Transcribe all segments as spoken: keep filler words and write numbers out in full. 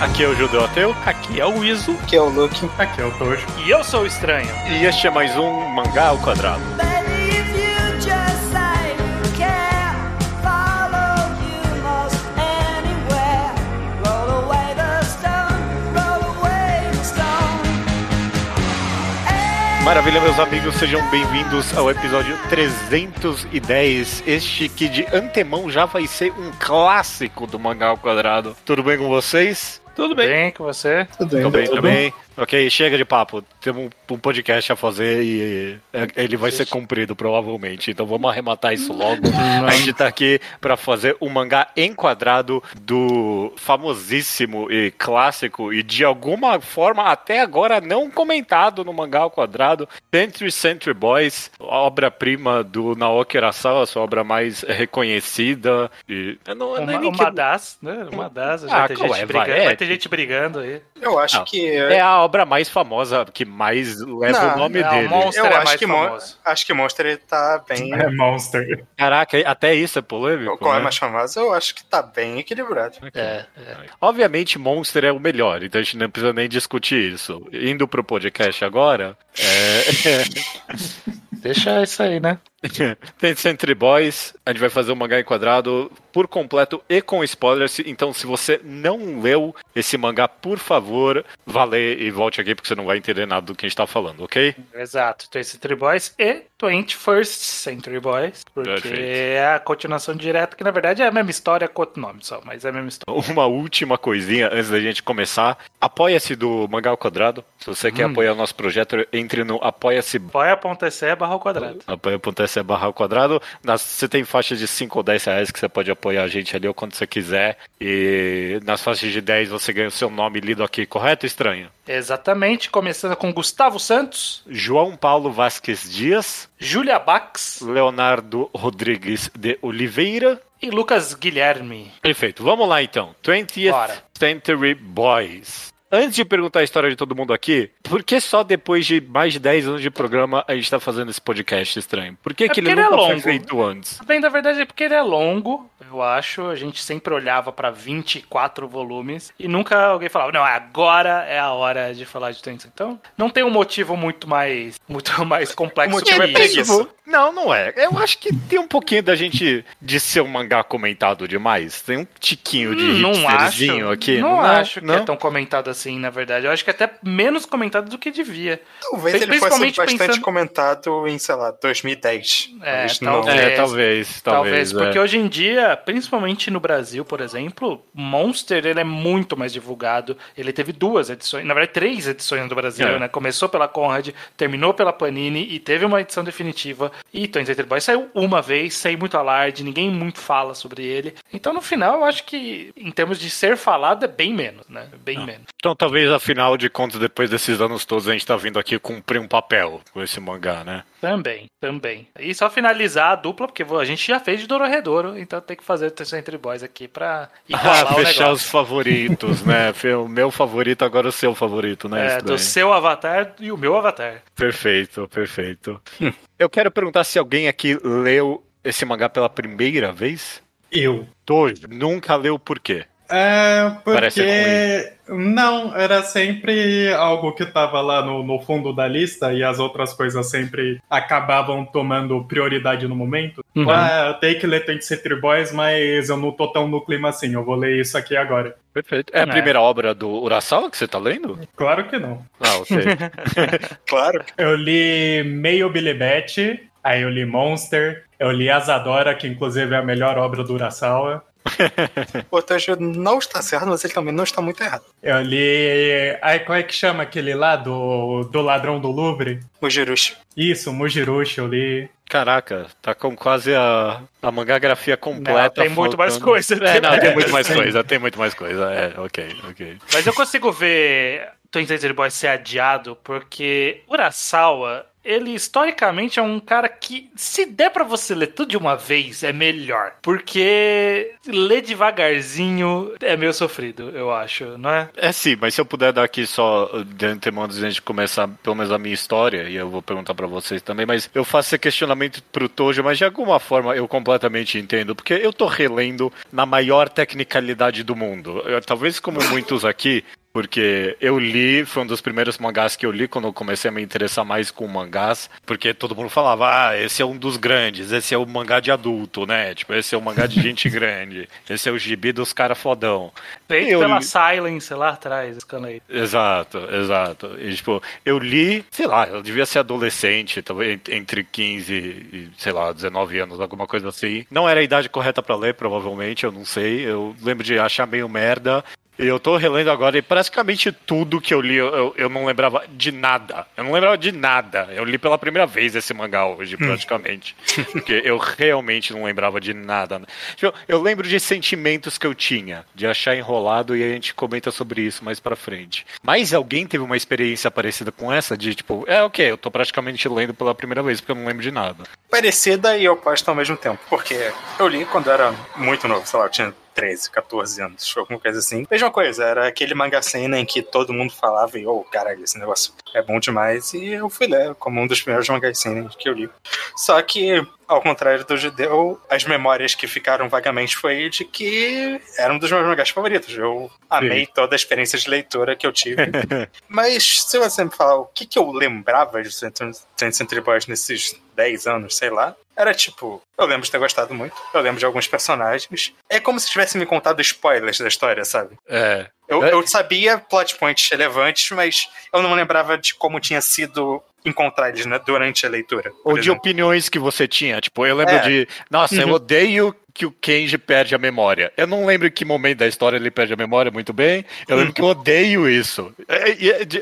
Aqui é o Judeu Ateu, aqui é o Iso, aqui é o Luke, aqui é o Tojo, e eu sou o Estranho. E este é mais um Mangá ao Quadrado. Maravilha, meus amigos, sejam bem-vindos ao episódio trezentos e dez, este que de antemão já vai ser um clássico do Mangá ao Quadrado. Tudo bem com vocês? Tudo bem. Tudo bem com você? Tudo bem, tudo bem. Tudo bem. Ok, chega de papo. Temos um podcast a fazer e ele vai ser cumprido, provavelmente. Então vamos arrematar isso logo. A gente tá aqui pra fazer um mangá enquadrado do famosíssimo e clássico e de alguma forma até agora não comentado no Mangá ao Quadrado, Century Century Boys, obra-prima do Naoki Urasawa, a sua obra mais reconhecida. E... Não, uma é nem uma que... das, né? Uma das. Já ah, tem gente é? brigando, vai ter gente brigando aí. Eu acho ah, que... É a obra mais famosa, que mais leva não, o nome não, dele. Monster eu é acho, mais que Mon- acho que Monster tá bem... É Monster. Caraca, até isso é polêmico. Qual né? é mais famosa? Eu acho que tá bem equilibrado. Okay. É, é. Obviamente Monster é o melhor, então a gente não precisa nem discutir isso. Indo pro podcast agora... É... Deixa isso aí, né? Tem Century Boys, a gente vai fazer um mangá enquadrado por completo e com spoilers, então se você não leu esse mangá, por favor, vá ler e volte aqui porque você não vai entender nada do que a gente tá falando, ok? Exato, tem Century Boys e vinte e um Century Boys, porque Perfeito. é a continuação direta, que na verdade é a mesma história com outro nome só, mas é a mesma história. Uma última coisinha antes da gente começar, apoia-se do Mangá ao Quadrado, se você hum. quer apoiar o nosso projeto, entre no apoia-se... apoia ponto se barra ao quadrado. Apoia ponto se é barra ao quadrado, nas, você tem faixas de cinco ou dez reais que você pode apoiar a gente ali ou quando você quiser, e nas faixas de dez você ganha o seu nome lido aqui, correto, Estranho? Exatamente, começando com Gustavo Santos, João Paulo Vasquez Dias, Júlia Bax, Leonardo Rodrigues de Oliveira e Lucas Guilherme. Perfeito, vamos lá então, twentieth Bora. Century Boys. Antes de perguntar a história de todo mundo aqui, por que só depois de mais de dez anos de programa a gente tá fazendo esse podcast estranho? Por que, é que ele, ele nunca é longo. foi feito antes? Bem, na verdade é porque ele é longo, eu acho. A gente sempre olhava pra vinte e quatro volumes e nunca alguém falava, não, agora é a hora de falar de tantos. Então, não tem um motivo muito mais, muito mais complexo. O motivo é preguiça. Não, não é. Eu acho que tem um pouquinho da gente de ser um mangá comentado demais. Tem um tiquinho de hum, hipsterzinho não acho, aqui. Não, não acho não? que é tão comentado assim. Sim, na verdade. Eu acho que até menos comentado do que devia. Talvez Mas, ele fosse bastante pensando... comentado em, sei lá, dois mil e dez. É, talvez, não... é, talvez. Talvez, talvez é. Porque hoje em dia, principalmente no Brasil, por exemplo, Monster, ele é muito mais divulgado. Ele teve duas edições, na verdade, três edições no Brasil, é. né? Começou pela Conrad, terminou pela Panini e teve uma edição definitiva. E Tony Century Boys saiu uma vez, sem muito alarde, ninguém muito fala sobre ele. Então, no final, eu acho que, em termos de ser falado, é bem menos, né? Bem não. menos. Então, talvez, afinal de contas, depois desses anos todos, a gente tá vindo aqui cumprir um papel com esse mangá, né? Também, também. E só finalizar a dupla, porque a gente já fez de Dororedoro, então tem que fazer o Century Boys aqui pra igualar ah, o fechar negócio. Os favoritos, né? O meu favorito, agora o seu favorito, né? É, Estranho? Do seu avatar e o meu avatar. Perfeito, perfeito. Eu quero perguntar se alguém aqui leu esse mangá pela primeira vez? Eu. Tojo. Nunca leu por quê? É, porque... Não, era sempre algo que tava lá no, no fundo da lista e as outras coisas sempre acabavam tomando prioridade no momento. Uhum. Ah, tem que ler Twenty Century Boys, mas eu não tô tão no clima assim, eu vou ler isso aqui agora. Perfeito. É a é. primeira obra do Urasawa que você tá lendo? Claro que não. Ah, ok. Claro. Eu li meio Billy Bat, aí eu li Monster, eu li Asadora, que inclusive é a melhor obra do Urasawa. O Tojo não está certo, mas ele também não está muito errado. Eu li... Ai, qual é que chama aquele lá do, do Ladrão do Louvre? Mujirushi. Isso, Mujirushi, eu li... Caraca, tá com quase a, a mangagrafia completa. Não, tem muito mais coisa, né? É, não, tem muito mais coisa, tem muito mais coisa. É, ok, ok. Mas eu consigo ver Twenty Century Boys ser adiado, porque Urasawa... ele historicamente é um cara que, se der pra você ler tudo de uma vez, é melhor. Porque ler devagarzinho é meio sofrido, eu acho, não é? É sim, mas se eu puder dar aqui só de antemão, antes de a gente começar pelo menos a minha história, e eu vou perguntar pra vocês também, mas eu faço esse questionamento pro Tojo, mas de alguma forma eu completamente entendo, porque eu tô relendo na maior tecnicalidade do mundo. Eu, talvez como muitos aqui, porque eu li, foi um dos primeiros mangás que eu li quando eu comecei a me interessar mais com mangás, porque todo mundo falava, ah, esse é um dos grandes, esse é o mangá de adulto, né? Tipo, esse é o mangá de gente grande, esse é o gibi dos caras fodão. Feito eu... pela Silence lá atrás, aí. Exato, exato. E, tipo, eu li, sei lá, eu devia ser adolescente, talvez entre quinze e, sei lá, dezenove anos, alguma coisa assim. Não era a idade correta pra ler, provavelmente, eu não sei. Eu lembro de achar meio merda. Eu tô relendo agora e praticamente tudo que eu li, eu, eu não lembrava de nada. Eu não lembrava de nada. Eu li pela primeira vez esse mangá hoje, praticamente. Porque eu realmente não lembrava de nada. Eu, eu lembro de sentimentos que eu tinha, de achar enrolado, e a gente comenta sobre isso mais pra frente. Mas alguém teve uma experiência parecida com essa? De tipo, é ok, eu tô praticamente lendo pela primeira vez, porque eu não lembro de nada. Parecida e oposta ao mesmo tempo. Porque eu li quando era muito novo, sei lá, eu tinha treze, quatorze anos, alguma coisa assim. Mesma coisa, era aquele manga cena em que todo mundo falava e, ô, oh, caralho, esse negócio é bom demais, e eu fui ler como um dos primeiros manga cena que eu li. Só que, ao contrário do judeu, as memórias que ficaram vagamente foi de que era um dos meus mangás favoritos. Eu amei Sim. toda a experiência de leitura que eu tive. Mas se você me falar o que, que eu lembrava de Century Boys nesses dez anos, sei lá, era tipo, eu lembro de ter gostado muito, eu lembro de alguns personagens. É como se tivesse me contado spoilers da história, sabe? É. Eu, eu sabia plot points relevantes, mas eu não lembrava de como tinha sido encontrar eles, né, durante a leitura. Ou de exemplo. Opiniões que você tinha. Tipo, eu lembro é. de, nossa, uhum. eu odeio que o Kenji perde a memória. Eu não lembro em que momento da história ele perde a memória muito bem. Eu lembro uhum. que eu odeio isso.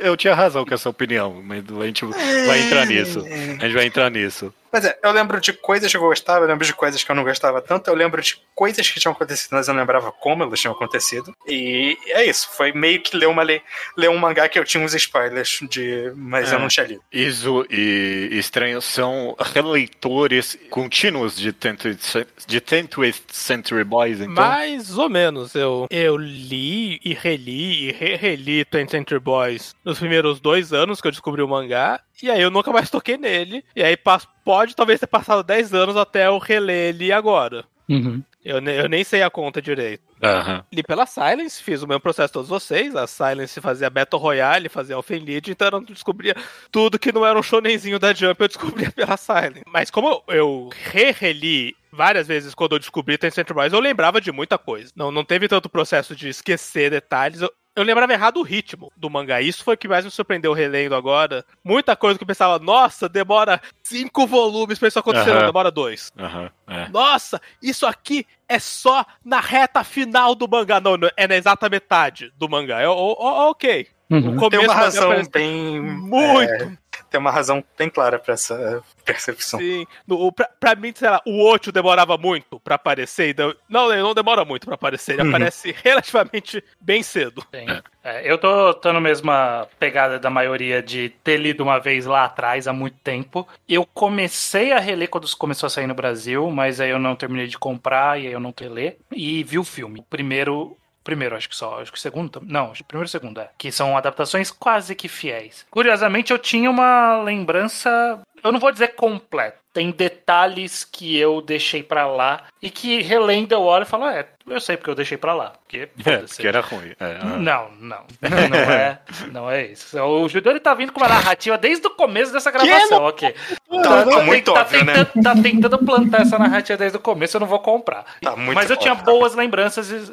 Eu tinha razão com essa opinião, mas a gente vai entrar nisso. A gente vai entrar nisso. Mas é, eu lembro de coisas que eu gostava, eu lembro de coisas que eu não gostava tanto, eu lembro de coisas que tinham acontecido, mas eu não lembrava como elas tinham acontecido. E é isso, foi meio que ler, uma, ler um mangá que eu tinha uns spoilers, de, mas é. eu não tinha lido. Iso e Estranho são releitores contínuos de twentieth Century Boys, então? Mais ou menos. Eu, eu li e reli e re-reli twentieth Century Boys nos primeiros dois anos que eu descobri o mangá, e aí eu nunca mais toquei nele, e aí passo Pode talvez ter passado dez anos até eu reler ele agora. Uhum. Eu, ne- eu nem sei a conta direito. Uhum. Li pela Silence, fiz o mesmo processo todos vocês. A Silence fazia Battle Royale, fazia Elfenlied, então eu descobria tudo que não era um shonenzinho da Jump, eu descobria pela Silence. Mas como eu, eu re-reli várias vezes quando eu descobri Ten Century Boys, eu lembrava de muita coisa. Não, não teve tanto processo de esquecer detalhes. Eu... Eu lembrava errado o ritmo do mangá. Isso foi o que mais me surpreendeu relendo agora. Muita coisa que eu pensava, nossa, demora cinco volumes pra isso acontecer, uhum. não, demora dois. Uhum. É. Nossa, isso aqui é só na reta final do mangá. Não, não é na exata metade do mangá. É, ó, ó, ok. Uhum. Começo, tem uma razão parece... bem... Muito! É... Tem uma razão bem clara pra essa percepção. Sim. No, pra, pra mim, sei lá, o Ocho demorava muito pra aparecer. Não, ele não demora muito pra aparecer. Ele uhum. aparece relativamente bem cedo. Sim. É, eu tô, tô na mesma pegada da maioria de ter lido uma vez lá atrás, há muito tempo. Eu comecei a reler quando começou a sair no Brasil, mas aí eu não terminei de comprar e aí eu não reler. E vi o filme. O primeiro... Primeiro, acho que só. Acho que o segundo... Não, acho que o primeiro e o segundo, é. Que são adaptações quase que fiéis. Curiosamente, eu tinha uma lembrança... Eu não vou dizer completa. Tem detalhes que eu deixei pra lá e que relendo eu olho e falo, é, eu sei porque eu deixei pra lá. Porque, é, porque era ruim. É, é. Não, não. Não é, não é isso. O Judeu, ele tá vindo com uma narrativa desde o começo dessa gravação. Não... Ok. Tá, tá, tá muito tá, óbvio, tá tentando, né? Tá tentando plantar essa narrativa desde o começo, eu não vou comprar. Tá muito Mas eu óbvio. tinha boas lembranças,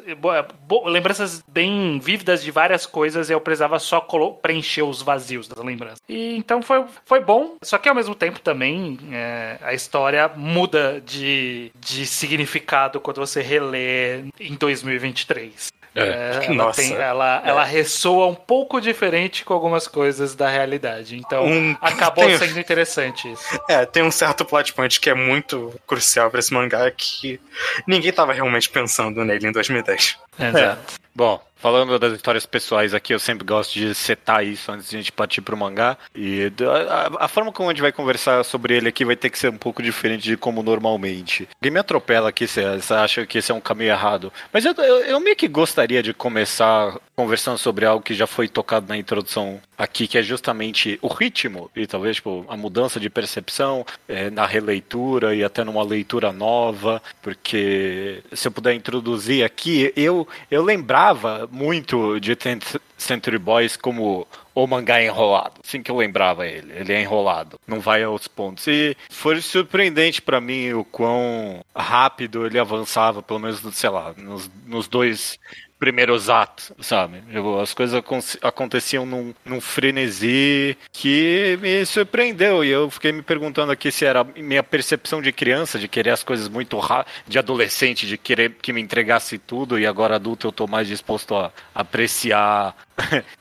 bo... lembranças bem vívidas de várias coisas e eu precisava só colo... preencher os vazios das lembranças. E, então foi, foi bom, só que ao mesmo tempo tempo também, é, a história muda de, de significado quando você relê em dois mil e vinte e três. É, ela, Nossa. Tem, ela, é. ela ressoa um pouco diferente com algumas coisas da realidade. Então, um, acabou tem, sendo interessante isso. É, tem um certo plot point que é muito crucial pra esse mangá que ninguém tava realmente pensando nele em dois mil e dez. Exato. É. Bom, Falando das histórias pessoais aqui, eu sempre gosto de setar isso antes de a gente partir pro mangá. E a, a, a forma como a gente vai conversar sobre ele aqui vai ter que ser um pouco diferente de como normalmente. Alguém me atropela aqui, você acha que esse é um caminho errado. Mas eu, eu, eu meio que gostaria de começar conversando sobre algo que já foi tocado na introdução aqui, que é justamente o ritmo. E talvez tipo, a mudança de percepção é, na releitura e até numa leitura nova. Porque se eu puder introduzir aqui, eu, eu lembrava muito de tenth Century Boys como o mangá enrolado, assim que eu lembrava ele, ele é enrolado, não vai aos pontos, e foi surpreendente pra mim o quão rápido ele avançava, pelo menos, sei lá, nos, nos dois primeiros atos, sabe, as coisas aconteciam num, num frenesi que me surpreendeu, e eu fiquei me perguntando aqui se era minha percepção de criança, de querer as coisas muito rápido, de adolescente, de querer que me entregasse tudo, e agora adulto eu tô mais disposto a apreciar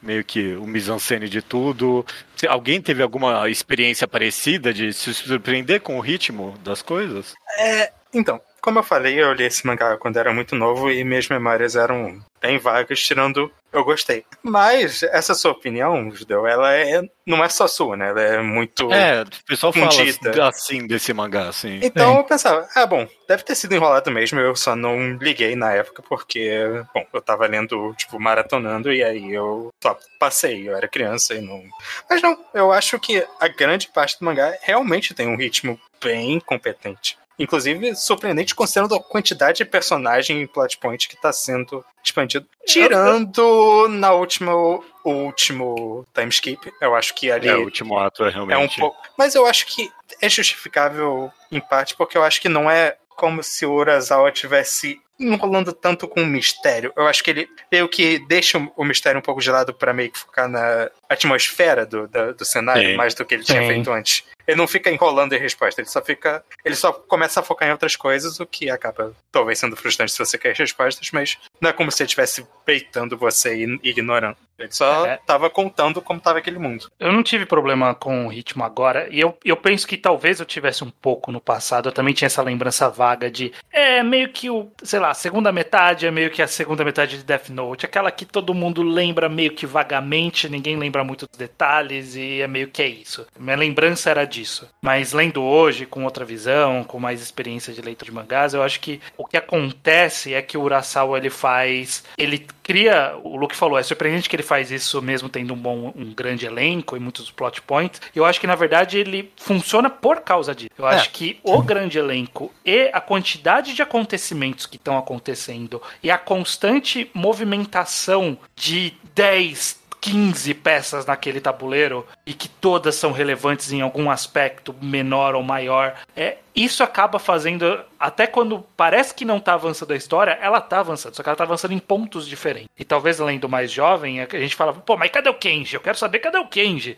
meio que o mise-en-scène de tudo. Alguém teve alguma experiência parecida de se surpreender com o ritmo das coisas? É, então, como eu falei, eu li esse mangá quando era muito novo e minhas memórias eram bem vagas, tirando eu gostei. Mas essa sua opinião, Judeu, ela é, não é só sua, né? Ela é muito É, o pessoal fundida. Fala assim desse mangá, assim. Então é. Eu pensava, ah, bom, deve ter sido enrolado mesmo, eu só não liguei na época porque, bom, eu tava lendo, tipo, maratonando e aí eu só passei, eu era criança e não... Mas não, eu acho que a grande parte do mangá realmente tem um ritmo bem competente. Inclusive, surpreendente, considerando a quantidade de personagem e plot point que está sendo expandido. Tirando na última, o último time skip, eu acho que ali... É, o último ato é realmente... É um pouco, mas eu acho que é justificável, em parte, porque eu acho que não é como se o Urasawa tivesse enrolando tanto com o mistério. Eu acho que ele meio que deixa o mistério um pouco de lado para meio que focar na atmosfera do, do, do cenário, sim, mais do que ele tinha sim. feito antes. Ele não fica enrolando em resposta, ele só fica... Ele só começa a focar em outras coisas, o que acaba talvez sendo frustrante se você quer as respostas, mas não é como se ele estivesse peitando você e ignorando. Ele só estava é. contando como estava aquele mundo. Eu não tive problema com o ritmo agora, e eu, eu penso que talvez eu tivesse um pouco no passado, eu também tinha essa lembrança vaga de... É, meio que o... Sei lá, a segunda metade é meio que a segunda metade de Death Note, aquela que todo mundo lembra meio que vagamente, ninguém lembra muito dos detalhes, e é meio que é isso. Minha lembrança era disso. Mas lendo hoje, com outra visão, com mais experiência de leitura de mangás, eu acho que o que acontece é que o Urasawa, ele faz... Ele cria... O Luke falou, é surpreendente que ele faz isso mesmo tendo um bom, um grande elenco e muitos plot points. Eu acho que, na verdade, ele funciona por causa disso. Eu é. acho que o grande elenco e a quantidade de acontecimentos que estão acontecendo e a constante movimentação de dez, quinze peças naquele tabuleiro e que todas são relevantes em algum aspecto menor ou maior, é, isso acaba fazendo, até quando parece que não tá avançando a história, ela tá avançando, só que ela tá avançando em pontos diferentes. E talvez, lendo mais jovem, a gente fala, pô, mas cadê o Kenji? Eu quero saber cadê o Kenji.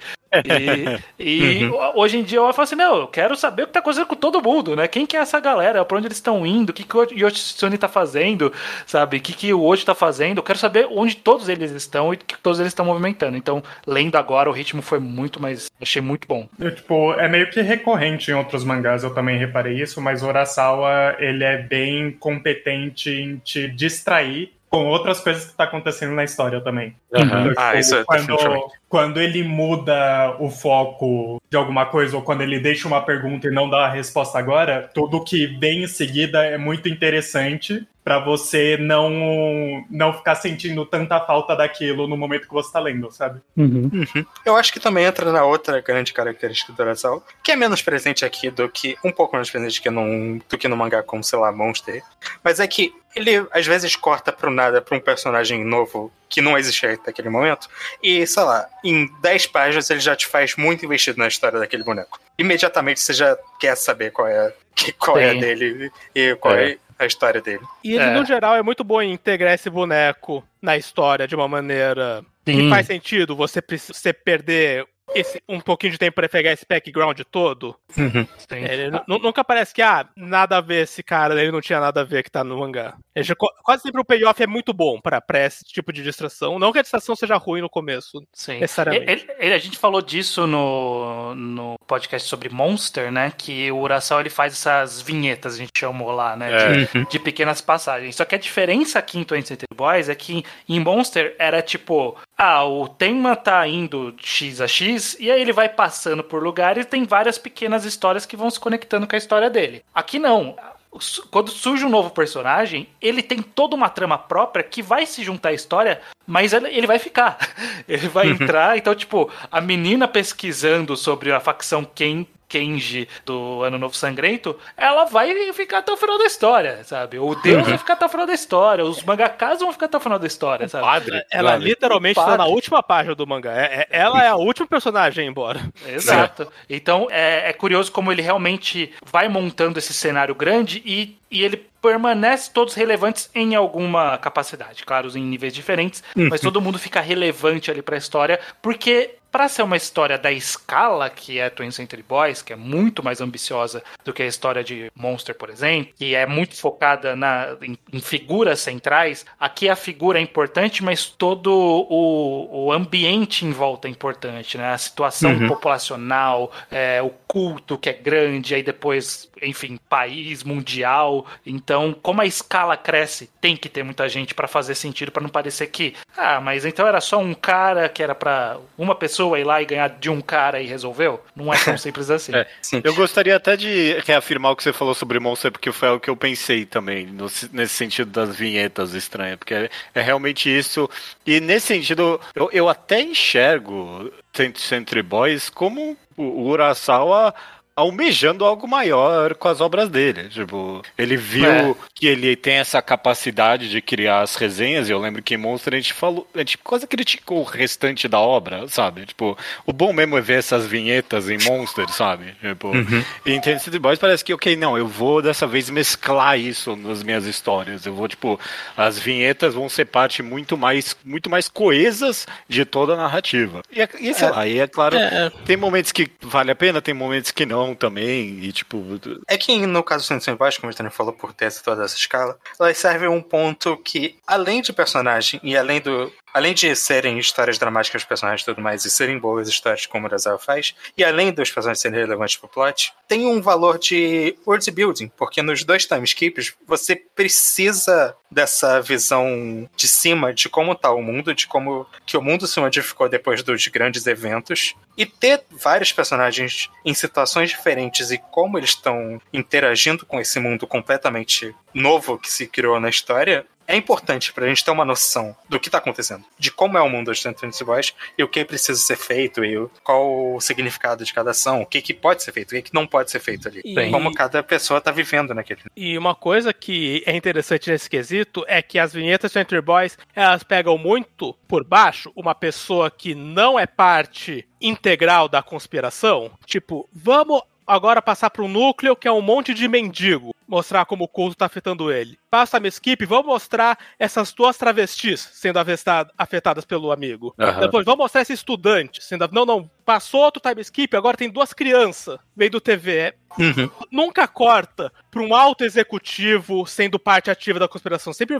E, e uhum. hoje em dia eu falo assim, não, eu quero saber o que tá acontecendo com todo mundo, né? Quem que é essa galera? Pra onde eles estão indo? O que, que o Yoshitsune tá fazendo? Sabe? O que, que o Oji tá fazendo? Eu quero saber onde todos eles estão e o que todos eles estão movimentando. Então, lendo agora, o ritmo foi muito mais... Achei muito bom. É, tipo, é meio que recorrente em outros mangás, eu também reparei isso, mas o Urasawa, ele é bem competente em te distrair com outras coisas que tá acontecendo na história também. Uhum. Ah, isso é quando, quando ele muda o foco de alguma coisa, ou quando ele deixa uma pergunta e não dá a resposta agora, tudo que vem em seguida é muito interessante pra você não, não ficar sentindo tanta falta daquilo no momento que você tá lendo, sabe? Uhum. Uhum. Eu acho que também entra na outra grande característica do Urasawa, que é menos presente aqui do que... Um pouco menos presente que num, do que no mangá como, sei lá, Monster. Mas é que ele, às vezes, corta pro nada pra um personagem novo que não existia naquele momento, e, sei lá, em dez páginas ele já te faz muito investido na história daquele boneco. Imediatamente você já quer saber qual é, que, qual é dele e qual é. é a história dele. E ele, é. no geral, é muito bom em integrar esse boneco na história de uma maneira Sim. que faz sentido você, você perder esse, um pouquinho de tempo pra ele pegar esse background todo. Uhum. Ele, n- nunca parece que, ah, nada a ver esse cara, ele não tinha nada a ver que tá no mangá. Ele já, quase sempre o payoff é muito bom pra, pra esse tipo de distração. Não que a distração seja ruim no começo, sim, necessariamente. Ele, ele, a gente falou disso no, no podcast sobre Monster, né? Que o Urasawa, ele faz essas vinhetas, a gente chamou lá, né? É. De, uhum. de pequenas passagens. Só que a diferença aqui em Twenty Century Boys é que em Monster era tipo... Ah, o tema tá indo X a X, e aí ele vai passando por lugares, tem várias pequenas histórias que vão se conectando com a história dele. Aqui não. Quando surge um novo personagem, ele tem toda uma trama própria que vai se juntar à história, mas ele vai ficar. Ele vai entrar, então tipo, a menina pesquisando sobre a facção Ken... Kenji do Ano Novo Sangrento, ela vai ficar até o final da história, sabe? O Deus uhum. vai ficar até o final da história, os mangakas vão ficar até o final da história, sabe? O padre, ela claro. literalmente está na última página do mangá. É, é, ela é a última personagem a ir embora. Exato. É. Então, é, é curioso como ele realmente vai montando esse cenário grande e, e ele permanece todos relevantes em alguma capacidade. Claro, em níveis diferentes, uhum. mas todo mundo fica relevante ali pra história, porque... Para ser uma história da escala que é Twentieth Century Boys, que é muito mais ambiciosa do que a história de Monster, por exemplo, que é muito focada na, em, em figuras centrais, aqui a figura é importante, mas todo o, o ambiente em volta é importante, né? A situação uhum. populacional, é, o culto que é grande, aí depois, enfim, país, mundial. Então, como a escala cresce, tem que ter muita gente para fazer sentido, para não parecer que, ah, mas então era só um cara que era para uma pessoa ir lá e ganhar de um cara e resolveu? Não é tão simples assim. É, eu gostaria até de reafirmar o que você falou sobre Monster, porque foi o que eu pensei também, no, nesse sentido das vinhetas estranhas, porque é, é realmente isso. E nesse sentido, eu, eu até enxergo Twentieth Century Boys como o Urasawa almejando algo maior com as obras dele. Tipo, ele viu é. que ele tem essa capacidade de criar as resenhas, e eu lembro que em Monster a gente falou, a gente quase criticou o restante da obra, sabe? Tipo, o bom mesmo é ver essas vinhetas em Monster, sabe? Tipo, uhum. e em Twentieth Century Boys parece que, ok, não, eu vou dessa vez mesclar isso nas minhas histórias. Eu vou, tipo, as vinhetas vão ser parte muito mais, muito mais coesas de toda a narrativa. E, e sei é. lá, e é claro, é. tem momentos que vale a pena, tem momentos que não também, e tipo... É que no caso do Twentieth Century Boys, como o Daniel falou, por ter toda essa escala, elas servem um ponto que, além de personagem e além do... Além de serem histórias dramáticas dos personagens e tudo mais, e serem boas histórias como o Urasawa faz, e além dos personagens serem relevantes pro plot, tem um valor de world building, porque nos dois timeskips você precisa dessa visão de cima de como tá o mundo, de como que o mundo se modificou depois dos grandes eventos, e ter vários personagens em situações diferentes e como eles estão interagindo com esse mundo completamente novo que se criou na história... É importante pra gente ter uma noção do que tá acontecendo, de como é o mundo dos Century Boys e o que precisa ser feito e qual o significado de cada ação, o que, que pode ser feito, o que, que não pode ser feito ali. E... Como cada pessoa tá vivendo naquele... E uma coisa que é interessante nesse quesito é que as vinhetas de Century Boys, elas pegam muito por baixo uma pessoa que não é parte integral da conspiração. Tipo, vamos agora passar pro núcleo que é um monte de mendigo. Mostrar como o culto tá afetando ele. Passa a Meskip, vamos mostrar essas duas travestis sendo afetadas pelo amigo. Uhum. Depois, vamos mostrar esse estudante sendo... Não, não, passou outro time skip, agora tem duas crianças. Veio do T V. Uhum. Nunca corta pra um alto executivo sendo parte ativa da conspiração. Sempre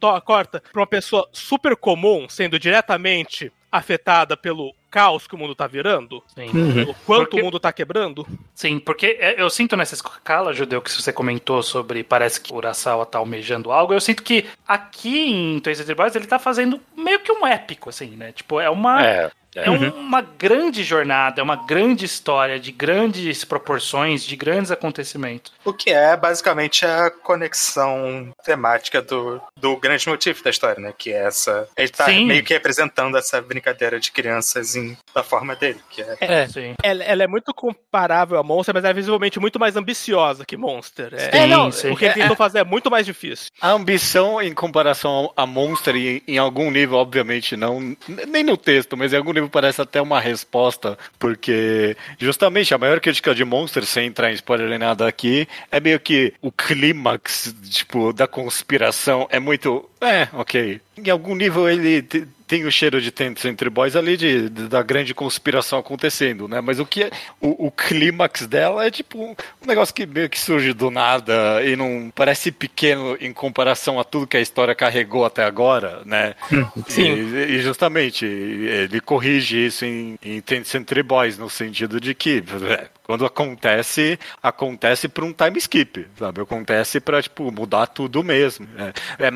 to- corta pra uma pessoa super comum sendo diretamente afetada pelo caos que o mundo tá virando. Sim. Uhum. O quanto porque... o mundo tá quebrando. Sim, porque eu sinto nessa escala, Judeu, que você comentou sobre, parece que o Urasawa tá almejando algo, eu sinto que aqui em Twentieth Century Boys ele tá fazendo meio que um épico, assim, né? Tipo, é uma... É. É uma uhum. grande jornada, é uma grande história de grandes proporções, de grandes acontecimentos. O que é basicamente a conexão temática do, do grande motivo da história, né? Que é essa... Ele tá sim. meio que representando essa brincadeira de crianças em, da forma dele. Que é... É, sim. Ela, ela é muito comparável a Monster, mas ela é visivelmente muito mais ambiciosa que Monster. É, sim, é, não, sim. O que ele tentou fazer é muito mais difícil. A ambição em comparação a Monster, em, em algum nível, obviamente, não... Nem no texto, mas em algum nível parece até uma resposta, porque justamente a maior crítica de Monster, sem entrar em spoiler nem nada aqui, é meio que o clímax, tipo, da conspiração é muito... É, ok. Em algum nível ele te, tem o cheiro de Tenth Century Boys ali, de, de, da grande conspiração acontecendo, né? Mas o que é, o, o clímax dela é tipo um, um negócio que meio que surge do nada e não parece pequeno em comparação a tudo que a história carregou até agora, né? Sim. E, e justamente, ele corrige isso em, em Tenth Century Boys, no sentido de que... É, quando acontece, acontece para um time skip, sabe? Acontece para tipo, mudar tudo mesmo. Né? É,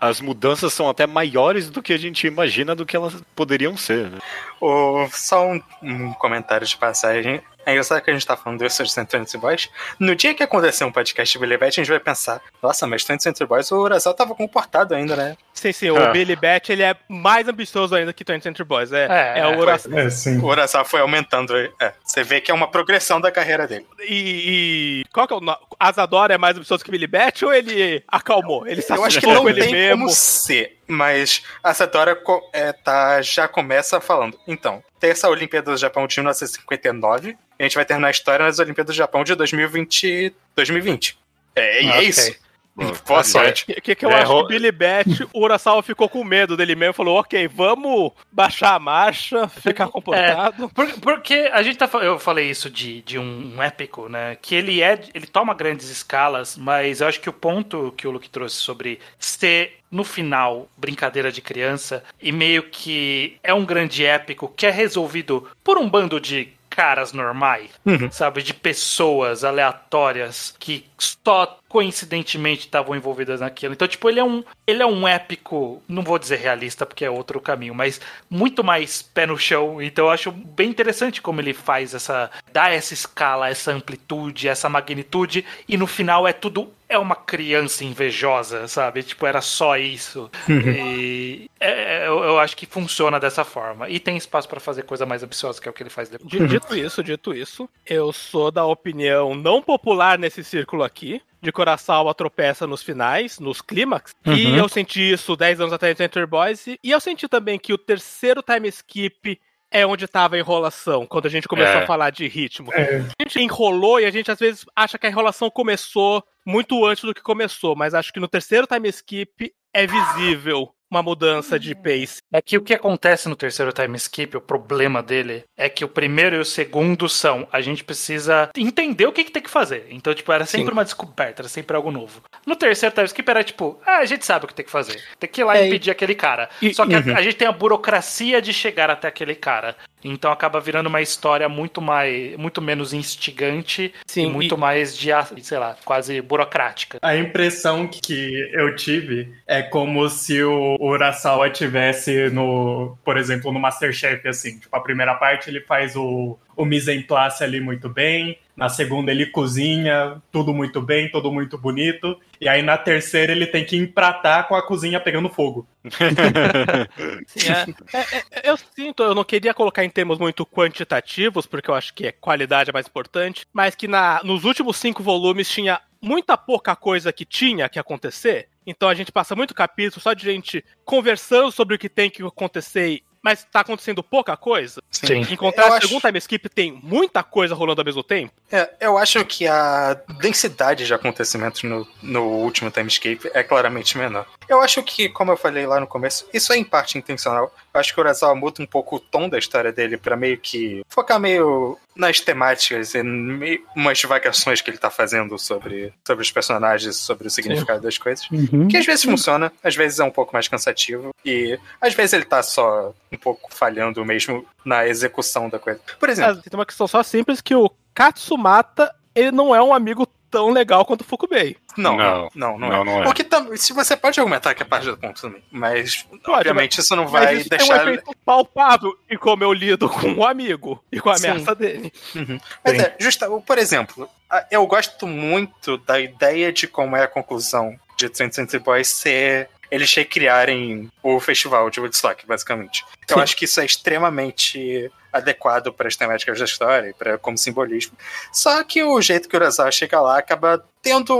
as mudanças são até maiores do que a gente imagina do que elas poderiam ser. Né? Oh, só um, um comentário de passagem. É engraçado que a gente tá falando de Tenth Century Boys. No dia que acontecer um podcast de Billy Bat, a gente vai pensar, nossa, mas Tenth Century Boys, o Urasawa tava comportado ainda, né? Sim, sim, o ah. Billy Bat, ele é mais ambicioso ainda que Tenth Century Boys. É, é, é o Urasawa. É, o Urasawa foi aumentando. É. Você vê que é uma progressão da carreira dele. E, e qual que é o nome? Asadora é mais ambicioso que Billy Bat ou ele acalmou? Ele Eu acho que não ele tem mesmo. Como ser, mas Asadora é, tá, já começa falando. Então, terça Olimpíada do Japão de mil novecentos e cinquenta e nove, a gente vai terminar a história nas Olimpíadas do Japão de dois mil e vinte. É, e okay. É isso. Boa, Boa sorte. O que, que eu é, acho ro... que Billy Bat, o Urasawa ficou com medo dele mesmo, falou, ok, vamos baixar a marcha, ficar comportado. É, porque a gente tá eu falei isso de, de um épico, né, que ele é, ele toma grandes escalas, mas eu acho que o ponto que o Luke trouxe sobre ser, no final, brincadeira de criança, e meio que é um grande épico que é resolvido por um bando de caras normais, uhum. sabe, de pessoas aleatórias que só coincidentemente estavam envolvidas naquilo. Então, tipo, ele é um ele é um épico, não vou dizer realista porque é outro caminho, mas muito mais pé no chão. Então eu acho bem interessante como ele faz essa, dá essa escala, essa amplitude, essa magnitude, e no final é tudo, é uma criança invejosa, sabe? Tipo, era só isso. E é, eu, eu acho que funciona dessa forma. E tem espaço pra fazer coisa mais ambiciosa, que é o que ele faz depois. Dito isso, dito isso, eu sou da opinião não popular nesse círculo aqui, de Kurosawa tropeça nos finais, nos clímax, uhum. e eu senti isso dez anos atrás de Enter Boys, e eu senti também que o terceiro time skip é onde tava a enrolação, quando a gente começou é. a falar de ritmo. É. A gente enrolou e a gente às vezes acha que a enrolação começou muito antes do que começou, mas acho que no terceiro time skip é visível uma mudança de pace. É que o que acontece no terceiro time skip, o problema dele, é que o primeiro e o segundo são, a gente precisa entender o que, que tem que fazer. Então, tipo, era sempre Sim. uma descoberta, era sempre algo novo. No terceiro time skip era, tipo, ah, a gente sabe o que tem que fazer. Tem que ir lá é. e impedir aquele cara. E, Só que uhum. a, a gente tem a burocracia de chegar até aquele cara. Então acaba virando uma história muito mais, muito menos instigante Sim, e muito e... mais de, sei lá, quase burocrática. A impressão que eu tive é como se o Urasawa tivesse no, por exemplo, no MasterChef, assim, tipo, a primeira parte ele faz o, o mise en place ali muito bem, na segunda ele cozinha tudo muito bem, tudo muito bonito, e aí na terceira ele tem que empratar com a cozinha pegando fogo. Sim, é, é, é, eu sinto, eu não queria colocar em termos muito quantitativos, porque eu acho que a qualidade é mais importante, mas que na, nos últimos cinco volumes tinha muita pouca coisa que tinha que acontecer, então a gente passa muito capítulo só de gente conversando sobre o que tem que acontecer, mas tá acontecendo pouca coisa. Sim. Encontrar o segundo acho... time skip tem muita coisa rolando ao mesmo tempo. É, eu acho que a densidade de acontecimentos no, no último time skip é claramente menor. Eu acho que, como eu falei lá no começo, isso é em parte intencional. Eu acho que o Urasawa muda um pouco o tom da história dele pra meio que focar meio nas temáticas e meio umas divagações que ele tá fazendo sobre, sobre os personagens, sobre o significado Sim. das coisas. Uhum. Que às vezes funciona, às vezes é um pouco mais cansativo e às vezes ele tá só um pouco falhando mesmo na execução da coisa. Por exemplo... Tem uma questão só simples que o Katsumata, ele não é um amigo tão legal quanto o Fukubei. Não, não, não, não, não, é. não é. Porque tam, se você pode argumentar que é parte do ponto também, mas pode, obviamente mas, isso não vai isso deixar... Tem um efeito palpável em como eu lido com o um amigo e com a ameaça Sim. dele. Uhum. Mas é, justa, por exemplo, eu gosto muito da ideia de como é a conclusão de Tenth Century Boys ser... eles recriarem o festival de Woodstock, basicamente. Então, eu acho que isso é extremamente adequado para as temáticas da história, para, como simbolismo. Só que o jeito que o Urasawa chega lá acaba tendo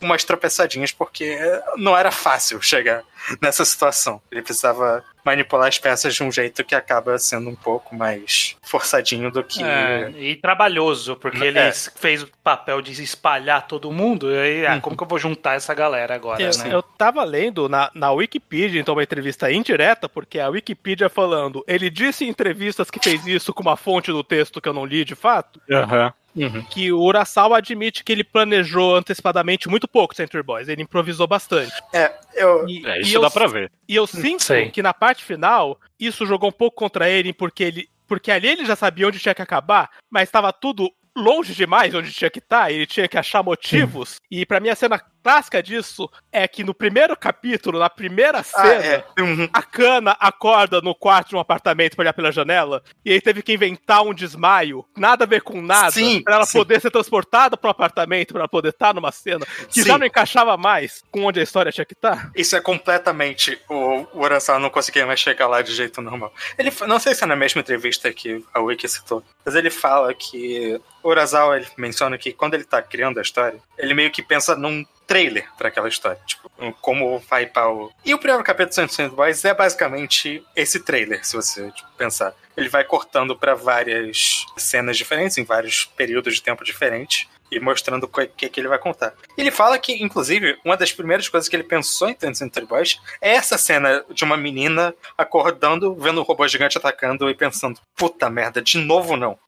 umas tropeçadinhas, porque não era fácil chegar nessa situação. Ele precisava manipular as peças de um jeito que acaba sendo um pouco mais forçadinho do que... É, e trabalhoso, porque é. ele fez o papel de espalhar todo mundo, e aí, ah, como que eu vou juntar essa galera agora? Eu, né? eu tava lendo na, na Wikipedia, então, uma entrevista indireta, porque a Wikipedia falando, ele disse em entrevistas que fez isso com uma fonte do texto que eu não li de fato, uhum. Uhum. que o Urasawa admite que ele planejou antecipadamente muito pouco Century Boys, ele improvisou bastante. É, eu... e, é isso e eu, dá pra ver. E eu sinto Sim. que na parte final, isso jogou um pouco contra ele, porque, ele, porque ali ele já sabia onde tinha que acabar, mas estava tudo longe demais onde tinha que estar, ele tinha que achar motivos, Sim. e pra mim a cena clássica disso é que no primeiro capítulo, na primeira cena, ah, é. uhum. a Kana acorda no quarto de um apartamento pra olhar pela janela, e aí teve que inventar um desmaio, nada a ver com nada, sim, pra ela sim. poder ser transportada pro apartamento, pra ela poder estar numa cena que sim. já não encaixava mais com onde a história tinha que estar. Isso é completamente o Urasawa não conseguia mais chegar lá de jeito normal. Ele, não sei se é na mesma entrevista que a Wiki citou, mas ele fala que o Urasawa, ele menciona que quando ele tá criando a história, ele meio que pensa num trailer pra aquela história, tipo, como vai pra o... E o primeiro capítulo do Century Boys é basicamente esse trailer, se você tipo, pensar. Ele vai cortando pra várias cenas diferentes, em vários períodos de tempo diferentes, e mostrando o que, que ele vai contar. Ele fala que, inclusive, uma das primeiras coisas que ele pensou em Century Boys é essa cena de uma menina acordando, vendo um robô gigante atacando e pensando, puta merda, de novo não.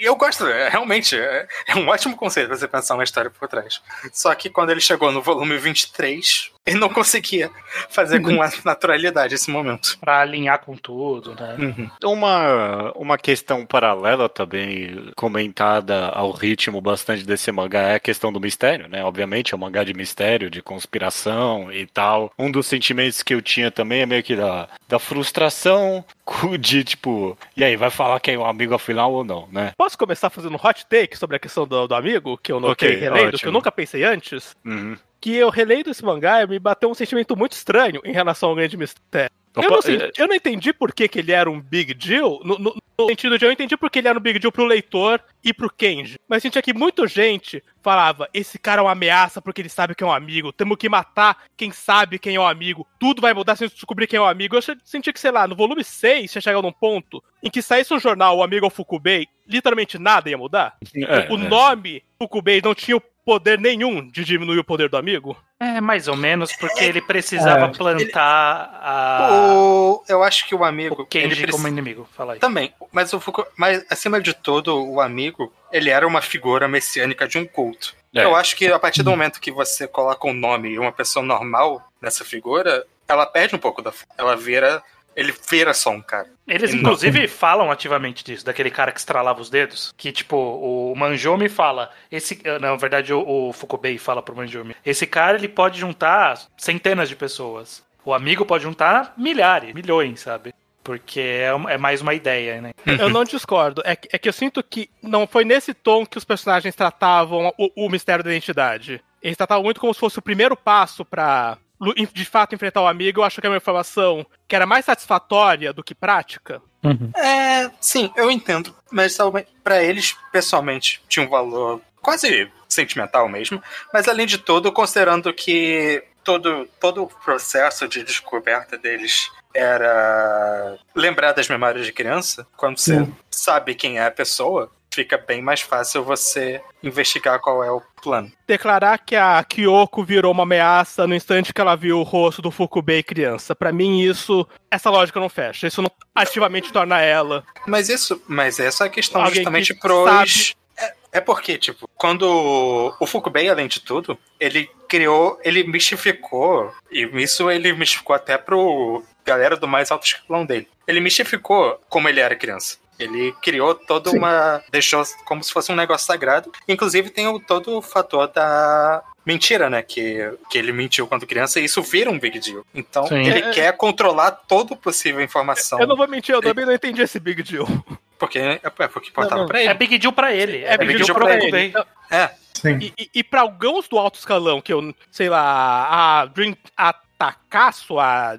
E eu gosto, é, realmente é, é um ótimo conceito pra você pensar uma história por trás. Só que quando ele chegou no volume vinte e três, ele não conseguia fazer com a naturalidade esse momento. Pra alinhar com tudo, né? Uhum. Uma, uma questão paralela também, comentada ao ritmo bastante desse mangá, é a questão do mistério, né? Obviamente é um mangá de mistério, de conspiração e tal. Um dos sentimentos que eu tinha também é meio que da, da frustração de, tipo, e aí, vai falar que é um amigo afinal ou não, né? Posso começar fazendo um hot take sobre a questão do, do amigo, que eu notei okay, relendo, que eu nunca pensei antes? Uhum. Que eu relendo esse mangá e me bateu um sentimento muito estranho em relação ao grande mistério. Opa, eu, não sei, é... eu não entendi por que, que ele era um big deal, no, no, no sentido de eu entendi por que ele era um big deal pro leitor e pro Kenji. Mas senti que muita gente falava, esse cara é uma ameaça porque ele sabe que é um amigo, temos que matar quem sabe quem é um amigo, tudo vai mudar se a gente descobrir quem é um amigo. Eu senti que, sei lá, no volume seis, tinha chegado num ponto em que saísse um jornal, o amigo ao Fukubei, literalmente nada ia mudar. É, o é. nome Fukubei não tinha o poder nenhum de diminuir o poder do amigo? É, mais ou menos, porque ele precisava é, plantar ele... a... O... Eu acho que o amigo... O Kenji ele preci... como inimigo, fala aí. Também, mas, o Foucault... mas acima de tudo, o amigo, ele era uma figura messiânica de um culto. É. Eu acho que a partir do momento que você coloca um nome e uma pessoa normal nessa figura, ela perde um pouco da... Ela vira... Ele vira só um cara. Eles, ele inclusive, não... falam ativamente disso, daquele cara que estralava os dedos, que, tipo, o Manjome fala, esse, na verdade, o, o Fukubei fala pro Manjome, esse cara, ele pode juntar centenas de pessoas. O amigo pode juntar milhares, milhões, sabe? Porque é, é mais uma ideia, né? Eu não discordo. É, é que eu sinto que não foi nesse tom que os personagens tratavam o, o mistério da identidade. Eles tratavam muito como se fosse o primeiro passo pra... de fato enfrentar o amigo. Eu acho que é uma informação que era mais satisfatória do que prática. Uhum. É, sim, eu entendo, mas pra eles, pessoalmente, tinha um valor quase sentimental mesmo, mas além de tudo, considerando que todo, todo o processo de descoberta deles era lembrar das memórias de criança, quando você uhum. sabe quem é a pessoa, fica bem mais fácil você investigar qual é o plano. Declarar que a Kyoko virou uma ameaça no instante que ela viu o rosto do Fukubei criança. Pra mim, isso... Essa lógica não fecha. Isso não ativamente torna ela... Mas isso... Mas essa é a questão alguém justamente que pros... Sabe... É, é porque, tipo, quando o Fukubei, além de tudo, ele criou... Ele mistificou. E isso ele mistificou até pro galera do mais alto escalão dele. Ele mistificou como ele era criança. Ele criou toda Sim. uma... Deixou como se fosse um negócio sagrado. Inclusive tem o, todo o fator da mentira, né? Que, que ele mentiu quando criança e isso vira um big deal. Então Sim. ele é... quer controlar toda possível informação. Eu não vou mentir, eu também ele... não entendi esse big deal. Porque é porque importava não, não. pra ele. É big deal pra ele. É, é big, big deal, deal pra, pra ele. ele. Então... É. Sim. E, e, e pra alguns do alto escalão, que eu, sei lá, a Dream... A atacar sua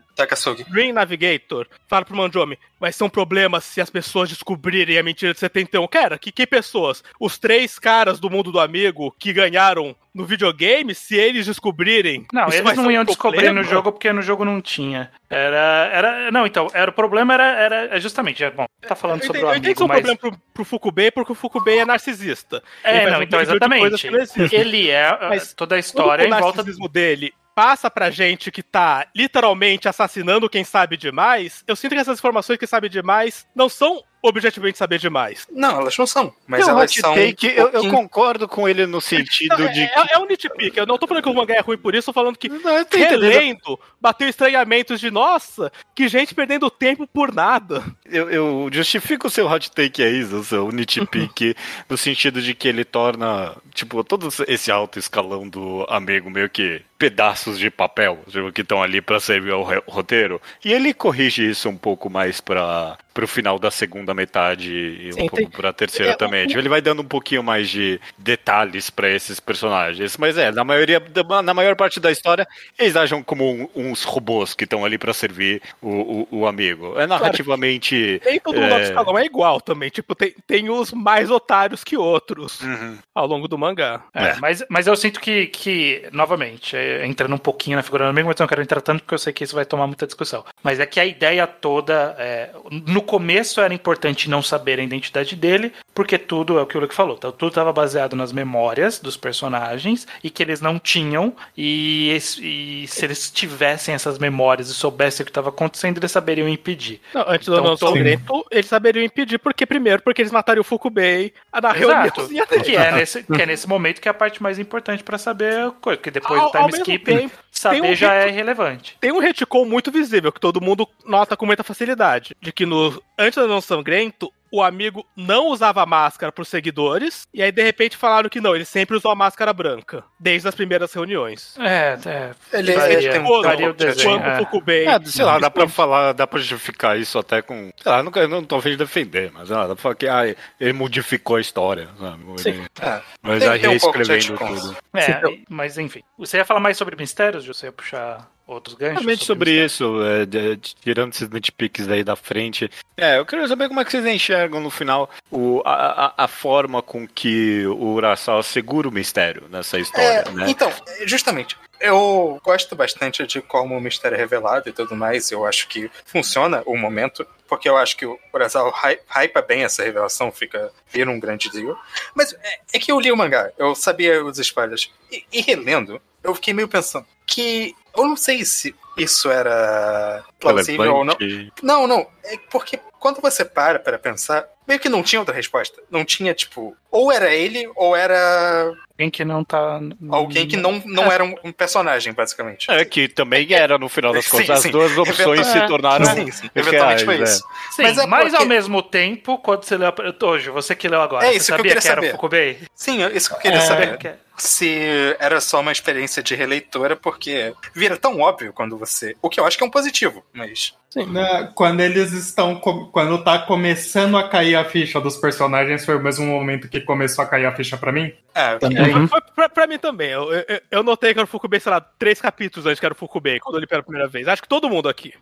Dream Navigator, fala pro Manjomi, vai ser um problema se as pessoas descobrirem a mentira do setentão. Cara, que, que pessoas? Os três caras do mundo do amigo que ganharam no videogame, se eles descobrirem... Não, eles não iam um descobrir no jogo, porque no jogo não tinha. Era... era não, então, era, o problema era, era justamente... Bom, tá falando eu sobre entendi, o amigo, eu que mas... Eu um problema pro, pro Fukubei, porque o Fukubei é narcisista. É, ele não, então, exatamente. Ele é... Mas toda a história em volta... O narcisismo dele... passa pra gente que tá literalmente assassinando quem sabe demais, eu sinto que essas informações que sabe demais não são objetivamente saber demais. Não, elas não são, mas eu elas são... Que eu, eu concordo com ele no sentido não, de... É, que... é um nitpick, eu não tô falando que o mangá é ruim por isso, eu tô falando que não, eu tô relendo, bateu estranhamentos de, nossa, que gente perdendo tempo por nada. Eu, eu justifico o seu hot take aí, o seu nitpick, no sentido de que ele torna, tipo, todo esse alto escalão do amigo meio que pedaços de papel, tipo, que estão ali pra servir ao roteiro, e ele corrige isso um pouco mais pra... pro final da segunda metade e sim, um pouco tem... pra terceira é, também. O... Ele vai dando um pouquinho mais de detalhes pra esses personagens. Mas é, na maioria, na maior parte da história, eles agem como uns robôs que estão ali pra servir o, o, o amigo. É narrativamente... Claro, tem todo mundo é... escalão, é igual também. Tipo, tem, tem os mais otários que outros uhum. ao longo do mangá. É, é. Mas, mas eu sinto que, que novamente, é, entrando um pouquinho na figura do amigo, mas eu não quero entrar tanto porque eu sei que isso vai tomar muita discussão. Mas é que a ideia toda, é, no começo era importante não saber a identidade dele, porque tudo é o que o Luke falou, tudo estava baseado nas memórias dos personagens e que eles não tinham, e, e se eles tivessem essas memórias e soubessem o que estava acontecendo, eles saberiam impedir. Não, antes então, do nosso momento, eles saberiam impedir, porque primeiro, porque eles mataram o Fukubei na reuniãozinha dele. Que é, nesse, que é nesse momento que é a parte mais importante para saber a coisa, porque depois ao, do time skip, saber um já retic- é relevante. Tem um retcon muito visível, que todo mundo nota com muita facilidade, de que no antes do Anão Sangrento, o amigo não usava máscara pros seguidores, e aí de repente falaram que não, ele sempre usou a máscara branca, desde as primeiras reuniões. É, é. Ele é o Fukubei. Sei lá, dá pra falar, dá pra justificar isso até com. Sei lá, eu não tô a fim de defender, mas ah, dá pra falar que ah, ele modificou a história. Sabe? Sim. É. Mas aí um reescrevendo tudo. É, sim, então... mas enfim. Você ia falar mais sobre mistérios, José? Ia puxar. Outros ganchos? Sobre, sobre isso, é, de, de, tirando esses nitpicks aí da frente, é, eu quero saber como é que vocês enxergam no final o, a, a, a forma com que o Urasawa segura o mistério nessa história, é, né? Então, justamente, eu gosto bastante de como o mistério é revelado e tudo mais, eu acho que funciona o momento, porque eu acho que o Urasawa hypa bem essa revelação, fica vira um grande deal, mas é, é que eu li o mangá, eu sabia os spoilers, e, e relendo, eu fiquei meio pensando que eu não sei se isso era plausível ou não. Não, não. É porque quando você para para pensar, meio que não tinha outra resposta. Não tinha, tipo... Ou era ele, ou era... Alguém que não tá... Alguém que não, não é. Era um, um personagem, basicamente. É, que também era, no final das contas. Sim, as sim. duas opções Eventu... se tornaram... Sim, sim. Eventualmente foi isso. É. Sim, mas, é mas porque... ao mesmo tempo, quando você leu... Hoje, você que leu agora, é isso você sabia que, eu que era saber. O Fukubei? Sim, isso que eu queria é... saber. Que... Se era só uma experiência de releitora, porque vira tão óbvio quando você... O que eu acho que é um positivo, mas... Sim. Na, quando eles estão... Quando tá começando a cair a ficha dos personagens, foi o mesmo momento que começou a cair a ficha pra mim. É, uhum. foi pra, pra mim também. Eu, eu, eu notei que era o Fukubei, sei lá, três capítulos antes que era o Fukubei, quando eu li pela primeira vez. Acho que todo mundo aqui.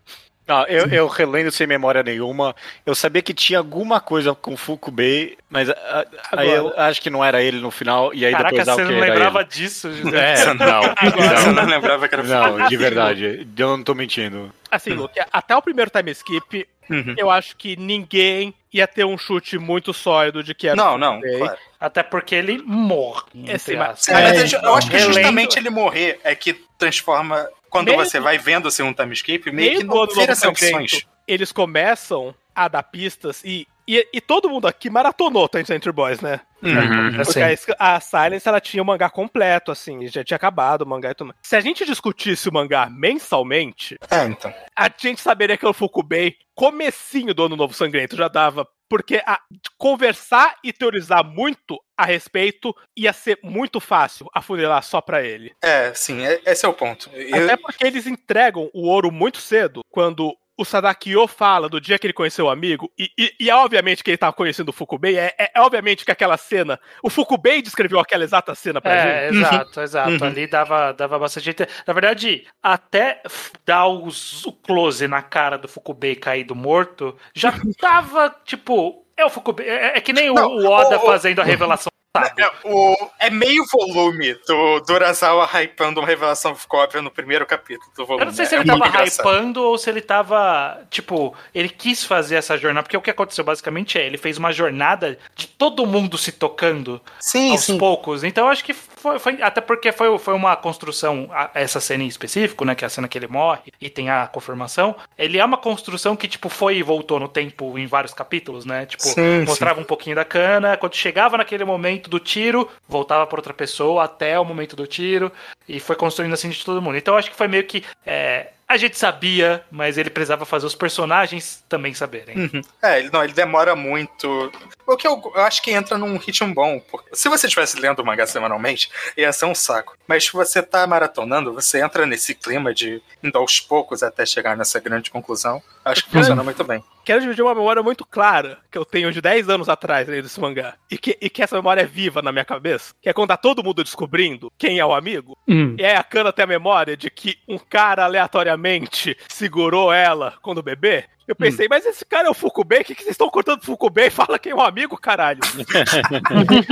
Não, eu, eu relendo sem memória nenhuma. Eu sabia que tinha alguma coisa com o Fukubei, mas a, aí eu acho que não era ele no final. E aí caraca, depois você não lembrava ele. Disso, José? É, não. Agora, não. Você não lembrava que era o Fukubei. Não, de verdade. Eu não tô mentindo. Assim, Luke, até o primeiro time skip, uhum. eu acho que ninguém ia ter um chute muito sólido de que era não, não, claro. Até porque ele morre. É, sim, mas, é, eu, eu acho que justamente ele morrer é que transforma... Quando meio você do... vai vendo assim, um time escape, meio, meio que não vira as opções. Eles começam a dar pistas e, e, e todo mundo aqui maratonou Tiny Center Boys, né? Uhum, porque assim. a, a Silence, ela tinha o mangá completo, assim, já tinha acabado o mangá e tudo mais. Se a gente discutisse o mangá mensalmente, é, então. a gente saberia que o Fukubei, comecinho do Ano Novo Sangrento, já dava... Porque a, conversar e teorizar muito a respeito ia ser muito fácil afunilar só pra ele. É, sim, é, esse é o ponto. Eu... Até porque eles entregam o ouro muito cedo, quando o Sadakiyo fala do dia que ele conheceu o amigo, e, e, e é obviamente que ele estava conhecendo o Fukubei, é, é, é obviamente que aquela cena, o Fukubei descreveu aquela exata cena pra é, gente. É, exato, exato. Uhum. Ali dava, dava bastante... Na verdade, até dar os, o close na cara do Fukubei caído morto, já tava, tipo... É, o Fukubei, é, é que nem Não, o Oda o, fazendo a revelação. É, o, é meio volume do, do Urasawa hypando uma revelação cópia no primeiro capítulo do volume. Eu não sei se ele é tava hypando ou se ele tava, tipo, ele quis fazer essa jornada, porque o que aconteceu basicamente é, ele fez uma jornada de todo mundo se tocando sim, aos sim. poucos, então eu acho que foi, foi até porque foi, foi uma construção, essa cena em específico, né, que é a cena que ele morre e tem a confirmação, ele é uma construção que, tipo, foi e voltou no tempo em vários capítulos, né, tipo, sim, mostrava sim. um pouquinho da cana, quando chegava naquele momento do tiro, voltava pra outra pessoa até o momento do tiro, e foi construindo assim de todo mundo. Então acho que foi meio que é, a gente sabia, mas ele precisava fazer os personagens também saberem. Uhum. É, ele, não, ele demora muito. O que eu, eu acho que entra num ritmo bom. Porque se você estivesse lendo o mangá semanalmente, ia ser um saco. Mas se você tá maratonando, você entra nesse clima de indo aos poucos até chegar nessa grande conclusão. Acho que funciona muito bem. Quero dividir uma memória muito clara que eu tenho de dez anos atrás, né, desse mangá. E que, e que essa memória é viva na minha cabeça. Que é quando tá todo mundo descobrindo quem é o amigo. Hum. E aí a Kana tem a memória de que um cara aleatoriamente segurou ela quando bebê. Eu pensei, hum. mas esse cara é o Fukubei? O que, que vocês estão cortando do Fukubei? Fala quem é o amigo, caralho.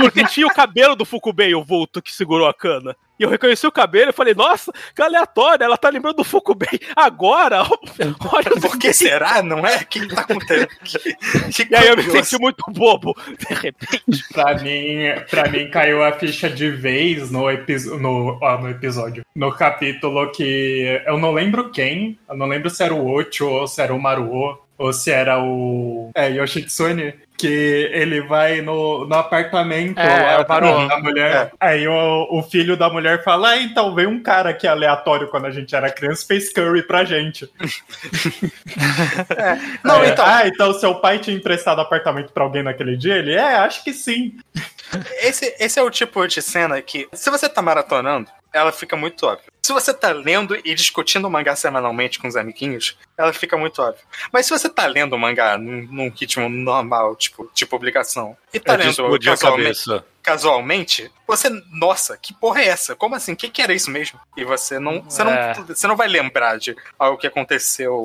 Porque tinha o cabelo do Fukubei, o vulto que segurou a Kana. E eu reconheci o cabelo e falei, nossa, que aleatório, ela tá lembrando do Fukubei. Agora, olha o Por que será, não é? O que tá acontecendo aqui? E aí eu me senti muito bobo, de repente. Pra mim, pra mim caiu a ficha de vez no, epi- no, ó, no episódio. No capítulo que eu não lembro quem, eu não lembro se era o Ocho ou se era o Maruo, ou se era o é, Yoshitsune, que ele vai no, no apartamento é, lá parou. da mulher. É. Aí o, o filho da mulher fala, ah, então veio um cara que é aleatório quando a gente era criança, fez curry pra gente. é. Não, é. Então... Ah, então seu pai tinha emprestado apartamento pra alguém naquele dia? Ele, é, acho que sim. Esse, esse é o tipo de cena que, se você tá maratonando, ela fica muito óbvia. Se você tá lendo e discutindo o mangá semanalmente com os amiguinhos, ela fica muito óbvia. Mas se você tá lendo o mangá num, num ritmo normal, tipo, de publicação, e tá Eu lendo casualmente, casualmente, você, nossa, que porra é essa? Como assim? O que, que era isso mesmo? E você não, você, é. não, você não vai lembrar de algo que aconteceu...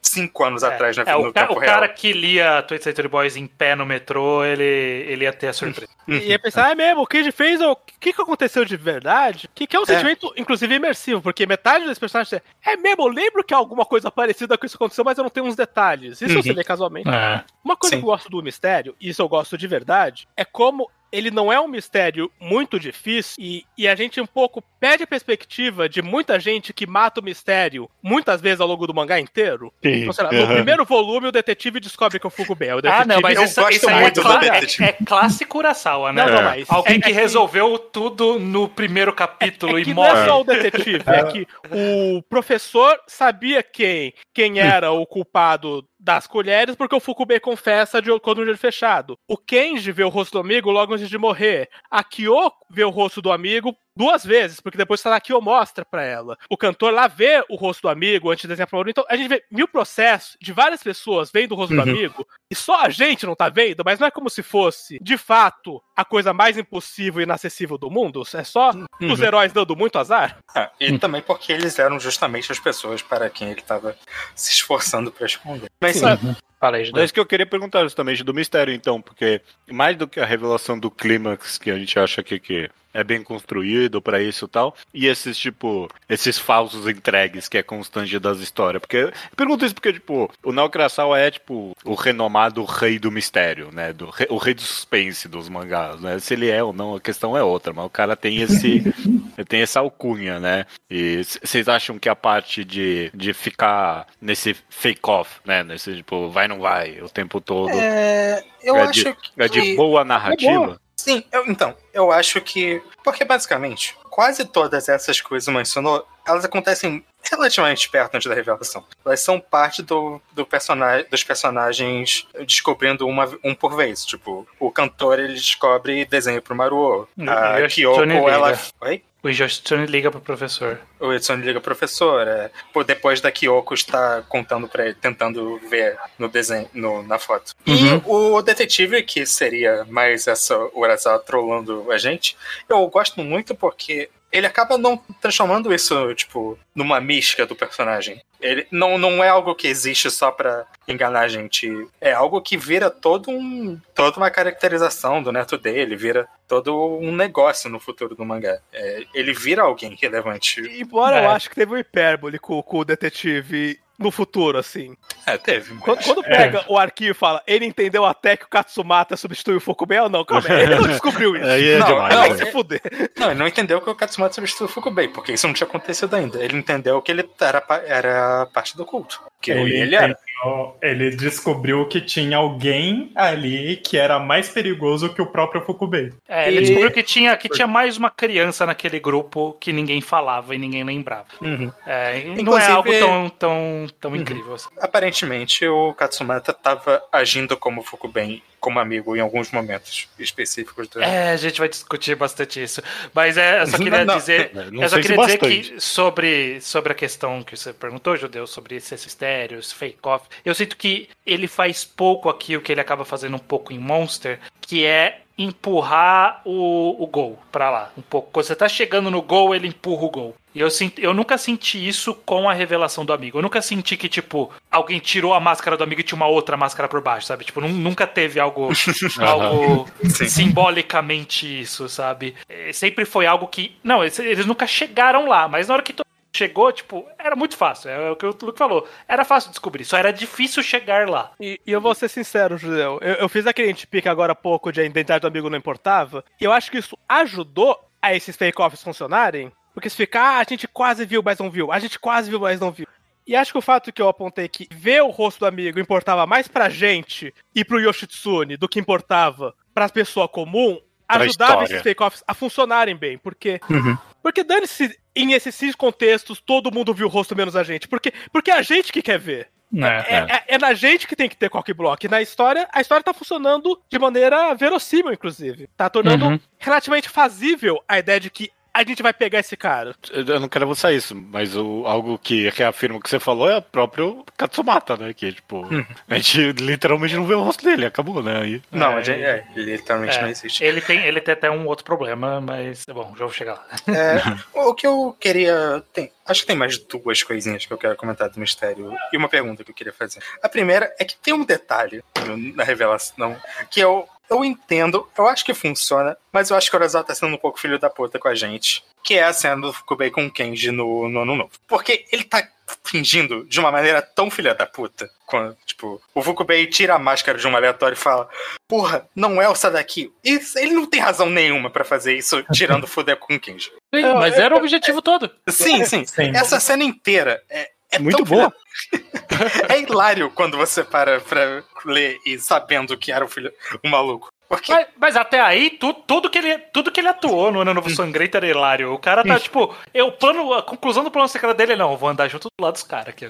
Cinco anos é, atrás na vida é, do tempo real. O cara que lia Twin Century Boys em pé no metrô, ele, ele ia ter a surpresa. E ia pensar, é ah, mesmo, o Kid fez, o que, que aconteceu de verdade? Que, que é um é. sentimento, inclusive, imersivo, porque metade dos personagens é, é mesmo, eu lembro que alguma coisa parecida com isso aconteceu, mas eu não tenho uns detalhes. Isso uhum. você lê casualmente. Ah. Uma coisa Sim. que eu gosto do mistério, e isso eu gosto de verdade, é como... ele não é um mistério muito difícil e, e a gente um pouco perde a perspectiva de muita gente que mata o mistério muitas vezes ao longo do mangá inteiro. Sim, então, sei lá, uh-huh. no primeiro volume o detetive descobre que é o Fukubei. O detetive... Ah, não, mas isso, isso é, clá- é, é clássico Urasawa, né? Não, não, mas Alguém é, que, é que resolveu tudo no primeiro capítulo é, é que e morre. Não é só o detetive, é que o professor sabia quem, quem era o culpado das colheres, porque o Fukubei confessa de quando um olho fechado. O Kenji vê o rosto do amigo logo antes de morrer. A Kyoko vê o rosto do amigo duas vezes, porque depois o Sadakiyo mostra pra ela. O cantor lá vê o rosto do amigo antes de desenhar pra Maru. Então a gente vê mil processos de várias pessoas vendo o rosto uhum. do amigo, e só a gente não tá vendo, mas não é como se fosse, de fato, a coisa mais impossível e inacessível do mundo. É só uhum. os heróis dando muito azar. Ah, e uhum. também porque eles eram justamente as pessoas para quem ele tava se esforçando pra esconder. Mas sabe... Uhum. Fala, é isso que eu queria perguntar justamente do mistério, então, porque mais do que a revelação do clímax, que a gente acha que, que é bem construído pra isso e tal, e esses, tipo, esses falsos entregues que é constante das histórias, porque, eu pergunto isso porque, tipo, o Naoki Urasawa é, tipo, o renomado rei do mistério, né, do, o rei do suspense dos mangás, né, se ele é ou não, a questão é outra, mas o cara tem esse, tem essa alcunha, né, e vocês acham que a parte de, de ficar nesse fake-off, né, nesse, tipo, vai não vai o tempo todo. É, eu é acho de, que... É de boa narrativa? É boa. Sim, eu, então, eu acho que... Porque, basicamente, quase todas essas coisas que mencionou, elas acontecem relativamente perto antes da revelação. Elas são parte do, do personagem, dos personagens descobrindo uma, um por vez. Tipo, o cantor, ele descobre desenho pro Maruo. Hum, a Kyoko, ela... Oi? O Joshitsune liga pro professor. O Joshitsune liga pro professor. É. Pô, depois da Kyoko está contando pra ele, tentando ver no desenho, no, na foto. Uhum. E o detetive, que seria mais essa Urasawa trollando a gente, eu gosto muito porque ele acaba não transformando isso, tipo, numa mística do personagem. Ele não, não é algo que existe só pra enganar a gente. É algo que vira todo um, toda uma caracterização do neto dele, vira todo um negócio no futuro do mangá. É, ele vira alguém relevante. Embora é. eu acho que teve um hipérbole com, com o detetive no futuro, assim. É, teve. Quando, quando pega é. o arquivo e fala, ele entendeu até que o Katsumata substituiu o Fukubei ou não? Calma, ele não descobriu isso. É, é não, demais, não, é. se fuder. Não, ele não entendeu que o Katsumata substituiu o Fukubei, porque isso não tinha acontecido ainda. Ele entendeu que ele era, era parte do culto. Que ele, ele, era. ele descobriu que tinha alguém ali que era mais perigoso que o próprio Fukubei. É, ele e... descobriu que, tinha, que tinha mais uma criança naquele grupo que ninguém falava e ninguém lembrava. Uhum. É, não Inclusive, é algo tão, tão, tão uhum. incrível assim. Aparentemente, o Katsumata estava agindo como Fukubei, como amigo, em alguns momentos específicos. Do... É, a gente vai discutir bastante isso. Mas é, eu só queria não, dizer, não, não eu só queria dizer que sobre, sobre a questão que você perguntou, Judeu, sobre esses mistérios, fake-off, eu sinto que ele faz pouco aqui, o que ele acaba fazendo um pouco em Monster, que é empurrar o, o gol pra lá, um pouco. Quando você tá chegando no gol, ele empurra o gol. E eu, senti, eu nunca senti isso com a revelação do amigo. Eu nunca senti que, tipo, alguém tirou a máscara do amigo e tinha uma outra máscara por baixo, sabe? Tipo, nunca teve algo, algo simbolicamente isso, sabe? Sempre foi algo que... Não, eles, eles nunca chegaram lá, mas na hora que tu chegou, tipo, era muito fácil. É o que o Luke falou. Era fácil descobrir, só era difícil chegar lá. E, e eu vou ser sincero, Judeu. Eu, eu fiz aquele pique agora há pouco de a identidade do amigo não importava. E eu acho que isso ajudou a esses fake-offs funcionarem. Porque se ficar, ah, a gente quase viu, mas não viu. A gente quase viu, mas não viu. E acho que o fato que eu apontei que ver o rosto do amigo importava mais pra gente e pro Yoshitsune do que importava pra pessoa comum, ajudava esses fake-offs a funcionarem bem. Porque... Uhum. Porque dane-se, em esses contextos, todo mundo viu o rosto menos a gente. Porque, porque é a gente que quer ver. É, é. É, é na gente que tem que ter cock block. Na história, a história tá funcionando de maneira verossímil, inclusive. Tá tornando uhum. relativamente fazível a ideia de que a gente vai pegar esse cara. Eu não quero avançar isso, mas o, algo que reafirma o que você falou é o próprio Katsumata, né? Que, tipo, hum. a gente literalmente não vê o rosto dele, acabou, né? E... Não, é, gente, é, literalmente é, não existe. Ele tem, ele tem até um outro problema, mas, bom, já vou chegar lá. É, o que eu queria... Tem, acho que tem mais duas coisinhas que eu quero comentar do mistério e uma pergunta que eu queria fazer. A primeira é que tem um detalhe na revelação que eu... Eu entendo, eu acho que funciona, mas eu acho que o Urasawa tá sendo um pouco filho da puta com a gente, que é a cena do Fukubei com o Kenji no, no Ano Novo. Porque ele tá fingindo de uma maneira tão filha da puta, quando, tipo, o Fukubei tira a máscara de um aleatório e fala, porra, não é o Sadaki. Isso, ele não tem razão nenhuma pra fazer isso, tirando o fuder com o Kenji. Sim, eu, mas eu, era eu, o objetivo é, todo. Sim, sim, sim. Essa cena inteira é... É muito boa. É hilário quando você para pra ler e sabendo que era o filho, um maluco. Porque... Mas, mas até aí, tu, tudo, que ele, tudo que ele atuou no Ano Novo Sangrento era hilário. O cara tá, hum. tipo, eu, plano, a conclusão do plano secreto dele é não, eu vou andar junto do lado dos caras aqui.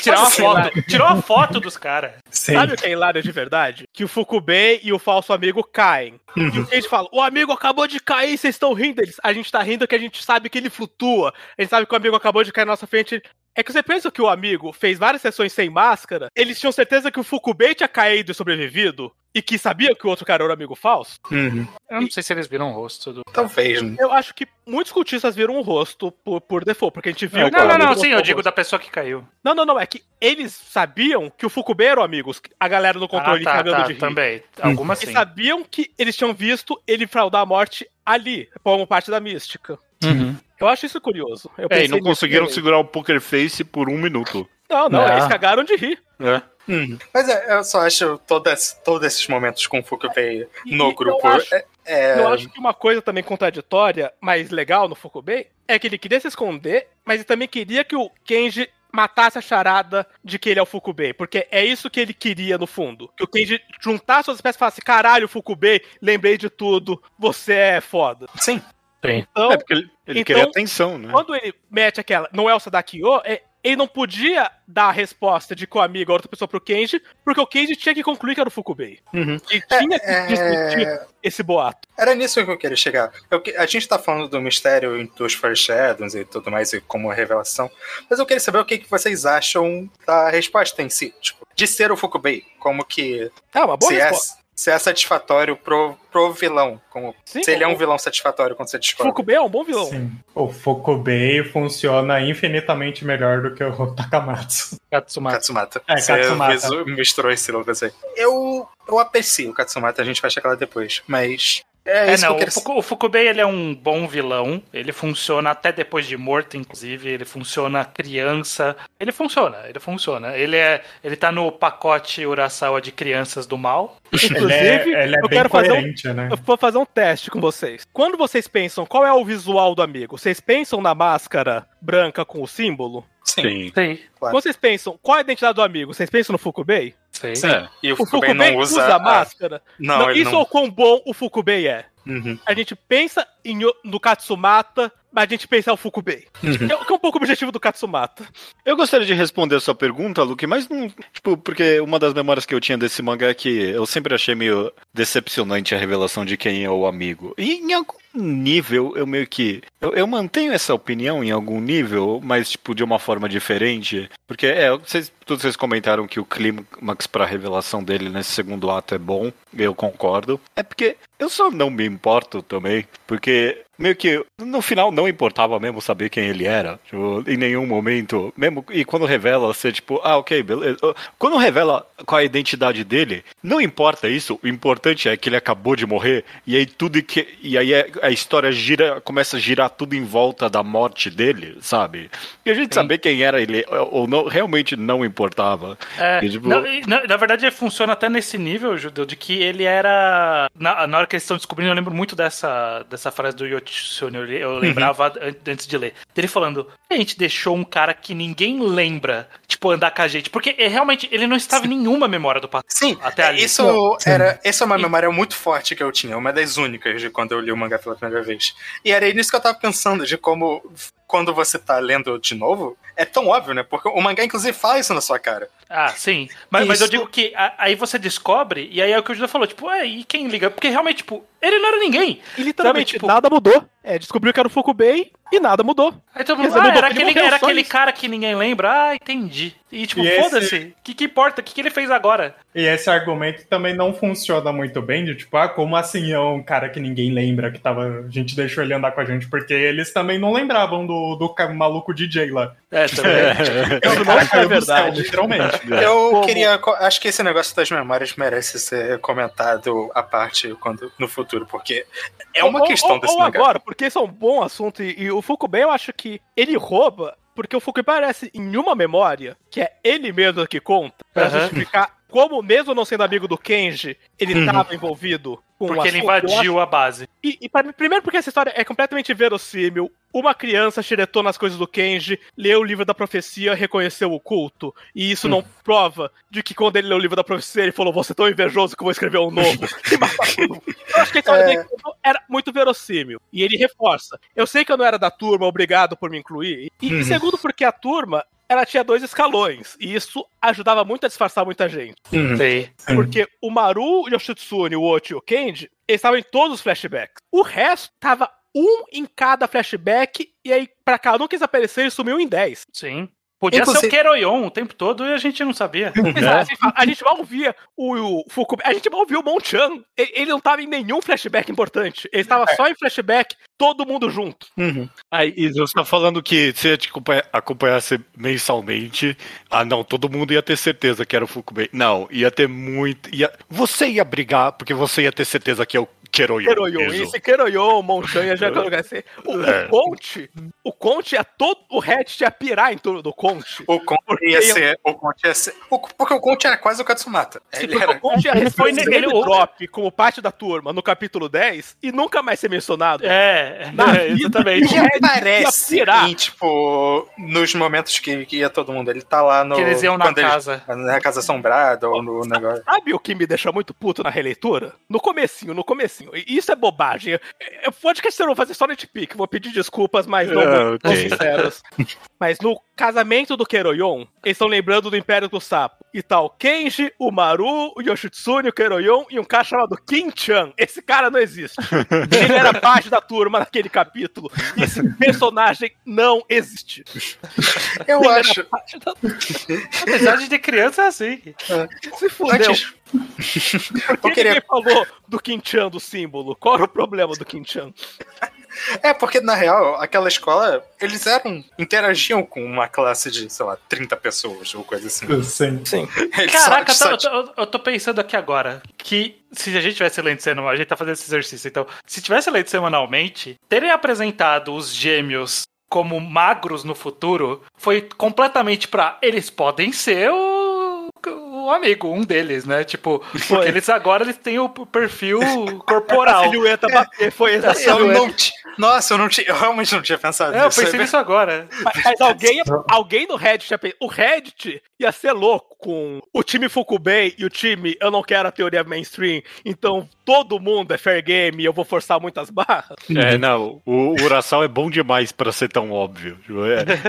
Tirar uma foto. Tirou uma foto dos caras. Sabe o que é hilário de verdade? Que o Fukubei e o falso amigo caem. Uhum. E o Kenji fala, o amigo acabou de cair, vocês estão rindo deles. A gente tá rindo que a gente sabe que ele flutua. A gente sabe que o amigo acabou de cair na nossa frente. É que você pensa que o amigo fez várias sessões sem máscara, eles tinham certeza que o Fukubei tinha caído e sobrevivido, e que sabia que o outro cara era um amigo falso? Uhum. Eu não sei se eles viram o rosto do... Talvez. Né? Eu acho que muitos cultistas viram o rosto por, por default, porque a gente viu... Não, não, não, não, sim, eu digo da pessoa que caiu. Não, não, não, é que eles sabiam que o Fukubei era o amigo, a galera no controle ah, tá, cagando tá, de rir. Também, algumas sim. E sabiam que eles tinham visto ele fraudar a morte ali, como parte da mística. Uhum. Eu acho isso curioso. Eu é, e não conseguiram segurar o Poker Face por um minuto. Não, não, ah. eles cagaram de rir. É. Hum. Mas é, eu só acho todas, todos esses momentos com o Fukubei no grupo. Eu acho, é, é... eu acho que uma coisa também contraditória, mas legal no Fukubei, é que ele queria se esconder, mas ele também queria que o Kenji matasse a charada de que ele é o Fukubei, porque é isso que ele queria no fundo. Que o Kenji juntasse suas espécies e falasse, caralho, Fukubei, lembrei de tudo, você é foda. Sim. Então, é porque ele, ele então, queria atenção, né? Quando ele mete aquela, não é o Sadaki-o, é, ele não podia dar a resposta de que o amigo é outra pessoa pro Kenji, porque o Kenji tinha que concluir que era o Fukubei. Uhum. E tinha é, que discutir é... esse boato. Era nisso que eu queria chegar. Eu, a gente tá falando do mistério dos foreshadows e tudo mais, e como revelação, mas eu queria saber o que, que vocês acham da resposta em si, tipo, de ser o Fukubei, como que... É uma boa resposta. É... Se é satisfatório pro, pro vilão. Como, Sim, se ele é um vilão satisfatório quando você descobre. Fukubei é um bom vilão. Sim. O Fukubei funciona infinitamente melhor do que o Takamatsu. Katsumata. Katsumata. É, você Katsumata. Misturou esse logo assim. Eu, eu aprecio o Katsumata, a gente vai chegar lá depois. Mas... É, é não, que quero... o, Fuku, o Fukubei, ele é um bom vilão, ele funciona até depois de morto, inclusive, ele funciona criança, ele funciona, ele funciona, ele é, ele tá no pacote Urasawa de crianças do mal. Inclusive, ele é, ele é eu bem quero coerente, fazer um, né? Eu vou fazer um teste com vocês. Quando vocês pensam, qual é o visual do amigo? Vocês pensam na máscara branca com o símbolo? Sim. Sim. Claro. Vocês pensam, qual é a identidade do amigo? Vocês pensam no Fukubei? Sim. Sim. E o Fukubei, o Fukubei não usa, usa a máscara? Não, não, isso não... é o quão bom o Fukubei é. Uhum. A gente pensa em, no Katsumata, mas a gente pensa no Fukubei. Uhum. Que, é, que é um pouco o objetivo do Katsumata. Eu gostaria de responder a sua pergunta, Luke, mas não... Tipo, porque uma das memórias que eu tinha desse mangá é que eu sempre achei meio decepcionante a revelação de quem é o amigo. E em algum nível, eu meio que... Eu, eu mantenho essa opinião em algum nível, mas, tipo, de uma forma diferente. Porque, é, vocês, todos vocês comentaram que o clímax pra revelação dele nesse segundo ato é bom. Eu concordo. É porque eu só não me importo também, porque... Meio que, no final, não importava mesmo saber quem ele era. Tipo, em nenhum momento. Mesmo, e quando revela, você tipo, ah, ok, beleza. Quando revela qual é a identidade dele, não importa isso. O importante é que ele acabou de morrer. E aí tudo que. E aí a história gira, começa a girar tudo em volta da morte dele, sabe? E a gente Sim. saber quem era ele ou não, realmente não importava. É, e, tipo... na, na, na verdade, funciona até nesse nível, Judeu, de que ele era. Na, na hora que eles estão descobrindo, eu lembro muito dessa, dessa frase do Yoti. Eu lembrava uhum. antes de ler. Ele falando, a gente deixou um cara que ninguém lembra, tipo, andar com a gente. Porque realmente ele não estava Sim. em nenhuma memória do passado. Sim, até ali. Isso era, essa é uma e... memória muito forte que eu tinha. Uma das únicas de quando eu li o mangá pela primeira vez. E era nisso que eu tava pensando, de como... Quando você tá lendo de novo, é tão óbvio, né? Porque o mangá, inclusive, fala isso na sua cara. Ah, sim. Mas, mas eu digo que a, aí você descobre, e aí é o que o Júlio falou, tipo, é, e quem liga? Porque realmente, tipo, ele não era ninguém. E literalmente, sabe, tipo, nada mudou. É, descobriu que era o Fukubei e nada mudou. Aí todo mundo, ah, mudou, era, aquele, era aquele cara que ninguém lembra. Ah, entendi. E tipo, e foda-se. O esse... que, que importa? O que, que ele fez agora? E esse argumento também não funciona muito bem, de tipo, ah, como assim é um cara que ninguém lembra, que tava, a gente deixou ele andar com a gente, porque eles também não lembravam do, do maluco D J lá. É, também. É, eu não sei, é verdade. Literalmente. Eu como... queria... Acho que esse negócio das memórias merece ser comentado à parte quando, no futuro, porque é uma ou, questão ou, desse ou negócio. Agora, porque esse é um bom assunto, e, e o Fukubei, eu acho que ele rouba, porque o Fukubei aparece em uma memória, que é ele mesmo que conta, pra uhum. justificar como, mesmo não sendo amigo do Kenji, ele estava uhum. envolvido com o assunto. Porque ele invadiu a base. E, e pra mim, primeiro porque essa história é completamente verossímil. Uma criança xeretou nas coisas do Kenji, leu o livro da profecia, reconheceu o culto. E isso uhum. não prova de que quando ele leu o livro da profecia, ele falou, você é tão invejoso que eu vou escrever um novo. Eu acho que a história é... dele era muito verossímil. E ele reforça. Eu sei que eu não era da turma, obrigado por me incluir. E, uhum. e segundo porque a turma... Ela tinha dois escalões, e isso ajudava muito a disfarçar muita gente. Uhum. Sim. Porque o Maru, o Yoshitsune, o Oti e o Kenji, eles estavam em todos os flashbacks. O resto tava um em cada flashback, e aí pra cada um que eles apareceram, ele sumiu em dez. Sim. Podia Inclusive... ser o Keroyon o tempo todo e a gente não sabia. Exato. A gente mal via o, o Fukubei, a gente mal via o Monchan. Ele não tava em nenhum flashback importante. Ele estava é. só em flashback, todo mundo junto. Uhum. Aí, você tá falando que se a gente acompanhasse mensalmente, ah não, todo mundo ia ter certeza que era o Fukubei. Não, ia ter muito... Ia... Você ia brigar, porque você ia ter certeza que é o Keroyon. Keroyon, esse Keroyon, Monchan, já assim. O, é. o Conte, o Conte, a todo, o Hatch ia pirar em torno do Conte. O Conte ia ser. O Conte ia ser. O, porque o Conte era quase o Katsumata. Sim, ele era... O Conte ele foi nele o drop como parte da turma no capítulo dez e nunca mais ser mencionado. É, é exatamente. E aparece e, tipo, nos momentos que, que ia todo mundo. Ele tá lá no. Que eles iam na casa. Eles, na casa assombrada ou no negócio. Sabe o que me deixa muito puto na releitura? No comecinho, no comecinho. sozinho. Isso é bobagem. Eu pode que eu vou fazer só nitpick. Vou pedir desculpas, mas não vou okay. sinceros. Mas no casamento do Keroyon, eles estão lembrando do Império do Sapo. E tal Kenji, o Maru, o Yoshitsune, o Keroyon e um cara chamado Kin-chan. Esse cara não existe. Ele era parte da turma naquele capítulo. Esse personagem não existe. Eu Ele acho. Da... Apesar de ter criança, é assim. É. Se fudeu. Por que queria... ninguém falou do Kin-chan, do símbolo? Qual era o problema do Kin-chan? É, porque na real, aquela escola, eles eram, interagiam com uma classe de, sei lá, trinta pessoas ou coisa assim. Sim. Sim. Caraca, só, só... Eu, tô, eu tô pensando aqui agora que se a gente tivesse lendo semanalmente, a gente tá fazendo esse exercício, então, se tivesse lendo semanalmente, terem apresentado os gêmeos como magros no futuro foi completamente pra eles podem ser o um amigo, um deles, né? Tipo, foi. Porque eles agora eles têm o perfil corporal. A silhueta bater, foi essa silhueta. Eu não t... Nossa, eu, não t... eu realmente não tinha pensado nisso. É, eu pensei nisso agora. Mas, mas alguém, alguém no Reddit já pensou. O Reddit ia ser louco com o time Fukubei e o time eu não quero a teoria mainstream, então todo mundo é fair game e eu vou forçar muitas barras. É, não, o Urasawa é bom demais pra ser tão óbvio.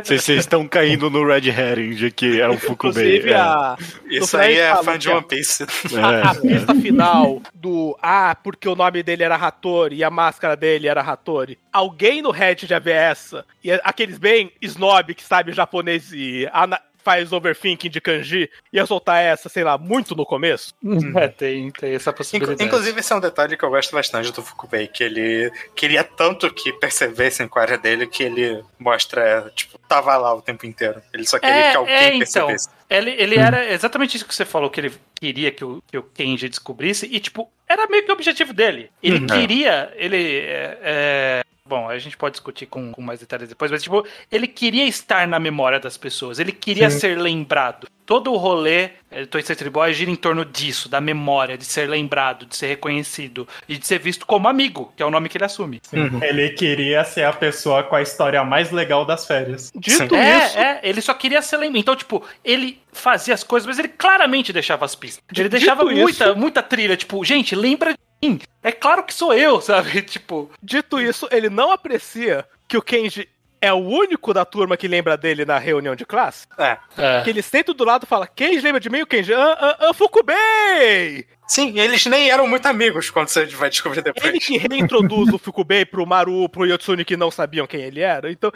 Vocês é, estão caindo no red herring de que é o Fukubei. É. A... Isso aí é fã é, de One Piece. É, a, a pista é. final do ah, porque o nome dele era Hattori e a máscara dele era Hattori. Alguém no Reddit já vê essa, e aqueles bem snob que sabe japonês e ana... faz overthinking de kanji, ia soltar essa, sei lá, muito no começo. É, tem, tem essa possibilidade. Inclusive, esse é um detalhe que eu gosto bastante do Fukubei, que ele queria tanto que percebessem com a área dele, que ele mostra, tipo, tava lá o tempo inteiro. Ele só queria é, que alguém é, então, percebesse. Ele, ele hum. era exatamente isso que você falou, que ele queria que o, que o Kenji descobrisse, e, tipo, era meio que o objetivo dele. Ele hum. queria, ele... É, é... Bom, a gente pode discutir com, com mais detalhes depois, mas tipo, ele queria estar na memória das pessoas, ele queria Sim. ser lembrado. Todo o rolê do Century Boy gira em torno disso, da memória, de ser lembrado, de ser reconhecido e de ser visto como amigo, que é o nome que ele assume. Uhum. Ele queria ser a pessoa com a história mais legal das férias. Dito é, isso... É, ele só queria ser lembrado. Então, tipo, ele fazia as coisas, mas ele claramente deixava as pistas. Ele Dito deixava muita, muita trilha, tipo, gente, lembra de mim. É claro que sou eu, sabe? Tipo... Dito isso, ele não aprecia que o Kenji... é o único da turma que lembra dele na reunião de classe. É. é. Que eles sentam do lado e falam, Kenji lembra de mim? O Kenji, ah, ah, ah, Fukubei! Sim, eles nem eram muito amigos quando você vai descobrir depois. Ele que reintroduz o Fukubei pro Maru, pro Yotsune, que não sabiam quem ele era. Então,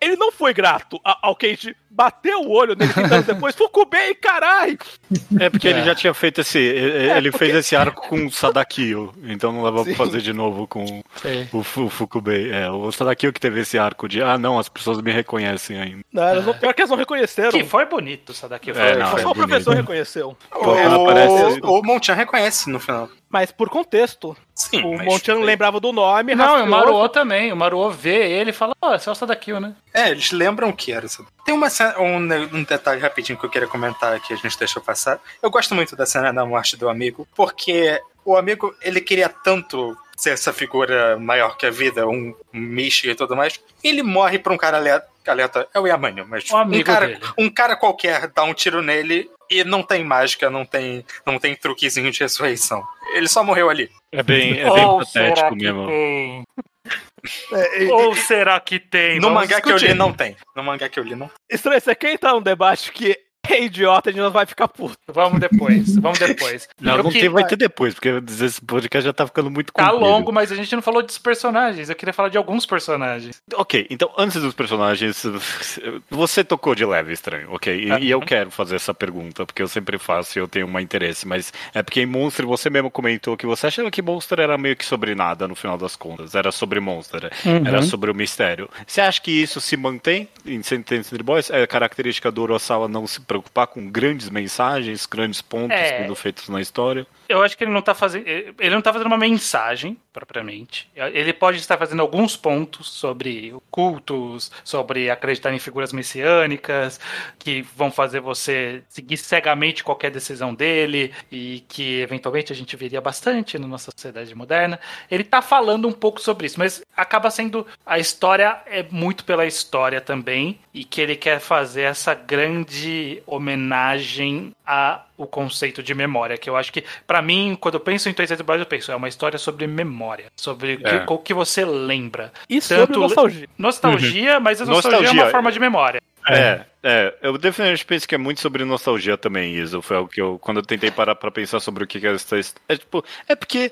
ele não foi grato ao Kenji bater o olho nele tentando depois, Fukubei, caralho! É porque é. ele já tinha feito esse... Ele é porque... fez esse arco com o Sadakiyo, então não dava pra fazer de novo com o, o Fukubei. É, o Sadakiyo que teve esse arco de, ah não, as pessoas me reconhecem ainda. Não, elas não, pior que elas não reconheceram. Que foi bonito o Sadakiyo. É, não, só é o bonito. Professor reconheceu. O, o, o Monchan reconhece no final. Mas por contexto. Sim, o Monchan foi... lembrava do nome. Não, rastrou. O Maruo também. O Maruo vê ele e fala, ó, oh, esse é o Sadakiyo, né? É, eles lembram que era o Sadakiyo. Tem uma cena, um, um detalhe rapidinho que eu queria comentar que a gente deixou passar. Eu gosto muito da cena da morte do amigo, porque o amigo, ele queria tanto ser essa figura maior que a vida, um, um Mishi e tudo mais. Ele morre pra um cara aleatório. É o Yamanho, mas o amigo um, cara, dele. um cara qualquer dá um tiro nele e não tem mágica, não tem, não tem truquezinho de ressurreição. Ele só morreu ali. É bem, é bem oh, patético mesmo. Tem... É, e, Ou será que tem? No Vamos mangá discutir. que eu li não tem. No mangá que eu li não. Estranho, isso aqui tá um debate que é idiota, a gente não vai ficar puto. Vamos depois, vamos depois. Não, não que... tem, vai ter depois, porque esse podcast já tá ficando muito comprido. Tá longo, mas a gente não falou dos personagens, eu queria falar de alguns personagens. Ok, então antes dos personagens, você tocou de leve, estranho, ok? E, ah. e eu quero fazer essa pergunta, porque eu sempre faço e eu tenho um interesse, mas é porque em Monster você mesmo comentou que você achava que Monster era meio que sobre nada, no final das contas, era sobre Monster, uhum. era sobre o mistério. Você acha que isso se mantém em Century Boys? É a característica do Urasawa não se preocupar com grandes mensagens, grandes pontos é, sendo feitos na história? Eu acho que ele não tá fazendo, ele não tá fazendo uma mensagem propriamente. Ele pode estar fazendo alguns pontos sobre cultos, sobre acreditar em figuras messiânicas, que vão fazer você seguir cegamente qualquer decisão dele e que eventualmente a gente veria bastante na nossa sociedade moderna. Ele tá falando um pouco sobre isso, mas acaba sendo a história é muito pela história também e que ele quer fazer essa grande homenagem ao conceito de memória, que eu acho que pra mim, quando eu penso em três D dublado, eu penso, é uma história sobre memória, sobre é. o que você lembra. Isso, tanto nostalgia. Nostalgia, uhum. mas a nostalgia, nostalgia é uma forma de memória. É, é, eu definitivamente penso que é muito sobre nostalgia também, isso foi algo que eu, quando eu tentei parar pra pensar sobre o que que é essa história, é tipo, é porque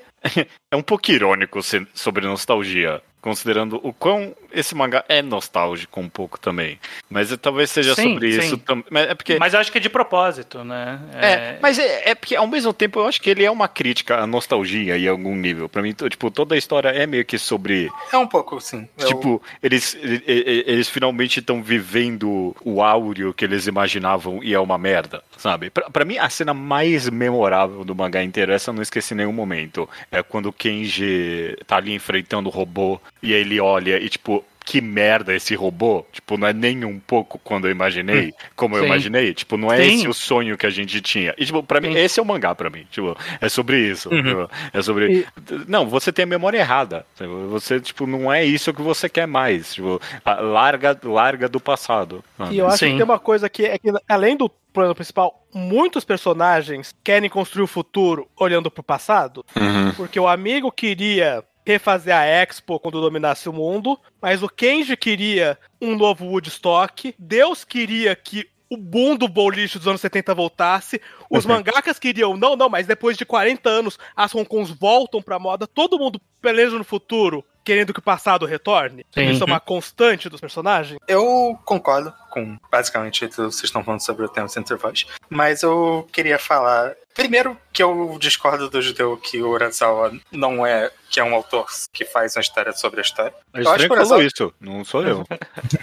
é um pouco irônico ser sobre nostalgia, considerando o quão esse mangá é nostálgico um pouco também, mas talvez seja sim, sobre sim. isso também, mas é porque... Mas eu acho que é de propósito, né? É, é mas é, é porque ao mesmo tempo eu acho que ele é uma crítica à nostalgia em algum nível, pra mim, tipo, toda a história é meio que sobre... É um pouco, sim. Tipo, eu... eles, eles, eles finalmente estão vivendo o áureo que eles imaginavam e é uma merda, sabe? Pra, pra mim, a cena mais memorável do mangá inteiro, essa eu não esqueci em nenhum momento, é quando o Kenji tá ali enfrentando o robô e aí ele olha e tipo, que merda esse robô, tipo, não é nem um pouco quando eu imaginei, como Sim. eu imaginei, tipo, não é Sim. esse o sonho que a gente tinha. E, tipo, pra Sim. mim, esse é o mangá pra mim, tipo, é sobre isso, uhum. tipo, é sobre, e... não, você tem a memória errada, você, tipo, não é isso que você quer mais, tipo, larga, larga do passado. E eu acho Sim. que tem uma coisa que é que, além do plano principal, muitos personagens querem construir o futuro olhando pro passado, uhum. porque o amigo queria... refazer a Expo quando dominasse o mundo, mas o Kenji queria um novo Woodstock, Deus queria que o boom do boliche dos anos setenta voltasse, os uhum. mangakas queriam, não, não, mas depois de quarenta anos as Honkongs voltam pra moda, todo mundo peleja no futuro, querendo que o passado retorne. Sim. Isso é uma constante dos personagens. Eu concordo com basicamente tudo que vocês estão falando sobre o tema Center Voice, mas eu queria falar... Primeiro, que eu discordo do judeu que o Urasawa não é... que é um autor que faz uma história sobre a história. Eu acho que Urasawa... isso, não sou eu.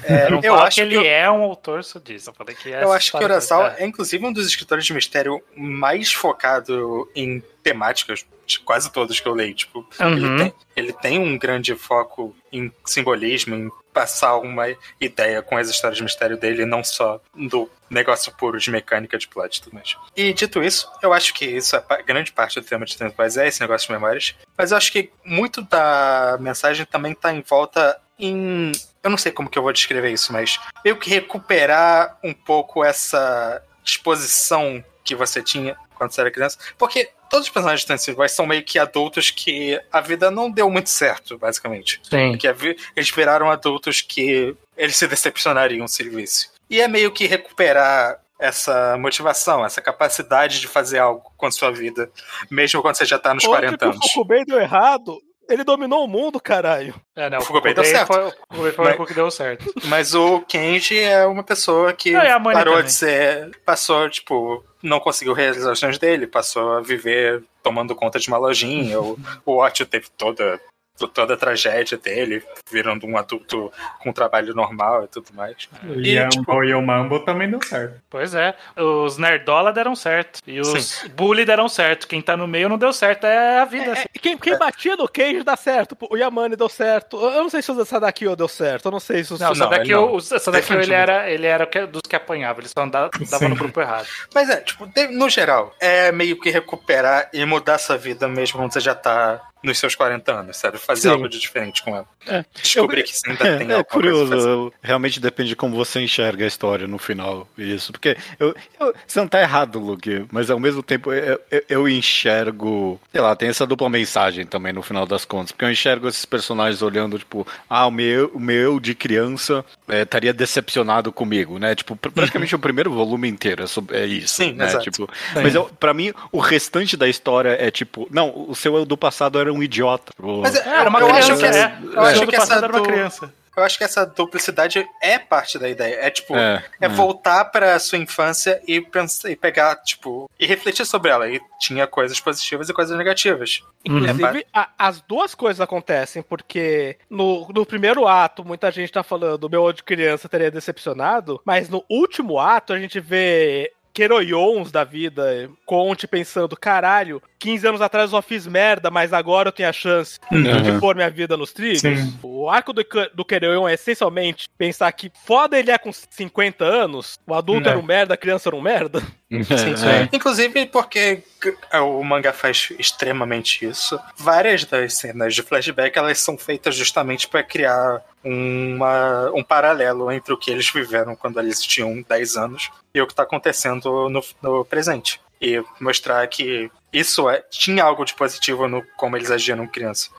É, eu não eu acho que ele eu... é um autor só disso. Eu, falei que é eu acho que o Urasawa é, inclusive, um dos escritores de mistério mais focado em temáticas de quase todos que eu leio. Tipo, uhum. ele, tem, ele tem um grande foco em simbolismo, em passar uma ideia com as histórias de mistério dele, não só do negócio puro de mecânica de plot e tudo mais. E dito isso, eu acho que isso é a grande parte do tema de Tempo Paz, é esse negócio de memórias, mas eu acho que muito da mensagem também tá em volta em... eu não sei como que eu vou descrever isso, mas meio que recuperar um pouco essa disposição que você tinha quando você era criança, porque todos os personagens de Tennessee Boys são meio que adultos que a vida não deu muito certo, basicamente. Sim. Porque eles viraram adultos que eles se decepcionariam se ele visse. E é meio que recuperar essa motivação, essa capacidade de fazer algo com a sua vida, mesmo quando você já tá nos Onde quarenta anos. O Fukubei deu errado, ele dominou o mundo, caralho. É, não, o Fukubei deu certo. Foi, o Fukubei foi mas, o que deu certo. Mas o Kenji é uma pessoa que não, é parou também. de ser... Passou, tipo... não conseguiu realizar os sonhos dele, passou a viver tomando conta de uma lojinha, o, o Otto teve toda, toda a tragédia dele, virando um adulto com trabalho normal e tudo mais. E, e tipo, o Yomambo também deu certo. Pois é, os nerdola deram certo, e os Sim. bully deram certo, quem tá no meio não deu certo, é a vida. É, assim. é, quem quem é. batia no Kenji dá certo, o Yamane deu certo, eu não sei se o Sadakyo deu certo, eu não sei se o Não, o Sadakyo, não, o Sadakyo ele, era, ele era dos que apanhava, ele só andava, andava no grupo errado. Mas é, tipo, no geral, é meio que recuperar e mudar essa vida mesmo quando você já tá... nos seus quarenta anos, sabe? Fazer Sim. algo de diferente com ela. É. Descobrir eu... que você ainda é, tem é, alguma curioso, coisa. É curioso, realmente depende de como você enxerga a história no final, isso. Porque eu, eu, você não tá errado, Luke, mas ao mesmo tempo eu, eu, eu enxergo, sei lá, tem essa dupla mensagem também no final das contas, porque eu enxergo esses personagens olhando, tipo, ah, o meu, o meu de criança estaria é, decepcionado comigo, né? Tipo, praticamente o primeiro volume inteiro é, sobre, é isso. Sim, né? Exato. Tipo, Sim. Mas eu, pra mim, o restante da história é tipo, não, o seu do passado era um idiota. Mas é, era uma eu criança, acho que essa, é. eu acho que essa du... criança. Eu acho que essa duplicidade é parte da ideia. É tipo, é, é hum. voltar pra sua infância e, pensar, e pegar, tipo, e refletir sobre ela. E tinha coisas positivas e coisas negativas. Inclusive, uhum. a, as duas coisas acontecem, porque no, no primeiro ato, muita gente tá falando, meu eu de criança teria decepcionado, mas no último ato a gente vê heroions da vida, Conte pensando, caralho, quinze anos atrás eu só fiz merda, mas agora eu tenho a chance uhum. de pôr minha vida nos trilhos. Sim. O arco do, do Keroion é essencialmente pensar que foda ele é com cinquenta anos, o adulto é. era um merda, a criança era um merda. Sim, sim. É. Inclusive porque o mangá faz extremamente isso. Várias das cenas de flashback, elas são feitas justamente para criar uma, um paralelo entre o que eles viveram quando eles tinham dez anos e o que está acontecendo no, no presente. E mostrar que isso é, tinha algo de positivo no como eles agiram criança.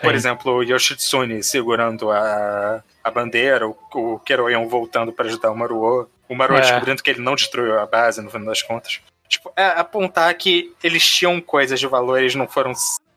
Por Sim. exemplo, o Yoshitsune segurando a, a bandeira, o, o Keroion voltando para ajudar o Maruo, o Maruo é. descobrindo que ele não destruiu a base, no final das contas. Tipo, é apontar que eles tinham coisas de valor, eles não foram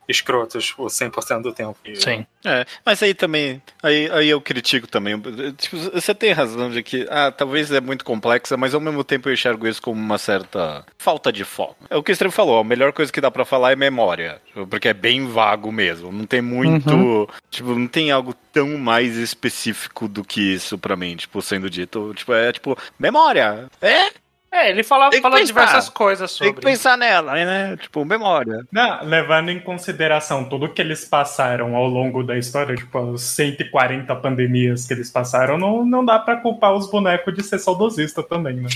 escrotos o cem por cento do tempo. Sim. É, mas aí também, aí, aí eu critico também. Tipo, você tem razão de que, ah, talvez é muito complexa, mas ao mesmo tempo eu enxergo isso como uma certa falta de foco. É o que o Estranho falou, a melhor coisa que dá pra falar é memória, porque é bem vago mesmo, não tem muito, uhum. tipo, não tem algo tão mais específico do que isso pra mim, tipo, sendo dito, tipo, é tipo, memória, é? É, ele falava, falava diversas coisas sobre. Tem que pensar nela, né? Tipo, memória. Não, levando em consideração tudo que eles passaram ao longo da história, tipo, as cento e quarenta pandemias que eles passaram, não, não dá pra culpar os bonecos de ser saudosista também, né?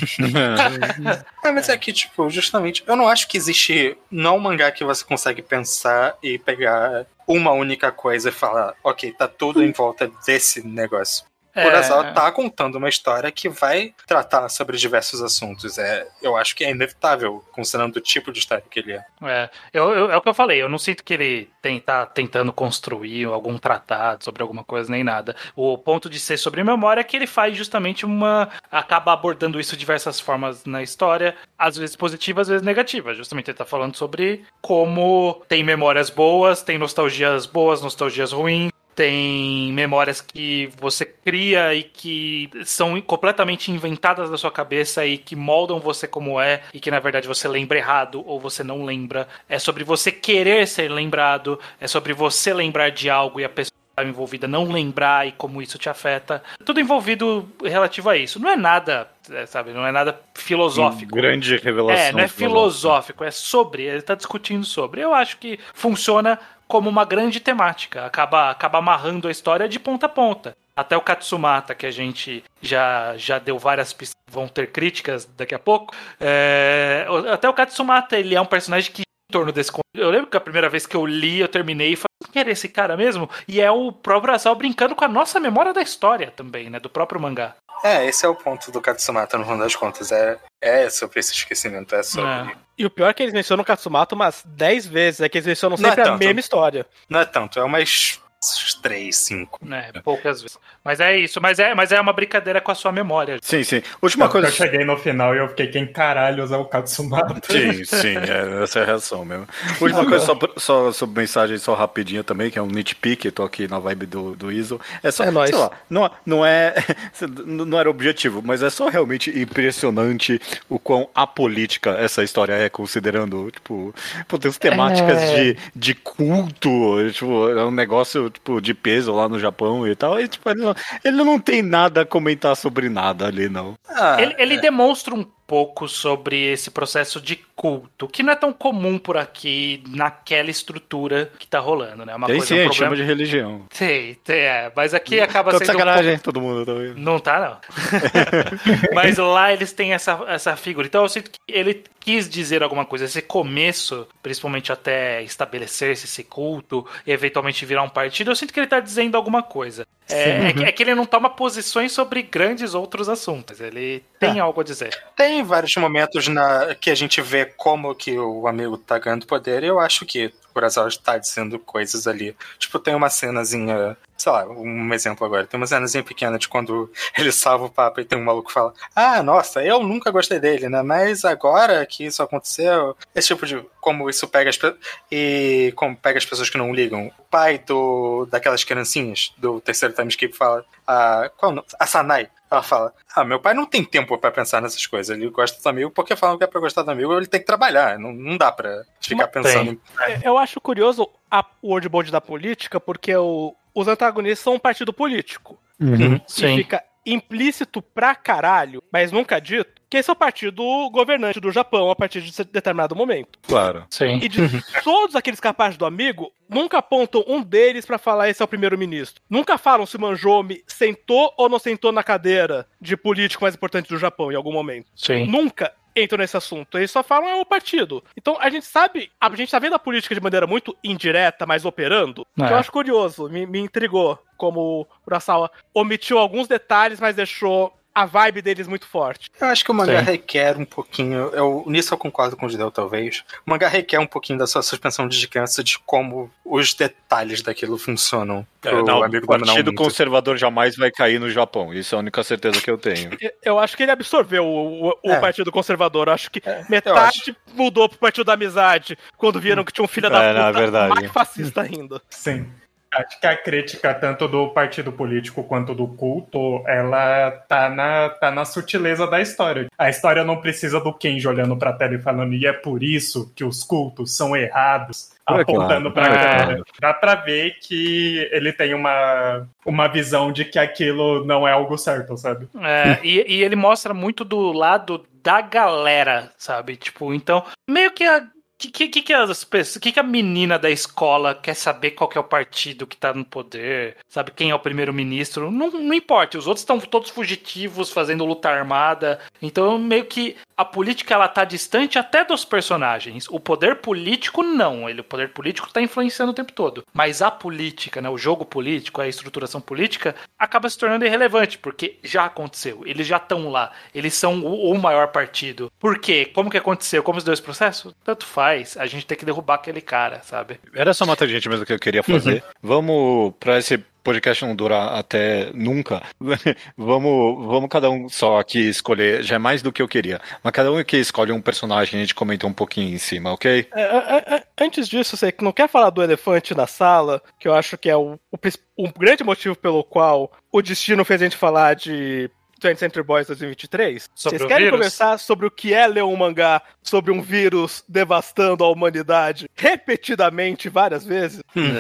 é, mas é que, tipo, justamente, eu não acho que existe não um mangá que você consegue pensar e pegar uma única coisa e falar, ok, tá tudo em volta desse negócio. Kurosawa é. tá contando uma história que vai tratar sobre diversos assuntos. É, eu acho que é inevitável, considerando o tipo de história que ele é. É, eu, eu, é o que eu falei, eu não sinto que ele tem, tá tentando construir algum tratado sobre alguma coisa, nem nada. O ponto de ser sobre memória é que ele faz justamente uma... acaba abordando isso de diversas formas na história, às vezes positivas, às vezes negativas. Justamente ele tá falando sobre como tem memórias boas, tem nostalgias boas, nostalgias ruins. Tem memórias que você cria e que são completamente inventadas da sua cabeça e que moldam você como é e que, na verdade, você lembra errado ou você não lembra. É sobre você querer ser lembrado, é sobre você lembrar de algo e a pessoa que está envolvida não lembrar e como isso te afeta. Tudo envolvido relativo a isso. Não é nada... É, sabe, não é nada filosófico. Uma grande revelação. É, não é filosófico, é sobre, ele tá discutindo sobre. Eu acho que funciona como uma grande temática, acaba, acaba amarrando a história de ponta a ponta. Até o Katsumata, que a gente já, já deu várias pistas, vão ter críticas daqui a pouco. É, até o Katsumata, ele é um personagem que em torno desse... Eu lembro que a primeira vez que eu li, eu terminei e falei, quem era esse cara mesmo? E é o próprio Asal brincando com a nossa memória da história também, né, do próprio mangá. É, esse é o ponto do Katsumata, no fundo das contas. É, é sobre esse esquecimento, é sobre... É. E o pior é que eles mencionam o Katsumata umas dez vezes, é que eles mencionam sempre a mesma história. Não é tanto, é umas três, cinco. É, poucas vezes. Mas é isso, mas é, mas é uma brincadeira com a sua memória. Sim, sim. Última então, coisa... Eu cheguei no final e eu fiquei, quem caralho é o Katsumata? Sim, sim, é, essa é a reação mesmo. Última coisa, só, só sobre mensagem, só rapidinha também, que é um nitpick, eu tô aqui na vibe do, do Iso. É só, é nóis. Sei lá, não, não é... Não era objetivo, mas é só realmente impressionante o quão apolítica essa história é, considerando, tipo, tem as temáticas é... de, de culto, tipo, é um negócio tipo, de peso lá no Japão e tal, e, tipo, ele, não, ele não tem nada a comentar sobre nada ali, não. Ah, ele ele é. demonstra um pouco sobre esse processo de culto, que não é tão comum por aqui, naquela estrutura que tá rolando, né? Uma tem coisa, sim, um problema... chama de religião. Tem, tem, é. Mas aqui acaba sendo... sacanagem, um pouco... todo mundo. Também. Não tá, não. Mas lá eles têm essa, essa figura. Então eu sinto que ele quis dizer alguma coisa. Esse começo, principalmente até estabelecer-se esse culto e eventualmente virar um partido, eu sinto que ele tá dizendo alguma coisa. É, é, que, é que ele não toma posições sobre grandes outros assuntos. Ele tem ah. algo a dizer. Tem Tem vários momentos na, que a gente vê como que o amigo tá ganhando poder, e eu acho que o Kurosawa está dizendo coisas ali. Tipo, tem uma cenazinha, sei lá, um exemplo agora, tem uma cenazinha pequena de quando ele salva o Papa e tem um maluco que fala, ah, nossa, eu nunca gostei dele, né? Mas agora que isso aconteceu, esse tipo de... como isso pega as pessoas e como pega as pessoas que não ligam. O pai do, daquelas criancinhas do terceiro timeskip fala, ah, qual não? A Sanai. Ela fala, ah, meu pai não tem tempo pra pensar nessas coisas, ele gosta do amigo porque falam que é pra gostar do amigo, ele tem que trabalhar, não, não dá pra ficar Mas pensando. Em... Eu acho curioso a, o worldbuilding da política, porque o, os antagonistas são um partido político. Uhum. Sim. E fica implícito pra caralho, mas nunca dito, que esse é o partido governante do Japão a partir de determinado momento. Claro. Sim. E de todos aqueles capazes do amigo, nunca apontam um deles pra falar esse é o primeiro-ministro. Nunca falam se o Manjome sentou ou não sentou na cadeira de político mais importante do Japão em algum momento. Sim. Nunca entram nesse assunto. Eles só falam é o partido. Então a gente sabe, a gente tá vendo a política de maneira muito indireta, mas operando. É. Que eu acho curioso, me, me intrigou como o Kurosawa omitiu alguns detalhes, mas deixou a vibe deles muito forte. Eu acho que o mangá Sim. requer um pouquinho, eu, nisso eu concordo com o Gidel, talvez. O mangá requer um pouquinho da sua suspensão de descrença de como os detalhes daquilo funcionam. Pro é, não, amigo o Partido Conservador jamais vai cair no Japão. Isso é a única certeza que eu tenho. Eu acho que ele absorveu o, o, o é. Partido Conservador. Eu acho que é, metade acho. mudou pro Partido da Amizade quando viram que tinha um filho é, da puta mais fascista ainda. Sim. Acho que a crítica tanto do partido político quanto do culto, ela tá na, tá na sutileza da história. A história não precisa do Kenji olhando pra tela e falando, e é por isso que os cultos são errados, é apontando claro. pra é. tela. Dá pra ver que ele tem uma, uma visão de que aquilo não é algo certo, sabe? É, e, e ele mostra muito do lado da galera, sabe? Tipo, então, meio que a O que, que, que, que, as pessoas, que, que a menina da escola quer saber qual que é o partido que tá no poder? Sabe quem é o primeiro-ministro? Não, não importa, os outros estão todos fugitivos, fazendo luta armada. Então, meio que a política ela tá distante até dos personagens. O poder político, não. Ele, o poder político tá influenciando o tempo todo. Mas a política, né, o jogo político, a estruturação política, acaba se tornando irrelevante, porque já aconteceu. Eles já estão lá. Eles são o, o maior partido. Por quê? Como que aconteceu? Como se deu esse processo? Tanto faz. A gente tem que derrubar aquele cara, sabe? Era só matar gente mesmo que eu queria fazer. Uhum. Vamos pra esse podcast não durar até nunca. vamos, vamos cada um só aqui escolher, já é mais do que eu queria. Mas cada um que escolhe um personagem, a gente comenta um pouquinho em cima, ok? É, é, é, antes disso, você não quer falar do elefante na sala, que eu acho que é o, o, o grande motivo pelo qual o destino fez a gente falar de vinte Century Boys dois mil e vinte e três. Sobre Vocês querem vírus? Conversar sobre o que é ler um mangá sobre um vírus devastando a humanidade repetidamente várias vezes? Hum.